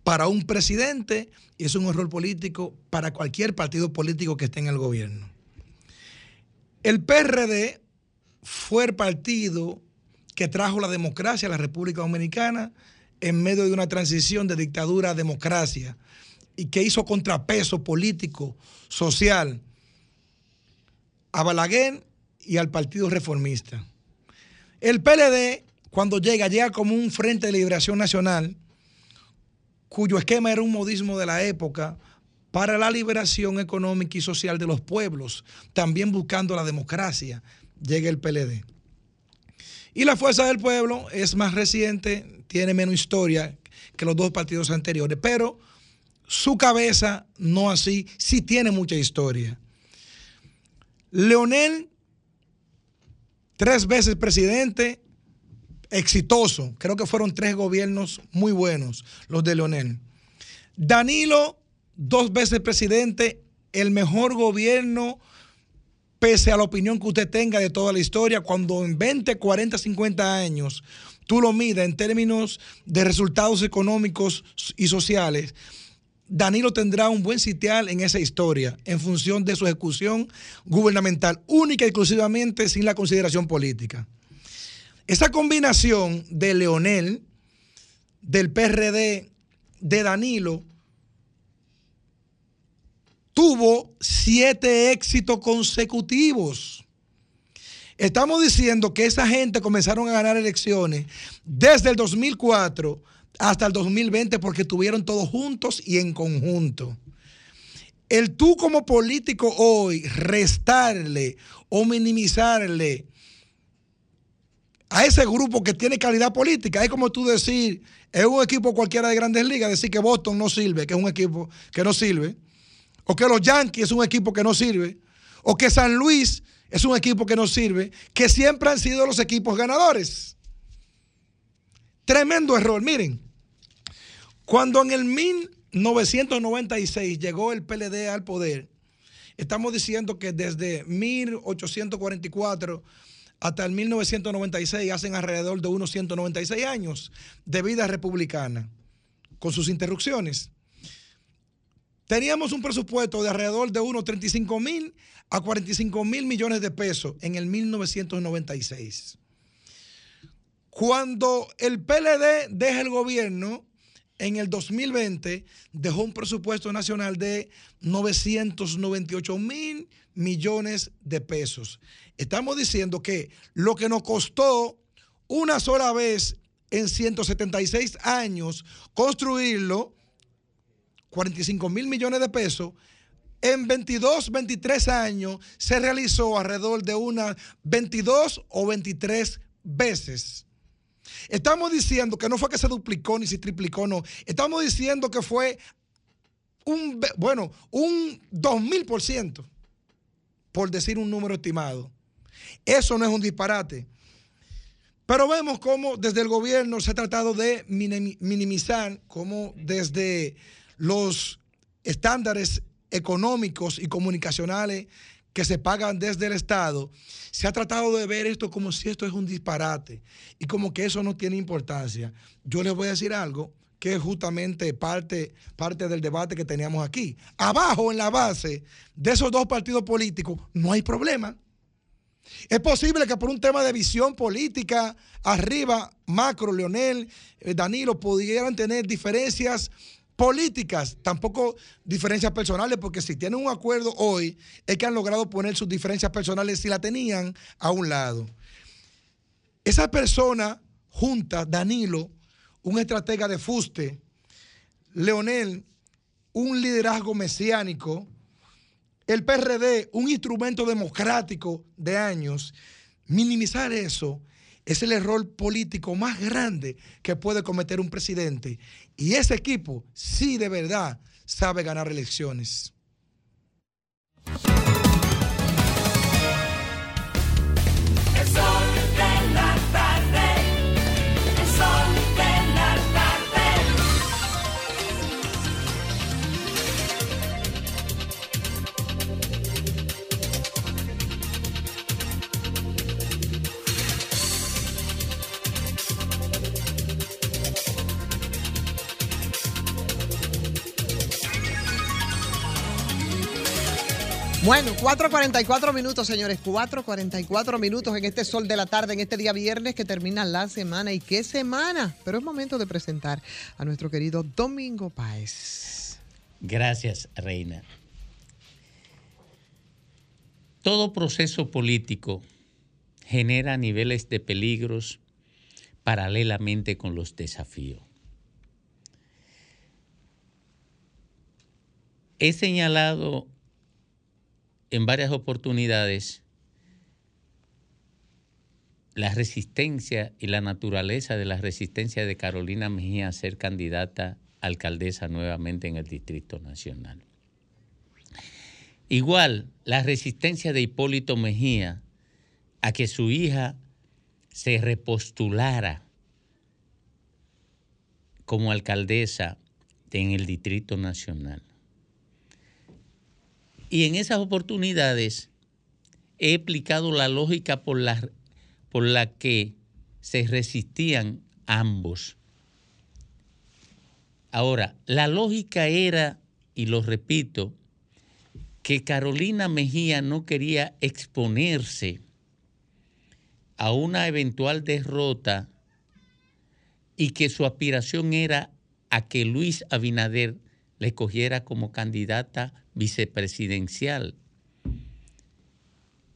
para un presidente y es un error político para cualquier partido político que esté en el gobierno. El P R D fue el partido que trajo la democracia a la República Dominicana en medio de una transición de dictadura a democracia y que hizo contrapeso político, social a Balaguer y al Partido Reformista. El P L D, cuando llega, llega como un Frente de Liberación Nacional, cuyo esquema era un modismo de la época para la liberación económica y social de los pueblos, también buscando la democracia. Llega el P L D. Y la Fuerza del Pueblo es más reciente, tiene menos historia que los dos partidos anteriores, pero su cabeza, no así, sí tiene mucha historia. Leonel, tres veces presidente, exitoso. Creo que fueron tres gobiernos muy buenos los de Leonel. Danilo, dos veces presidente, el mejor gobierno, pese a la opinión que usted tenga de toda la historia, cuando en veinte, cuarenta, cincuenta años tú lo mides en términos de resultados económicos y sociales, Danilo tendrá un buen sitial en esa historia en función de su ejecución gubernamental, única y exclusivamente sin la consideración política. Esa combinación de Leonel, del P R D, de Danilo, tuvo siete éxitos consecutivos. Estamos diciendo que esa gente comenzaron a ganar elecciones desde el dos mil cuatro hasta el dos mil veinte porque estuvieron todos juntos y en conjunto. El tú como político hoy restarle o minimizarle a ese grupo que tiene calidad política, es como tú decir, es un equipo cualquiera de Grandes Ligas, decir que Boston no sirve, que es un equipo que no sirve, o que los Yankees es un equipo que no sirve, o que San Luis es un equipo que no sirve, que siempre han sido los equipos ganadores. Tremendo error. Miren, cuando en el mil novecientos noventa y seis llegó el P L D al poder, estamos diciendo que desde mil ochocientos cuarenta y cuatro hasta el mil novecientos noventa y seis hacen alrededor de unos ciento noventa y seis años de vida republicana, con sus interrupciones. Teníamos un presupuesto de alrededor de unos treinta y cinco mil a cuarenta y cinco mil millones de pesos en el mil novecientos noventa y seis. Cuando el P L D deja el gobierno, en el dos mil veinte dejó un presupuesto nacional de novecientos noventa y ocho mil millones de pesos. Estamos diciendo que lo que nos costó una sola vez en ciento setenta y seis años construirlo, cuarenta y cinco mil millones de pesos, en veintidós, veintitrés años se realizó alrededor de unas veintidós o veintitrés veces. Estamos diciendo que no fue que se duplicó ni se triplicó, no. Estamos diciendo que fue un, bueno, un dos mil por ciento, por decir un número estimado. Eso no es un disparate. Pero vemos cómo desde el gobierno se ha tratado de minimizar, cómo desde los estándares económicos y comunicacionales que se pagan desde el Estado, se ha tratado de ver esto como si esto es un disparate y como que eso no tiene importancia. Yo les voy a decir algo que es justamente parte, parte del debate que teníamos aquí. Abajo, en la base de esos dos partidos políticos, no hay problema. Es posible que por un tema de visión política, arriba, Macro, Leonel, Danilo, pudieran tener diferencias políticas, tampoco diferencias personales, porque si tienen un acuerdo hoy es que han logrado poner sus diferencias personales, si la tenían, a un lado. Esa persona junta, Danilo, un estratega de fuste, Leonel, un liderazgo mesiánico, el P R D, un instrumento democrático de años. Minimizar eso es el error político más grande que puede cometer un presidente. Y ese equipo sí de verdad sabe ganar elecciones. El sol de la tarde. El sol de la tarde. Bueno, cuatro cuarenta y cuatro minutos, señores, cuatro cuarenta y cuatro minutos en este sol de la tarde, en este día viernes que termina la semana. ¿Y qué semana? Pero es momento de presentar a nuestro querido Domingo Páez. Gracias, Reina. Todo proceso político genera niveles de peligros paralelamente con los desafíos. He señalado en varias oportunidades la resistencia y la naturaleza de la resistencia de Carolina Mejía a ser candidata a alcaldesa nuevamente en el Distrito Nacional. Igual, la resistencia de Hipólito Mejía a que su hija se repostulara como alcaldesa en el Distrito Nacional. Y en esas oportunidades he explicado la lógica por la, por la que se resistían ambos. Ahora, la lógica era, y lo repito, que Carolina Mejía no quería exponerse a una eventual derrota y que su aspiración era a que Luis Abinader la escogiera como candidata vicepresidencial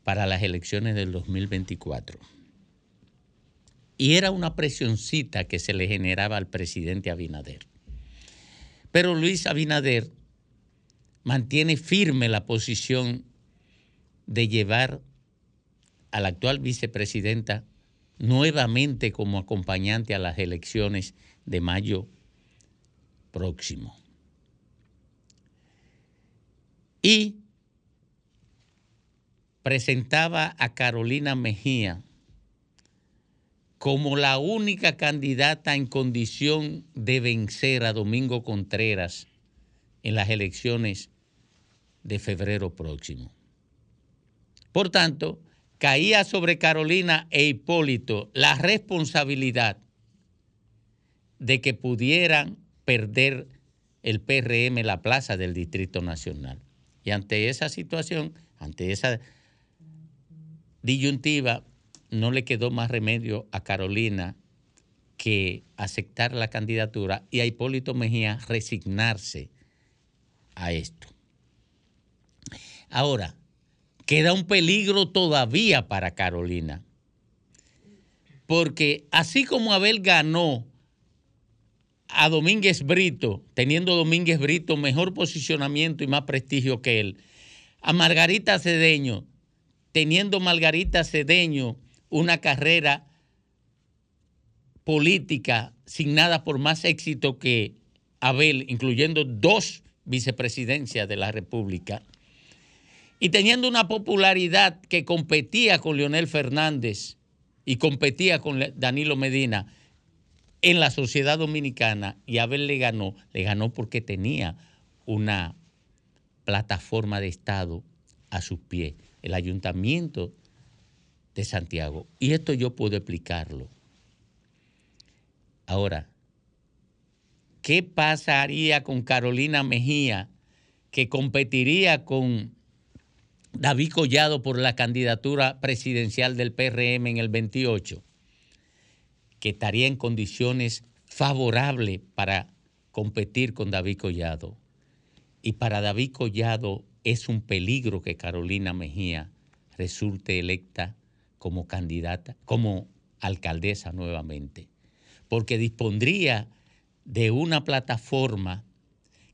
para las elecciones del dos mil veinticuatro. Y era una presioncita que se le generaba al presidente Abinader. Pero Luis Abinader mantiene firme la posición de llevar a la actual vicepresidenta nuevamente como acompañante a las elecciones de mayo próximo. Y presentaba a Carolina Mejía como la única candidata en condición de vencer a Domingo Contreras en las elecciones de febrero próximo. Por tanto, caía sobre Carolina e Hipólito la responsabilidad de que pudieran perder el P R M la plaza del Distrito Nacional. Y ante esa situación, ante esa disyuntiva, no le quedó más remedio a Carolina que aceptar la candidatura y a Hipólito Mejía resignarse a esto. Ahora, queda un peligro todavía para Carolina, porque así como Abel ganó a Domínguez Brito, teniendo Domínguez Brito mejor posicionamiento y más prestigio que él, a Margarita Cedeño, teniendo Margarita Cedeño una carrera política signada por más éxito que Abel, incluyendo dos vicepresidencias de la República, y teniendo una popularidad que competía con Leonel Fernández y competía con Danilo Medina en la sociedad dominicana, y Abel le ganó, le ganó porque tenía una plataforma de Estado a sus pies, el Ayuntamiento de Santiago. Y esto yo puedo explicarlo. Ahora, ¿qué pasaría con Carolina Mejía, que competiría con David Collado por la candidatura presidencial del P R M en el veintiocho, que estaría en condiciones favorables para competir con David Collado? Y para David Collado es un peligro que Carolina Mejía resulte electa como candidata, como alcaldesa nuevamente, porque dispondría de una plataforma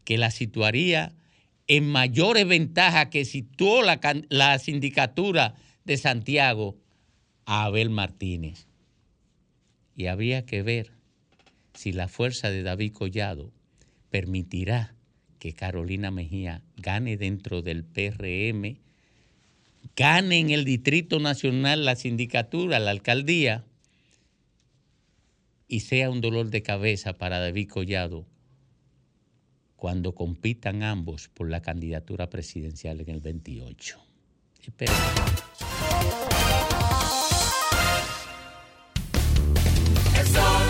que la situaría en mayores ventajas que situó la, la sindicatura de Santiago a Abel Martínez. Y habría que ver si la fuerza de David Collado permitirá que Carolina Mejía gane dentro del P R M, gane en el Distrito Nacional la sindicatura, la alcaldía, y sea un dolor de cabeza para David Collado cuando compitan ambos por la candidatura presidencial en el veintiocho. Esperen. El Sol.